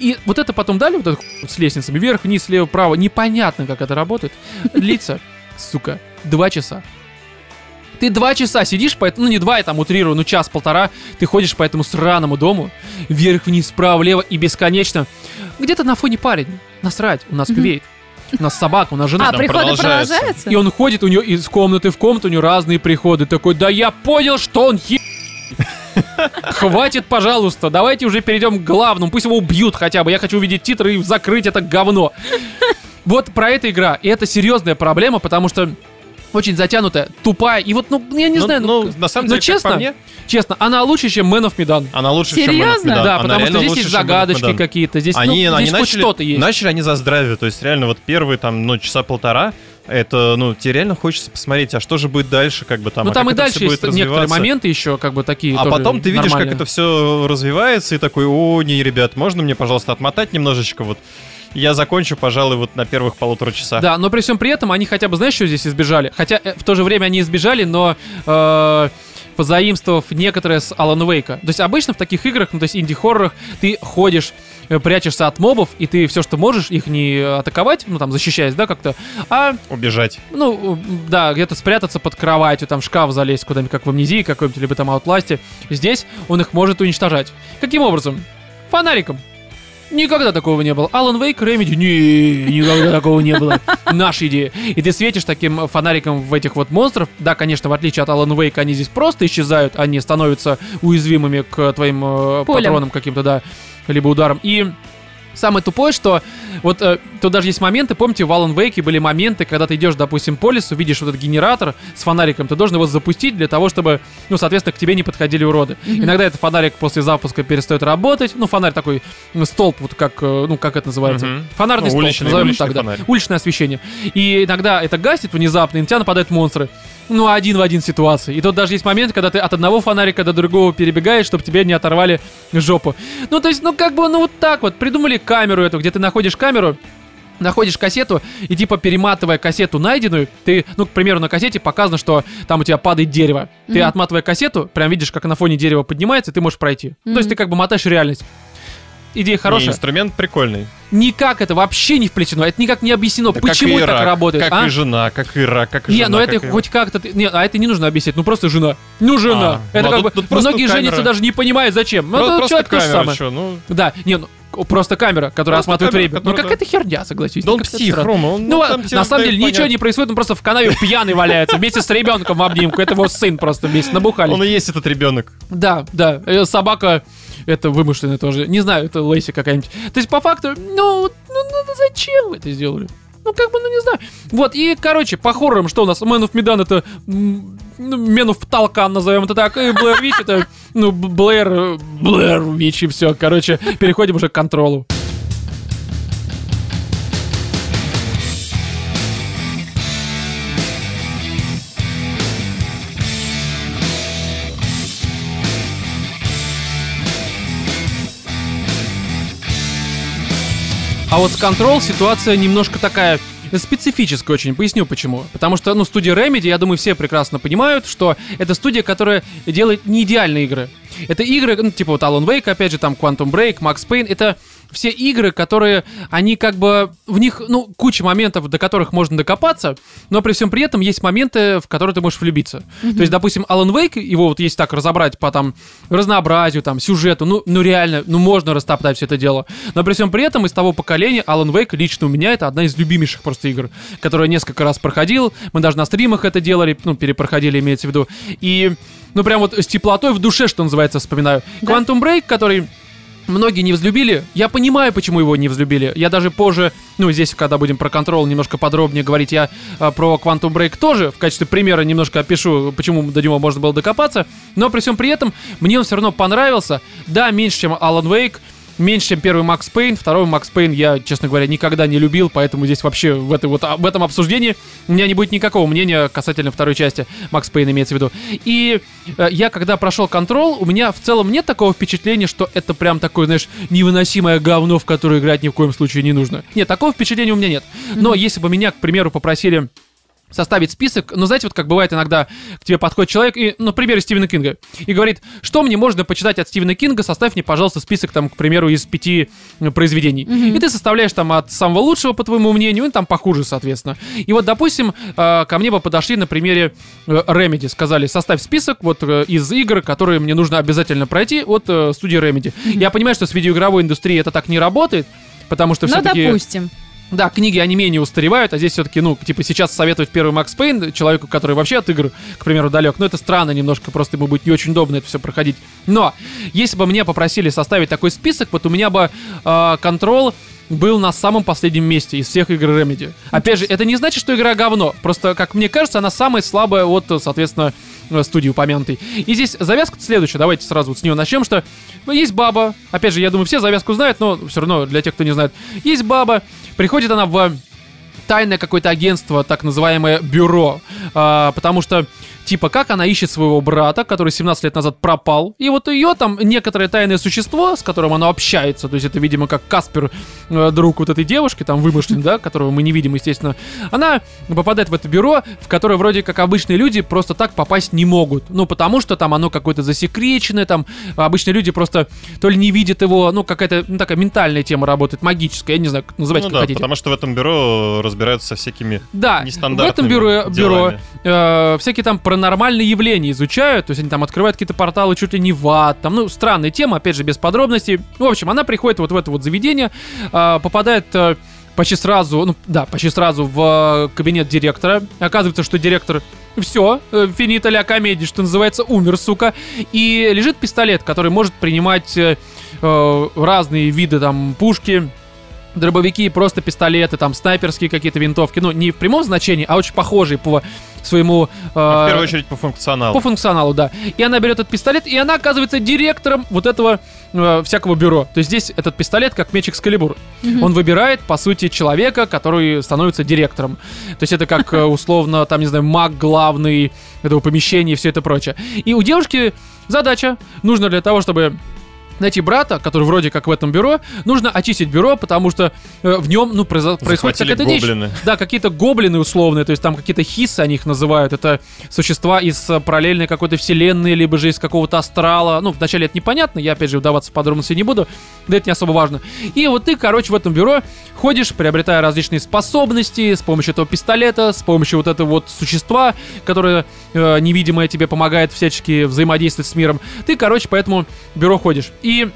И вот это потом дали, вот это с лестницами вверх, вниз, слева, вправо. Непонятно, как это работает. Длится, сука, 2 часа. Ты 2 часа сидишь, не 2, я там утрирую, час-полтора, ты ходишь по этому сраному дому, вверх, вниз, справа, влево и бесконечно. Где-то на фоне парень, насрать, у нас квеет, у нас собака, у нас жена. Приходы продолжаются? И он ходит, у него из комнаты в комнату, у него разные приходы. Такой, да я понял, что он Хватит, пожалуйста, давайте уже перейдем к главному, пусть его убьют хотя бы, я хочу увидеть титры и закрыть это говно. Вот про это игра, и это серьезная проблема, потому что очень затянутая, тупая, и я не знаю... на самом деле, честно, она лучше, чем Man of Medan. Она лучше, серьезно? Чем Man of Medan. Да, потому что здесь есть загадочки какие-то, здесь, здесь хоть что-то есть. Начали они за здравие, то есть реально вот первые там, часа полтора, это, тебе реально хочется посмотреть, а что же будет дальше, как бы там. Там и дальше есть некоторые моменты еще, как бы такие. А потом ты видишь, как это все развивается, и такой, ребят, можно мне, пожалуйста, отмотать немножечко вот. Я закончу, пожалуй, на первых 1,5 часа. Да, но при всем при этом они хотя бы, знаешь, что здесь избежали? Хотя в то же время они избежали, но позаимствовав некоторые с Alan Wake. То есть обычно в таких играх, то есть инди-хоррорах, ты ходишь, прячешься от мобов, и ты все, что можешь, их не атаковать, защищаясь, да, как-то, а... Убежать. Где-то спрятаться под кроватью, там в шкаф залезть куда-нибудь, как в Амнезии, какой-нибудь, либо там Outlast'е. Здесь он их может уничтожать. Каким образом? Фонариком. Никогда такого не было. Alan Wake, Remedy, никогда такого не было. Наша идея. И ты светишь таким фонариком в этих вот монстров. Да, конечно, в отличие от Alan Wake, они здесь просто исчезают, они становятся уязвимыми к твоим патронам каким-то, да, либо ударам. И самое тупое, что вот тут даже есть моменты, помните, в Alan Wake были моменты, когда ты идешь, допустим, по лесу, видишь вот этот генератор с фонариком, ты должен его запустить для того, чтобы, ну, соответственно, к тебе не подходили уроды. Mm-hmm. Иногда этот фонарик после запуска перестает работать, ну, фонарь такой, столб, вот как, ну, как это называется, mm-hmm. фонарный столб, назовем так, да, уличное освещение. И иногда это гасит внезапно, и на тебя нападают монстры. Ну, один в один ситуации. И тут даже есть момент, когда ты от одного фонарика до другого перебегаешь, чтобы тебе не оторвали жопу. Ну, то есть, ну, как бы, ну, вот так вот. Придумали камеру эту, где ты находишь камеру, находишь кассету, и типа перематывая кассету найденную, ты, ну, к примеру, на кассете показано, что там у тебя падает дерево. Ты, отматывая кассету, прям видишь, как на фоне дерева поднимается, и ты можешь пройти. То есть ты как бы мотаешь реальность. Идея хорошая. И инструмент прикольный. Никак это вообще не вплетено, это никак не объяснено, да, почему так работает. Как и жена, как и рак, как и жена. Не, но это хоть как-то... Не, а это не нужно объяснить, ну просто жена. Ну жена. Это как бы... Многие женятся даже не понимают, зачем. Ну человек то же самое. Да, не, ну... Просто камера, которая осматривает время. Ну какая-то херня, согласись. Да он псих, Рома. Ну на самом деле ничего не происходит, он просто в канаве пьяный валяется вместе с ребенком в обнимку. Это его сын просто вместе набухали. Он и есть этот ребенок. Да, да. Собака... Это вымышленное тоже. Не знаю, это Лейси какая-нибудь. То есть, по факту, ну, зачем вы это сделали? Ну, как бы, ну, не знаю. Вот, и, короче, по хоррорам, что у нас? Man of Medan — это... Man of Толкан, назовем это так. И Blair Witch — это... Ну, Blair Witch, и все. Короче, переходим уже к контролу. А вот с Control ситуация немножко такая специфическая очень, поясню почему. Потому что, ну, студия Remedy, я думаю, все прекрасно понимают, что это студия, которая делает не идеальные игры. Это игры, ну, типа вот Alan Wake, опять же, там Quantum Break, Max Payne, это все игры, которые, они как бы, в них, ну, куча моментов, до которых можно докопаться, но при всем при этом есть моменты, в которые ты можешь влюбиться. Mm-hmm. То есть, допустим, Alan Wake, его вот если так разобрать по там разнообразию, там, сюжету, ну реально, ну можно растоптать все это дело. Но при всем при этом из того поколения Alan Wake лично у меня это одна из любимейших просто игр, которую я несколько раз проходил, мы даже на стримах это делали, ну, перепроходили, имеется в виду, и, ну, прям вот с теплотой в душе, что называется, вспоминаю. Да. Quantum Break, который... Многие не взлюбили. Я понимаю, почему его не взлюбили. Я даже позже, ну, здесь, когда будем про Control немножко подробнее говорить, я про Quantum Break тоже в качестве примера немножко опишу, почему до него можно было докопаться. Но при всем при этом мне он все равно понравился. Да, меньше, чем Alan Wake, меньше, чем первый Max Payne. Второй Max Payne я, честно говоря, никогда не любил, поэтому здесь вообще в этом обсуждении у меня не будет никакого мнения касательно второй части Max Payne, имеется в виду. И я, когда прошел Control, у меня в целом нет такого впечатления, что это прям такое, знаешь, невыносимое говно, в которое играть ни в коем случае не нужно. Нет, такого впечатления у меня нет. Но если бы меня, к примеру, попросили... составить список, но, знаете, вот как бывает иногда к тебе подходит человек, и, ну, пример из Стивена Кинга, и говорит, что мне можно почитать от Стивена Кинга, составь мне, пожалуйста, список, там, к примеру, из 5 произведений. Mm-hmm. И ты составляешь там от самого лучшего, по твоему мнению, и там похуже, соответственно. И вот, допустим, ко мне бы подошли на примере Remedy, сказали, составь список вот из игр, которые мне нужно обязательно пройти от студии Remedy. Mm-hmm. Я понимаю, что с видеоигровой индустрией это так не работает, потому что все-таки... Ну, допустим. Да, книги, они менее устаревают, а здесь все-таки, ну, типа, сейчас советовать первый Макс Пейн человеку, который вообще от игр, к примеру, далек, ну, это странно немножко, просто ему будет не очень удобно это все проходить. Но, если бы меня попросили составить такой список, вот у меня бы Control был на самом последнем месте из всех игр Remedy. Опять же, это не значит, что игра говно, просто, как мне кажется, она самая слабая от, соответственно, студии упомянутой. И здесь завязка следующая, давайте сразу вот с нее начнем, что есть баба, опять же, я думаю, все завязку знают, но все равно для тех, кто не знает, есть баба, приходит она в тайное какое-то агентство, так называемое бюро, потому что типа как она ищет своего брата, который 17 лет назад пропал, и вот ее там некоторое тайное существо, с которым она общается, то есть это, видимо, как Каспер, друг вот этой девушки, там вымышленный, да, которого мы не видим, естественно, она попадает в это бюро, в которое вроде как обычные люди просто так попасть не могут, ну, потому что там оно какое-то засекреченное, там обычные люди просто то ли не видят его, ну, какая-то, ну, такая ментальная тема работает, магическая, я не знаю, как называть, ну, как да, хотите. Потому что в этом бюро разбираются со всякими нестандартными делами. Да, в этом бюро всякие там паранормальные явления изучают, то есть они там открывают какие-то порталы чуть ли не в ад, там, ну, странная тема, опять же, без подробностей. В общем, она приходит вот в это вот заведение, попадает... Почти сразу в кабинет директора. Оказывается, что директор все, финита ля комедия, что называется, умер, сука. И лежит пистолет, который может принимать разные виды там пушки, дробовики, просто пистолеты, там снайперские какие-то винтовки. Ну, не в прямом значении, а очень похожие по своему... в первую очередь по функционалу. По функционалу, да. И она берет этот пистолет, и она оказывается директором вот этого всякого бюро. То есть здесь этот пистолет как меч Экскалибур. Он выбирает, по сути, человека, который становится директором. То есть это как, условно, там, не знаю, маг главный этого помещения и все это прочее. И у девушки задача нужна для того, чтобы... найти брата, который вроде как в этом бюро, нужно очистить бюро, потому что в нем, ну, происходит какая-то дичь. Да, какие-то гоблины условные, то есть там какие-то хиссы они их называют, это существа из параллельной какой-то вселенной, либо же из какого-то астрала, ну, вначале это непонятно, я, опять же, вдаваться в подробности не буду, да это не особо важно. И вот ты, короче, в этом бюро ходишь, приобретая различные способности с помощью этого пистолета, с помощью вот этого вот существа, которое невидимое тебе помогает всячески взаимодействовать с миром. Ты, короче, по этому бюро ходишь. И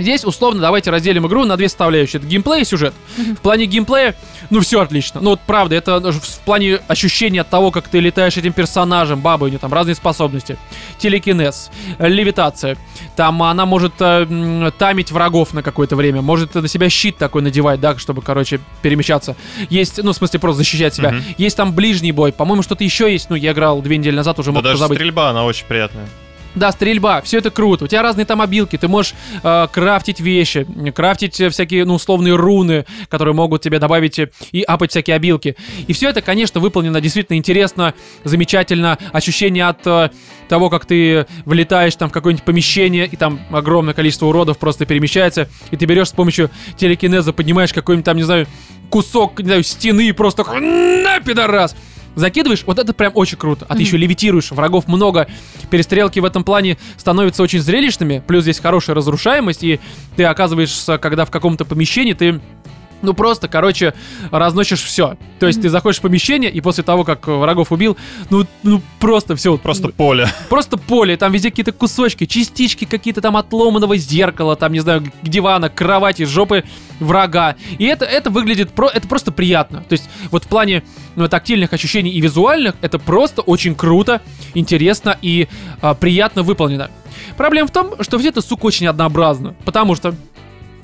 здесь, условно, давайте разделим игру на две составляющие. Это геймплей и сюжет. В плане геймплея, ну, все отлично. Ну, вот правда, это в плане ощущения от того, как ты летаешь этим персонажем, баба, у нее там разные способности. Телекинез, левитация. Там она может тамить врагов на какое-то время. Может на себя щит такой надевать, да, чтобы, короче, перемещаться. Есть, ну, в смысле, просто защищать себя. Есть там ближний бой. По-моему, что-то еще есть. Ну, я играл 2 недели назад, уже мог позабыть. Да даже стрельба, она очень приятная. Да, стрельба, все это круто. У тебя разные там обилки, ты можешь крафтить вещи, крафтить всякие, ну, условные руны, которые могут тебе добавить и апать всякие обилки. И все это, конечно, выполнено действительно интересно, замечательно. Ощущение от того, как ты влетаешь там в какое-нибудь помещение, и там огромное количество уродов просто перемещается, и ты берешь с помощью телекинеза, поднимаешь какой-нибудь там, не знаю, кусок, не знаю, стены и просто на, пидорас! Закидываешь, вот это прям очень круто. А ты еще левитируешь, врагов много. Перестрелки в этом плане становятся очень зрелищными. Плюс здесь хорошая разрушаемость. И ты оказываешься, когда в каком-то помещении, ты, ну, просто, короче, разносишь все. То есть ты заходишь в помещение, и после того, как врагов убил, ну просто все. Просто поле. Просто поле. Там везде какие-то кусочки, частички какие-то там отломанного зеркала, там, не знаю, дивана, кровати, жопы врага. И это выглядит... Это просто приятно. То есть вот в плане, ну, тактильных ощущений и визуальных это просто очень круто, интересно и приятно выполнено. Проблема в том, что все это, сука, очень однообразно. Потому что...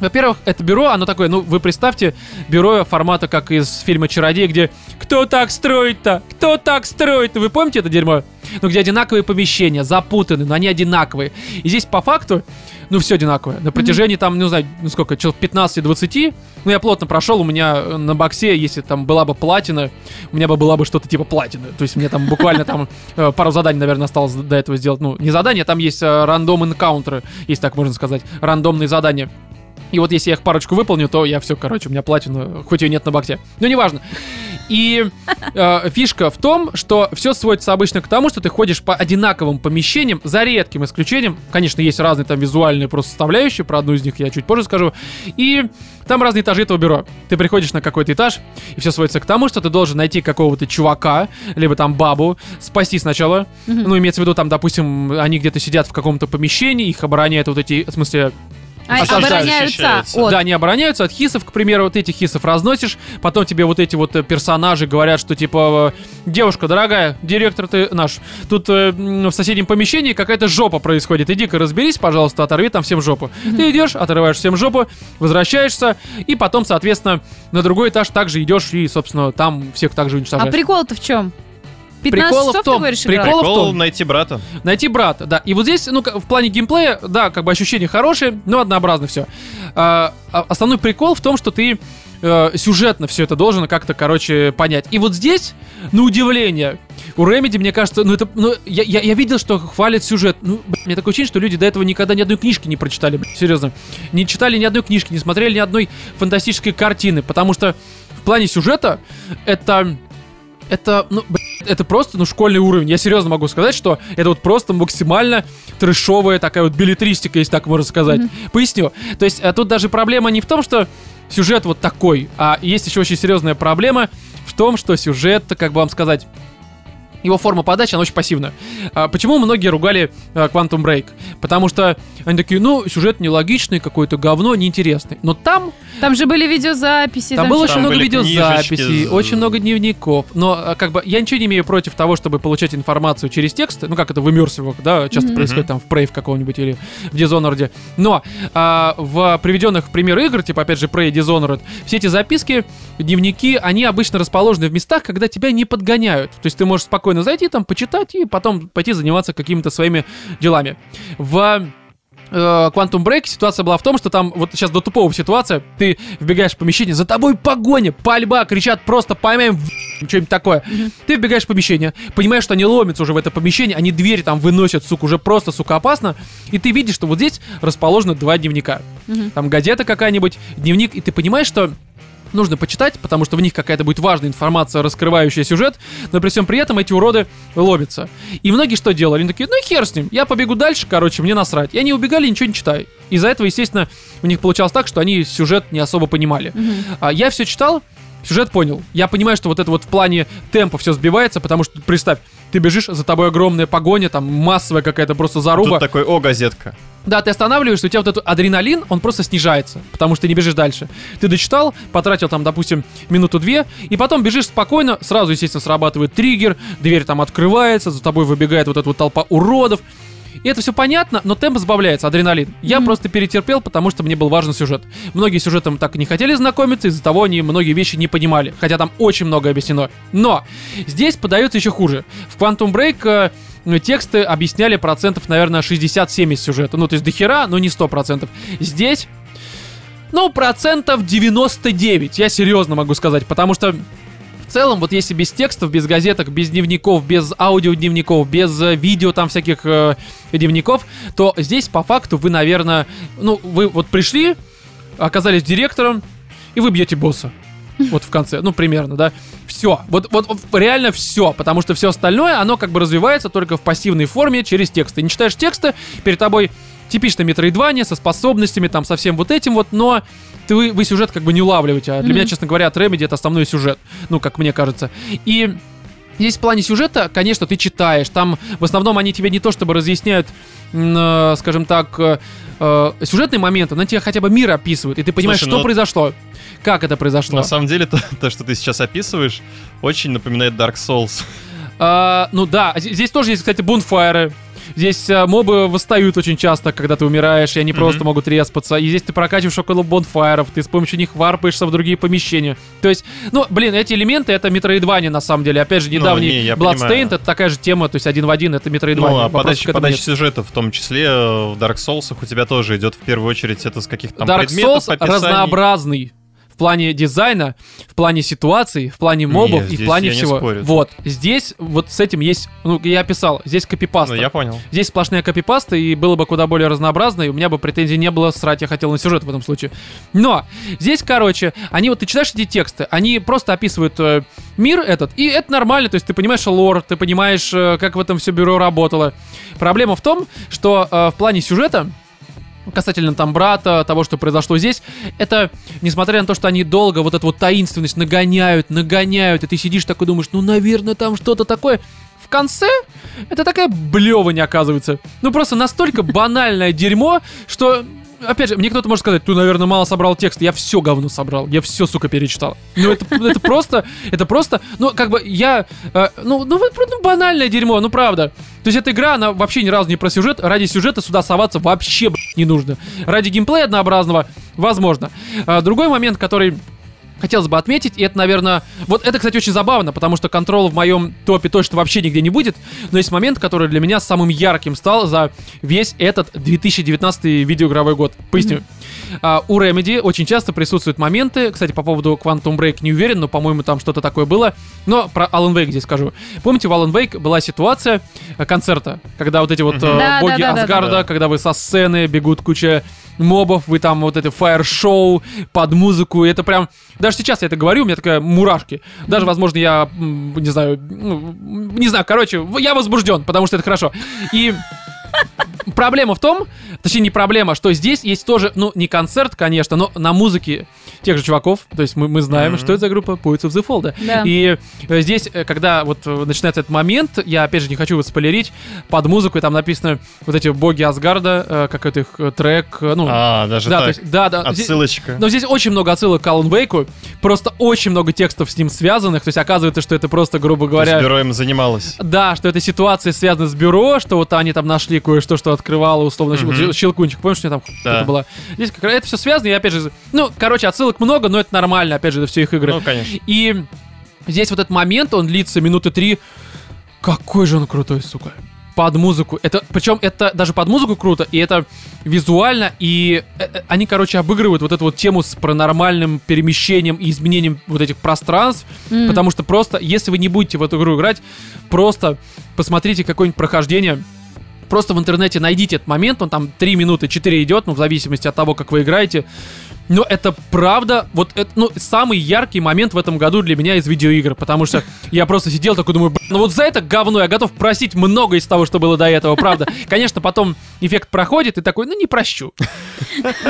Во-первых, это бюро, оно такое, ну, вы представьте, бюро формата, как из фильма «Чародей», где «Кто так строит-то? Кто так строит-то?» Вы помните это дерьмо? Ну, где одинаковые помещения, запутаны, но они одинаковые. И здесь, по факту, ну, все одинаковое. На протяжении, там, ну, знаю, ну, сколько, человек 15-20, ну, я плотно прошел, у меня на боксе, если там была бы платина, у меня бы была бы что-то типа платины. То есть мне там буквально там пару заданий, наверное, осталось до этого сделать. Ну, не задания, там есть рандом-энкаунтеры, если так можно сказать, рандомные задания. И вот если я их парочку выполню, то я все, короче, у меня платина, хоть ее нет на боксе. Но неважно. И фишка в том, что все сводится обычно к тому, что ты ходишь по одинаковым помещениям, за редким исключением. Конечно, есть разные там визуальные просто составляющие, про одну из них я чуть позже скажу. И там разные этажи этого бюро. Ты приходишь на какой-то этаж, и все сводится к тому, что ты должен найти какого-то чувака, либо там бабу, спасти сначала. Ну, имеется в виду, там, допустим, они где-то сидят в каком-то помещении, их обороняют вот эти, в смысле... Обороняются от... Да, они обороняются от хисов, к примеру, вот этих хисов разносишь, потом тебе вот эти вот персонажи говорят, что типа, девушка, дорогая, директор ты наш, тут в соседнем помещении какая-то жопа происходит, иди-ка разберись, пожалуйста, оторви там всем жопу. Ты идешь, отрываешь всем жопу, возвращаешься, и потом, соответственно, на другой этаж также идешь и, собственно, там всех также уничтожаешь. А прикол-то в чем? 15 прикол часов, в том, ты говоришь, прикол в том, найти брата. Найти брата, да. И вот здесь, ну, в плане геймплея, да, как бы ощущения хорошие, но однообразно все. Основной прикол в том, что ты сюжетно все это должен как-то, короче, понять. И вот здесь, на удивление, у Remedy, мне кажется, ну, это, ну, я видел, что хвалят сюжет. Ну, блин, у меня такое ощущение, что люди до этого никогда ни одной книжки не прочитали, блин, серьезно. Не читали ни одной книжки, не смотрели ни одной фантастической картины, потому что в плане сюжета это просто, ну, школьный уровень. Я серьезно могу сказать, что это вот просто максимально трэшовая такая вот билетристика, если так можно сказать. Поясню. То есть тут даже проблема не в том, что сюжет вот такой, а есть еще очень серьезная проблема в том, что сюжет, как бы вам сказать, его форма подачи, она очень пассивна. Почему многие ругали Quantum Break? Потому что они такие, ну, сюжет нелогичный, какое-то говно, неинтересный. Но там... Там же были видеозаписи. Там было очень много видеозаписей, очень много дневников. Но как бы я ничего не имею против того, чтобы получать информацию через тексты. Ну, как это в иммерсивах, да, часто происходит там в Prey в каком-нибудь или в Dishonored. Но в приведенных в пример игр, типа, опять же, Prey и Dishonored, все эти записки, дневники, они обычно расположены в местах, когда тебя не подгоняют. То есть ты можешь спокойно зайти там, почитать и потом пойти заниматься какими-то своими делами. В Quantum Break ситуация была в том, что там вот сейчас до тупого ситуация, ты вбегаешь в помещение, за тобой погоня, пальба, кричат просто поймаем что-нибудь такое. Ты вбегаешь в помещение, понимаешь, что они ломятся уже в это помещение, они двери там выносят, сука, уже просто, сука, опасно, и ты видишь, что вот здесь расположены два дневника. Там газета какая-нибудь, дневник, и ты понимаешь, что нужно почитать, потому что в них какая-то будет важная информация, раскрывающая сюжет, но при всем при этом эти уроды ломятся. И многие что делали? Они такие, ну и хер с ним, я побегу дальше, короче, мне насрать. И они убегали, ничего не читая. Из-за этого, естественно, у них получалось так, что они сюжет не особо понимали. Я все читал, сюжет понял. Я понимаю, что вот это вот в плане темпа все сбивается, потому что, представь, ты бежишь, за тобой огромная погоня, там массовая какая-то просто заруба. Тут такой, о, газетка. Да, ты останавливаешься, у тебя вот этот адреналин, он просто снижается, потому что ты не бежишь дальше. Ты дочитал, потратил там, допустим, минуту-две, и потом бежишь спокойно, сразу, естественно, срабатывает триггер, дверь там открывается, за тобой выбегает вот эта вот толпа уродов. И это все понятно, но темп сбавляется, адреналин. Я просто перетерпел, потому что мне был важен сюжет. Многие с сюжетом так и не хотели знакомиться, из-за того они многие вещи не понимали, хотя там очень много объяснено. Но здесь подается еще хуже. В Quantum Break тексты объясняли процентов, наверное, 60-70 сюжета. Ну, то есть до хера, но не 100%. Здесь, ну, процентов 99, я серьезно могу сказать, потому что... В целом, вот если без текстов, без газеток, без дневников, без аудиодневников, без видео там всяких дневников, то здесь по факту вы, наверное, ну, вы вот пришли, оказались директором, и вы бьете босса. Вот в конце, ну, примерно, да. Все, вот реально все, потому что все остальное, оно как бы развивается только в пассивной форме через тексты. Не читаешь тексты, перед тобой типичное метроидвание со способностями, там, со всем вот этим вот, но... Вы сюжет как бы не улавливаете. А для меня, честно говоря, от Remedy это основной сюжет. Ну, как мне кажется. И здесь в плане сюжета, конечно, ты читаешь. Там в основном они тебе не то чтобы разъясняют, скажем так, сюжетные моменты, но тебе хотя бы мир описывают. И ты понимаешь, слушай, что произошло. Как это произошло. На самом деле, то, что ты сейчас описываешь, очень напоминает Dark Souls. Ну да, здесь тоже есть, кстати, бунфайры. Здесь мобы восстают очень часто, когда ты умираешь, и они просто могут респаться. И здесь ты прокачиваешь около бонфайров, ты с помощью них варпаешься в другие помещения. То есть, ну, блин, эти элементы — это метроидвания, на самом деле. Опять же, недавний Bloodstained — это такая же тема, то есть один в один — это метроидвания. Ну, а подача сюжета, в том числе в Dark Souls'ах у тебя тоже идет в первую очередь это с каких-то там Dark предметов, Souls описаний. Разнообразный. В плане дизайна, в плане ситуации, в плане мобов и в плане всего. Вот, здесь вот с этим есть... Ну, я писал, здесь копипаста. Ну, я понял. Здесь сплошная копипаста, и было бы куда более разнообразно, и у меня бы претензий не было, срать я хотел на сюжет в этом случае. Но здесь, короче, они вот... Ты читаешь эти тексты, они просто описывают мир этот, и это нормально, то есть ты понимаешь лор, ты понимаешь, как в этом все бюро работало. Проблема в том, что в плане сюжета... касательно там брата, того, что произошло здесь, это, несмотря на то, что они долго вот эту вот таинственность нагоняют, и ты сидишь такой думаешь, ну, наверное, там что-то такое. В конце это такая блёвань оказывается. Ну, просто настолько банальное дерьмо, что... Опять же, мне кто-то может сказать, ты, наверное, мало собрал текст. Я все говно собрал, я все, сука, перечитал. Ну, это просто, ну, как бы я, ну, банальное дерьмо, ну, правда. То есть эта игра, она вообще ни разу не про сюжет. Ради сюжета сюда соваться вообще, не нужно. Ради геймплея однообразного, возможно. Другой момент, который... хотелось бы отметить, и это, наверное... Вот это, кстати, очень забавно, потому что Control в моем топе точно вообще нигде не будет, но есть момент, который для меня самым ярким стал за весь этот 2019 видеоигровой год. Поясню. У Remedy очень часто присутствуют моменты, кстати, по поводу Quantum Break не уверен, но, по-моему, там что-то такое было, но про Alan Wake здесь скажу. Помните, в Alan Wake была ситуация концерта, когда вот эти вот боги Асгарда, когда вы со сцены бегут куча... мобов, вы там вот это фаер-шоу под музыку, и это прям... Даже сейчас я это говорю, у меня такая мурашки. Даже, возможно, я, не знаю, короче, я возбужден, потому что это хорошо. И... Проблема в том, точнее не проблема, что здесь есть тоже, ну не концерт, конечно, но на музыке тех же чуваков, то есть мы знаем, что это за группа Poets of the Fall, да. Да. И здесь, когда вот начинается этот момент, я опять же не хочу вот спойлерить, под музыку там написано вот эти боги Асгарда, какой-то их трек, ну... А, даже да, так, то есть, да, да, отсылочка. Здесь, но здесь очень много отсылок к Alan Wake'у, просто очень много текстов с ним связанных, то есть оказывается, что это просто, грубо говоря... То есть бюро им занималось. Да, что эта ситуация связана с бюро, что вот они там нашли кое-что, что открывало условно Щелкунчик, помнишь, что там это было? Здесь как раз это все связано, и опять же, ну, короче, отсылок много, но это нормально, опять же, это все их игры. Ну, конечно. И здесь вот этот момент, он длится минуты 3. Какой же он крутой, сука. Под музыку. Это, причем это даже под музыку круто, и это визуально, и они, короче, обыгрывают вот эту вот тему с паранормальным перемещением и изменением вот этих пространств, потому что просто, если вы не будете в эту игру играть, просто посмотрите какое-нибудь прохождение, просто в интернете найдите этот момент, он там 3 минуты, 4 идет, ну, в зависимости от того, как вы играете. Но это правда, вот это, ну, самый яркий момент в этом году для меня из видеоигр, потому что я просто сидел такой, думаю, ну вот за это говно я готов просить много из того, что было до этого, правда. Конечно, потом эффект проходит, и такой, ну не прощу.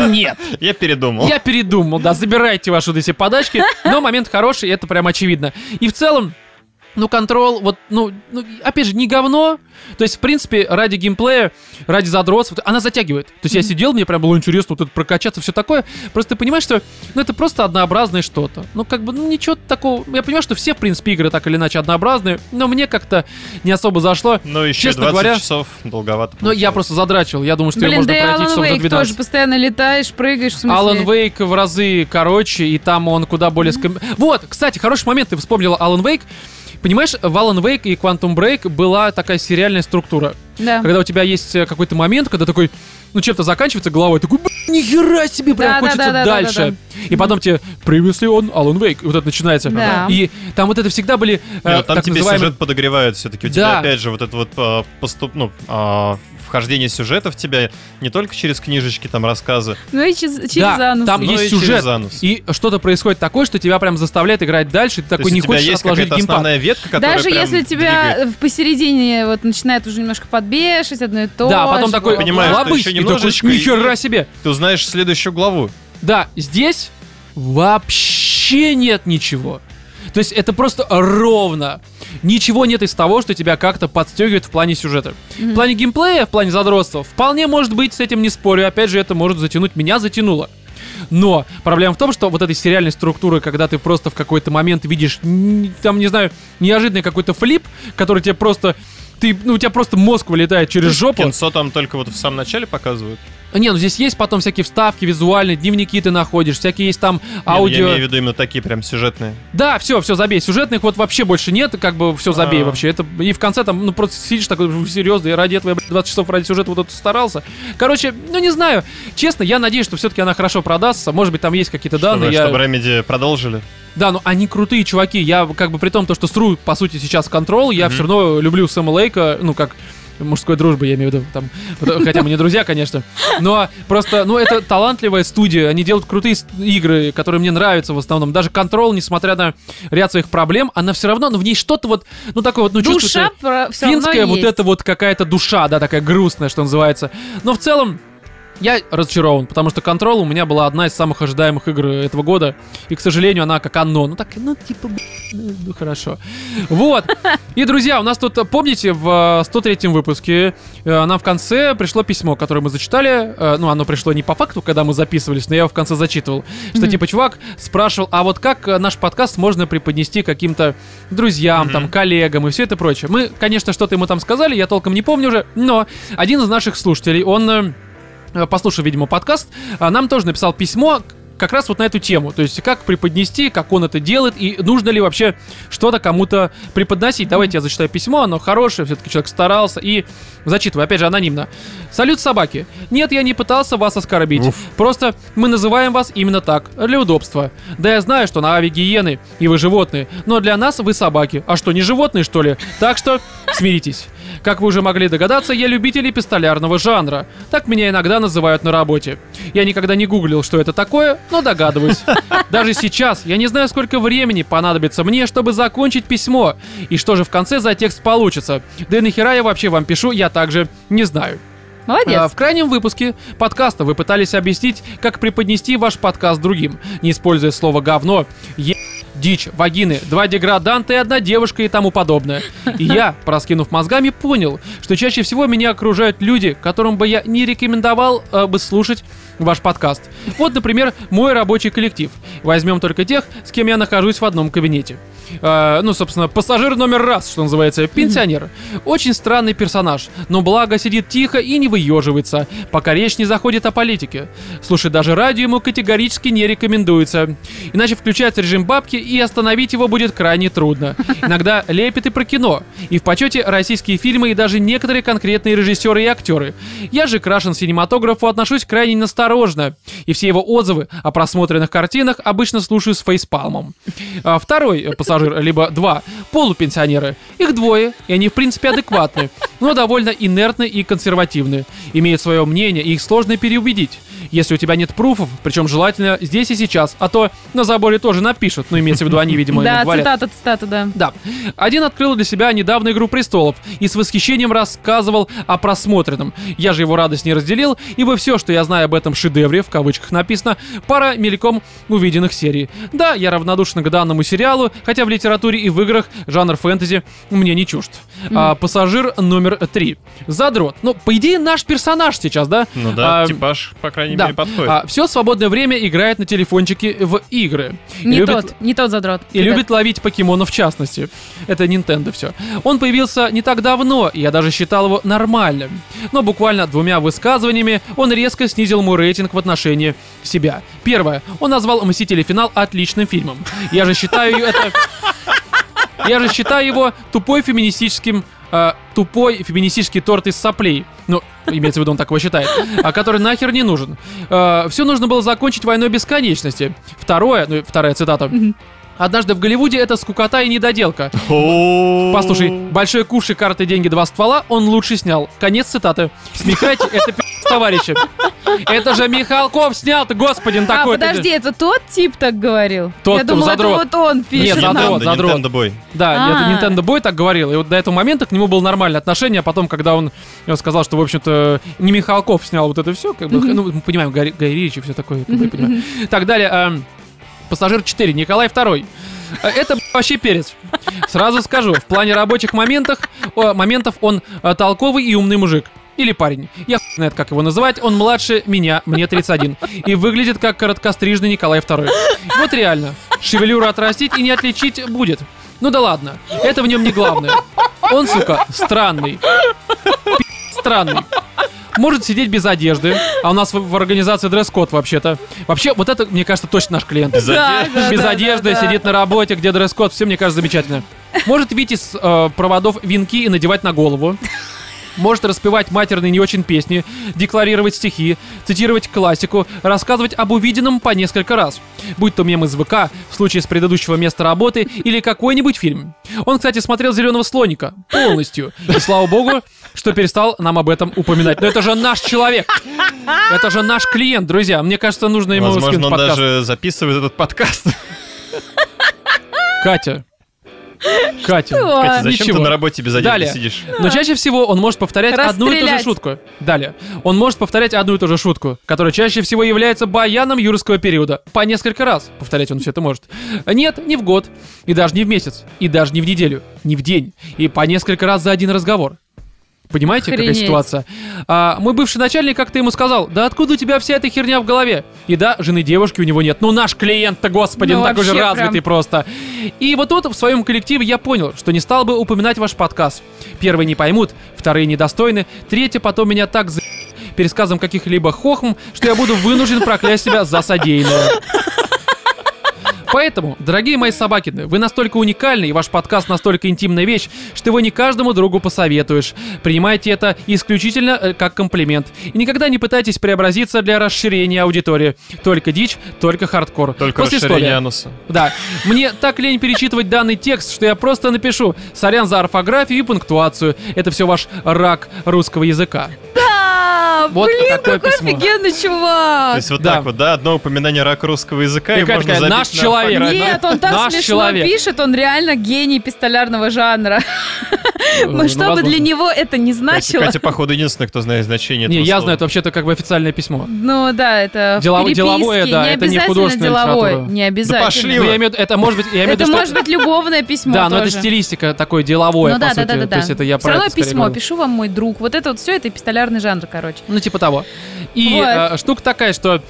Нет. Я передумал, да, забирайте ваши вот эти подачки, но момент хороший, это прям очевидно. И в целом, ну, Control, вот, ну, опять же, не говно. То есть, в принципе, ради геймплея, ради задротства, она затягивает. То есть я сидел, мне прям было интересно вот это прокачаться, все такое. Просто ты понимаешь, что, ну, это просто однообразное что-то. Ну, как бы, ну, ничего такого. Я понимаю, что все, в принципе, игры так или иначе однообразные, но мне как-то не особо зашло. Ну, еще честно 20 говоря, часов долговато получилось. Ну, я просто задрачивал. Я думаю, что ее можно пройти часов за 12. Блин, да, Alan Wake тоже постоянно летаешь, прыгаешь, в смысле. Alan Wake в разы короче, и там он куда более... Вот, кстати, хороший момент, ты вспомнила Alan Wake. Понимаешь, в Alan Wake и Quantum Break была такая сериальная структура. Да. Когда у тебя есть какой-то момент, когда такой, ну, чем-то заканчивается головой, такой, нихера себе, прям да, хочется дальше. Да. И потом тебе previously on Alan Wake, вот это начинается. Да. И там вот это всегда были там так тебе называемые... сюжет подогревают все-таки. У тебя, опять же, вот это вот вхождение сюжета в тебя не только через книжечки, там, рассказы. Но и через анус. Там есть сюжет, и что-то происходит такое, что тебя прям заставляет играть дальше, и ты такой, не хочешь отложить геймпад. Основная ветка, которая даже если тебя двигает. Посередине вот начинает уже немножко подбешить, одно и то. Да, потом такой, лобысь, и такой, нихера себе. Ты узнаешь следующую главу. Да, здесь вообще нет ничего. То есть это просто ровно. Ничего нет из того, что тебя как-то подстегивает в плане сюжета. В плане геймплея, в плане задротства, вполне может быть, с этим не спорю. Опять же, это может затянуть. Меня затянуло. Но проблема в том, что вот этой сериальной структуры, когда ты просто в какой-то момент видишь, там, не знаю, неожиданный какой-то флип, который тебе просто... Ты, ну, у тебя просто мозг вылетает через жопу. Кинцо там только вот в самом начале показывают. Не, ну здесь есть потом всякие вставки визуальные, дневники ты находишь, всякие есть там аудио. Я имею в виду именно такие прям сюжетные. Да, все, забей. Сюжетных вот вообще больше нет, как бы все забей вообще. Это, и в конце там, ну просто сидишь такой, серьезно, и ради этого я 20 часов ради сюжета вот это старался. Короче, ну не знаю. Честно, я надеюсь, что все-таки она хорошо продастся. Может быть, там есть какие-то данные. Чтобы Remedy продолжили. Да, но они крутые чуваки. Я как бы при том, то, что сру, по сути, сейчас Control, я все равно люблю Сэма Лейка, ну как... мужской дружбы, я имею в виду, там, хотя мы не друзья, конечно, но просто, ну, это талантливая студия, они делают крутые игры, которые мне нравятся в основном, даже Control, несмотря на ряд своих проблем, она все равно, ну, в ней что-то вот, ну, такое вот, ну, чувствуется, финская вот эта вот какая-то душа, да, такая грустная, что называется, но в целом я разочарован, потому что Control у меня была одна из самых ожидаемых игр этого года. И, к сожалению, она как Оно. Ну, так, ну, типа, ну, хорошо. Вот. И, друзья, у нас тут, помните, в 103-м выпуске нам в конце пришло письмо, которое мы зачитали. Ну, оно пришло не по факту, когда мы записывались, но я его в конце зачитывал. Что, типа, чувак спрашивал, а вот как наш подкаст можно преподнести каким-то друзьям, там, коллегам и все это прочее. Мы, конечно, что-то ему там сказали, я толком не помню уже, но один из наших слушателей, он... послушав, видимо, подкаст, нам тоже написал письмо как раз вот на эту тему. То есть, как преподнести, как он это делает, и нужно ли вообще что-то кому-то преподносить. Давайте я зачитаю письмо, оно хорошее, все-таки человек старался. И зачитываю, опять же, анонимно. «Салют, собаки. Нет, я не пытался вас оскорбить. Просто мы называем вас именно так, для удобства. Да я знаю, что на Ави гиены, и вы животные. Но для нас вы собаки. А что, не животные, что ли? Так что смиритесь». Как вы уже могли догадаться, я любитель эпистолярного жанра. Так меня иногда называют на работе. Я никогда не гуглил, что это такое, но догадываюсь. Даже сейчас я не знаю, сколько времени понадобится мне, чтобы закончить письмо. И что же в конце за текст получится. Да и нахера я вообще вам пишу, я также не знаю. Молодец. В крайнем выпуске подкаста вы пытались объяснить, как преподнести ваш подкаст другим, не используя слово «говно», дичь, вагины, два деграданта и одна девушка и тому подобное. И я, проскинув мозгами, понял, что чаще всего меня окружают люди, которым бы я не рекомендовал бы слушать ваш подкаст. Вот, например, мой рабочий коллектив. Возьмем только тех, с кем я нахожусь в одном кабинете. Собственно, пассажир номер раз, что называется, пенсионер. Очень странный персонаж, но благо сидит тихо и не выеживается, пока речь не заходит о политике. Слушай, даже радио ему категорически не рекомендуется. Иначе включается режим бабки, и остановить его будет крайне трудно. Иногда лепит и про кино. И в почете российские фильмы и даже некоторые конкретные режиссеры и актеры. Я же к Russian Cinematography отношусь крайне насторожно. И все его отзывы о просмотренных картинах обычно слушаю с фейспалмом. Второй пассажир, либо два, полупенсионеры. Их двое, и они в принципе адекватны, но довольно инертны и консервативны. Имеют свое мнение, и их сложно переубедить. Если у тебя нет пруфов, причем желательно здесь и сейчас, а то на заборе тоже напишут, но имеется в виду они, видимо, да, говорят. Да, цитата, да. Да. Один открыл для себя недавно «Игру престолов» и с восхищением рассказывал о просмотренном. Я же его радость не разделил, ибо все, что я знаю об этом шедевре, в кавычках написано, пара мельком увиденных серий. Да, я равнодушен к данному сериалу, хотя в литературе и в играх жанр фэнтези мне не чужд. Пассажир номер 3. Задрот. Ну, по идее, наш персонаж сейчас, да? Ну да, типаж, по крайней мере, подходит. Все свободное время играет на телефончике в игры. Не тот задрот. И любит ловить покемонов в частности. Это Nintendo все. Он появился не так давно, и я даже считал его нормальным. Но буквально двумя высказываниями он резко снизил мой рейтинг в отношении себя. Первое. Он назвал «Мстители. Финал» отличным фильмом. Я же считаю его тупой феминистический торт из соплей. Ну, имеется в виду, он так его считает. Который нахер не нужен. Все нужно было закончить войной бесконечности. Вторая цитата. Однажды в Голливуде это скукота и недоделка. Послушай, большой куш и карты, деньги, два ствола он лучше снял. Конец цитаты. Смехайте, это пи***ц, товарищи. Это же Михалков снял-то, господин такой. Подожди, это тот тип так говорил? Я думал, это вот он пишет. Нет, задрот. Nintendo Boy. Да, это Nintendo Boy так говорил. И вот до этого момента к нему было нормальное отношение. А потом, когда он сказал, что, в общем-то, не Михалков снял вот это все, как бы, ну, мы понимаем, Гай Ричи, все такое. Так далее. Пассажир 4, Николай II. Это вообще перец. Сразу скажу, в плане рабочих моментов он толковый и умный мужик. Или парень. Я хуй знает, как его называть. Он младше меня, мне 31. И выглядит как короткострижный Николай II. Вот реально. Шевелюру отрастить и не отличить будет. Ну да ладно. Это в нем не главное. Он, сука, странный. Странный. Может сидеть без одежды. А у нас в организации дресс-код вообще-то. Вообще, вот это, мне кажется, точно наш клиент. Без одежды, сидит на работе, где дресс-код. Все, мне кажется, замечательно. Может вить из проводов венки и надевать на голову. Может распевать матерные не очень песни, декларировать стихи, цитировать классику, рассказывать об увиденном по несколько раз. Будь то мем из ВК, в случае с предыдущего места работы, или какой-нибудь фильм. Он, кстати, смотрел «Зеленого слоника» полностью. И слава богу, что перестал нам об этом упоминать. Но это же наш человек. Это же наш клиент, друзья. Мне кажется, нужно ему скинуть подкаст. Возможно, он даже записывает этот подкаст. Катя, зачем ничего. Ты на работе без одежды сидишь? Но чаще всего он может повторять одну и ту же шутку. Он может повторять одну и ту же шутку, которая чаще всего является баяном юрского периода. По несколько раз повторять он все это может. Нет, не в год, и даже не в месяц, и даже не в неделю, не в день. И по несколько раз за один разговор. Понимаете, какая ситуация? Мой бывший начальник как-то ему сказал: да откуда у тебя вся эта херня в голове? И да, жены девушки у него нет. Ну наш клиент-то, господи, он такой же развитый просто. И вот тут в своем коллективе я понял, что не стал бы упоминать ваш подкаст. Первые не поймут, вторые недостойны, третьи потом меня так пересказом каких-либо хохм, что я буду вынужден проклясть себя за содеянное. Поэтому, дорогие мои собакины, вы настолько уникальны, и ваш подкаст настолько интимная вещь, что его не каждому другу посоветуешь. Принимайте это исключительно как комплимент. И никогда не пытайтесь преобразиться для расширения аудитории. Только дичь, только хардкор. Только расширение ануса. Да. Мне так лень перечитывать данный текст, что я просто напишу: сорян за орфографию и пунктуацию. Это все ваш рак русского языка. Да! Вот блин, какой офигенный чувак. То есть вот так вот, да, одно упоминание рака русского языка, и можно забить. Наш человек. Нет, он так смешно пишет, он реально гений пистолярного жанра. Что бы для него это не значило. Катя, походу, единственная, кто знает значение этого слова. Не, я знаю, это вообще-то как бы официальное письмо. Ну да, это в переписке. Деловое, да, это не художественная литература. Не обязательно. Да пошли вы. Это может быть любовное письмо тоже. Да, но это стилистика такое деловое, по сути. То есть это я правильно скорее говорю. Все равно письмо, пишу вам, мой друг. Вот это вот все, это пистолярный жанр, короче. Ну типа того. И штука такая, что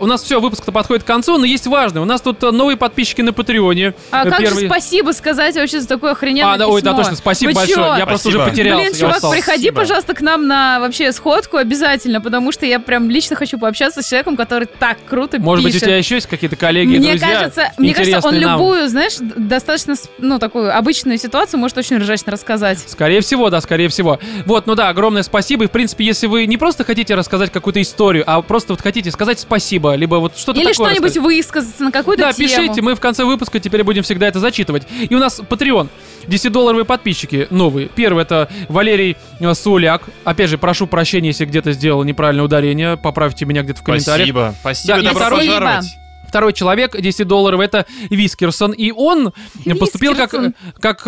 у нас все, выпуск-то подходит к концу, но есть важное. У нас тут новые подписчики на Патреоне. А как же спасибо сказать вообще за такое охрененное письмо? Ой, да точно, спасибо большое. Я просто уже потерялся. Блин, чувак, приходи, пожалуйста, к нам на вообще сходку обязательно, потому что я прям лично хочу пообщаться с человеком, который так круто пишет. Может быть, у тебя еще есть какие-то коллеги, друзья? Мне кажется, он любую, знаешь, достаточно, ну, такую обычную ситуацию может очень ржачно рассказать. Скорее всего, да, скорее всего. Вот, ну да, огромное спасибо. И, в принципе, если вы не просто хотите рассказать какую-то историю, а просто вот хотите сказать спасибо, либо вот что-то такое. Или что-нибудь высказаться на какую-то тему. Да, пишите, мы в конце выпуска теперь будем всегда это зачитывать. И у нас Patreon. $10 подписчики новые. Первый — это Валерий Суляк. Опять же, прошу прощения, если где-то сделал неправильное ударение. Поправьте меня где-то в комментариях. Спасибо. Спасибо, да, добро пожаловать. Второй человек, $10, это Вискерсон. И он поступил как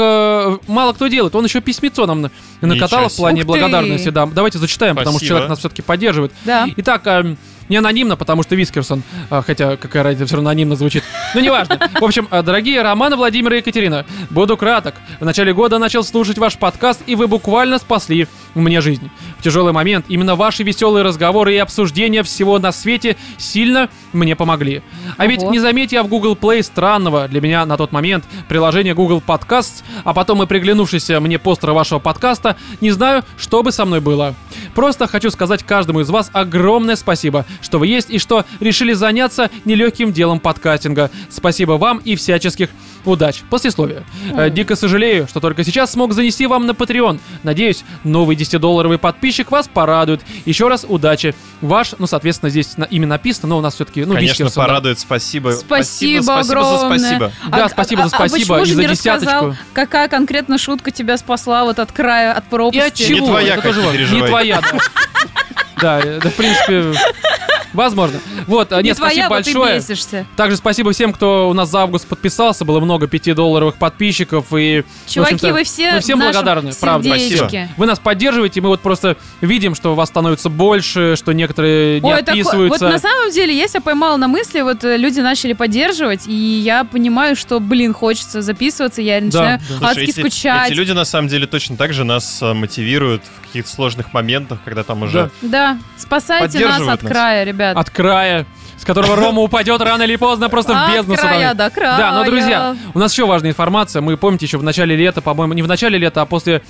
мало кто делает. Он еще письмецо нам накатал в плане благодарности. Да. Давайте зачитаем, спасибо, потому что человек нас все-таки поддерживает. Да. Итак, не анонимно, потому что Вискерсон, хотя какая разница, все равно анонимно звучит. Ну, неважно. В общем, дорогие Роман, Владимир и Екатерина, буду краток. В начале года начал слушать ваш подкаст, и вы буквально спасли мне жизнь. В тяжелый момент именно ваши веселые разговоры и обсуждения всего на свете сильно мне помогли. А ведь не заметь я в Google Play странного для меня на тот момент приложение Google Podcasts, а потом и приглянувшийся мне постер вашего подкаста, не знаю, что бы со мной было. Просто хочу сказать каждому из вас огромное спасибо, что вы есть и что решили заняться нелегким делом подкастинга. Спасибо вам и всяческих удач. Послесловие. Дико сожалею, что только сейчас смог занести вам на Patreon. Надеюсь, новый $10 подписчик вас порадует. Еще раз удачи. Ваш, ну, соответственно, здесь имя написано, но у нас все-таки, ну, конечно, Вискерсон, порадует. Да. Спасибо. Спасибо огромное. За спасибо. Да, спасибо за спасибо. А почему же не рассказал, какая конкретно шутка тебя спасла вот от края, от пропасти? И от чего? Не твоя, как ты переживай. Не твоя, да. Да, в принципе... Возможно. Вот, нет, спасибо большое. Также спасибо всем, кто у нас за август подписался. Было много $5 подписчиков. И, чуваки, вы все мы всем благодарны, правда. Спасибо. Вы нас поддерживаете, мы вот просто видим, что вас становится больше, что некоторые не отписываются. Вот на самом деле, я себя поймала на мысли, вот люди начали поддерживать, и я понимаю, что, блин, хочется записываться, я начинаю адски скучать. Эти люди, на самом деле, точно так же нас мотивируют в каких-то сложных моментах, когда там уже... Да, спасайте нас от края, ребята. От края, с которого Рома упадет рано или поздно просто в бездну. От края до края. Да, но, друзья, у нас еще важная информация. Мы, помните, еще в начале лета, по-моему, не в начале лета, а после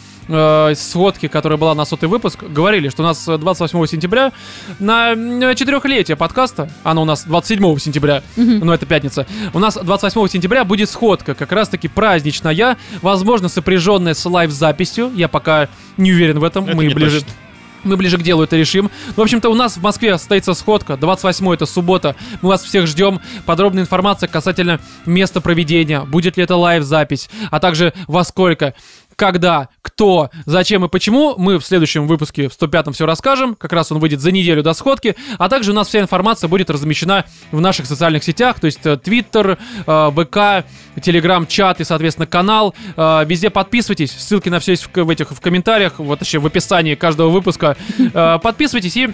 сходки, которая была на 100-й выпуск, говорили, что у нас 28 сентября на 4-летие подкаста, оно у нас 27 сентября, но это пятница, у нас 28 сентября будет сходка, как раз-таки праздничная, возможно, сопряженная с лайв-записью. Я пока не уверен в этом. Это мы ближе... Точно. Мы ближе к делу это решим. В общем-то, у нас в Москве состоится сходка. 28-е, это суббота. Мы вас всех ждем. Подробная информация касательно места проведения. Будет ли это лайв-запись, а также во сколько, когда, кто, зачем и почему. Мы в следующем выпуске, в 105-м, все расскажем. Как раз он выйдет за неделю до сходки. А также у нас вся информация будет размещена в наших социальных сетях. То есть Twitter, ВК, Telegram-чат и, соответственно, канал. Везде подписывайтесь. Ссылки на все есть в комментариях. Вот еще в описании каждого выпуска. Подписывайтесь и...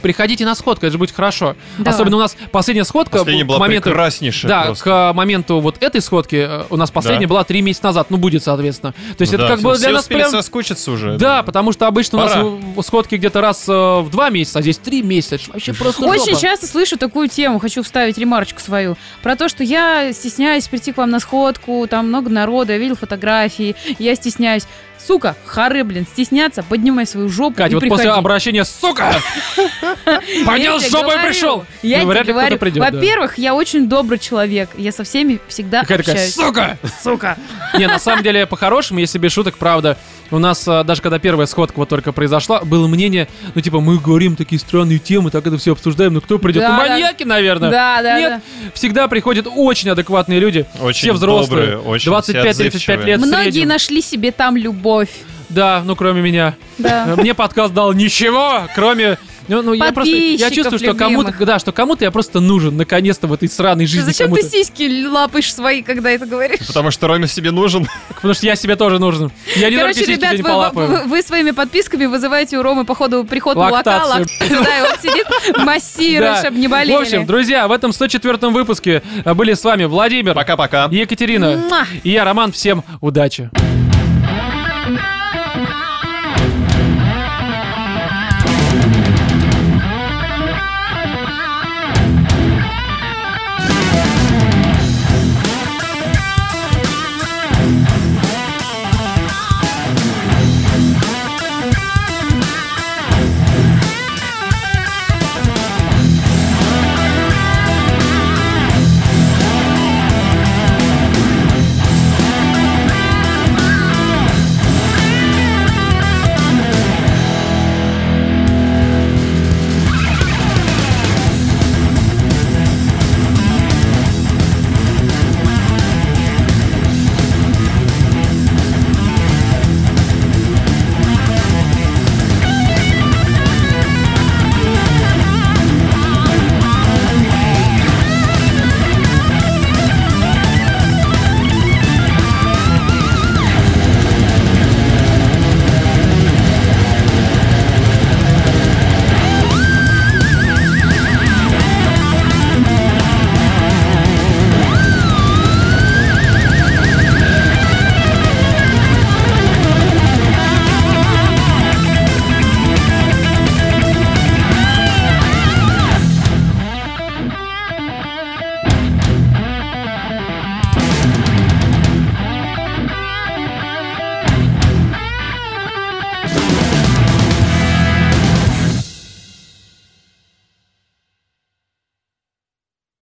приходите на сходку, это же будет хорошо. Да. Особенно у нас последняя сходка... Последняя была прекраснейшая. Да, просто. К моменту вот этой сходки у нас последняя была 3 месяца назад. Ну, будет, соответственно. То есть это как бы для нас прям... Все соскучиться уже. Да, потому что обычно у нас сходки где-то раз в 2 месяца, а здесь 3 месяца. Вообще просто очень часто слышу такую тему, хочу вставить ремарочку свою, про то, что я стесняюсь прийти к вам на сходку, там много народа, я видел фотографии, я стесняюсь. Сука, хары, блин, стесняться, поднимай свою жопу, Кать, и вот приходи. После обращения «сука», поднял жопу и пришел. Я тебе говорю, во-первых, я очень добрый человек, я со всеми всегда общаюсь. Сука! Сука! Не, на самом деле, по-хорошему, если без шуток, правда, у нас даже когда первая сходка вот только произошла, было мнение, ну типа, мы говорим такие странные темы, так это все обсуждаем, ну кто придет? Ну маньяки, наверное. Да. Нет, всегда приходят очень адекватные люди, все взрослые, 25-35 лет. Многие нашли себе там любовь. Да, ну кроме меня. Да. Мне подкаст дал ничего, кроме Ну, я просто, я чувствую, что кому-то, да, что кому-то я просто нужен, наконец-то, в этой сраной жизни. Зачем кому-то. Ты сиськи лапаешь свои, когда это говоришь? Потому что Роме себе нужен. Потому что я себе тоже нужен. Я не Короче, ребят, не вы своими подписками вызываете у Ромы, походу, приход молока, сюда, и он сидит, массирует, чтобы не болели. В общем, друзья, в этом 104-м выпуске были с вами Владимир. Пока-пока. Екатерина. И я, Роман. Всем удачи.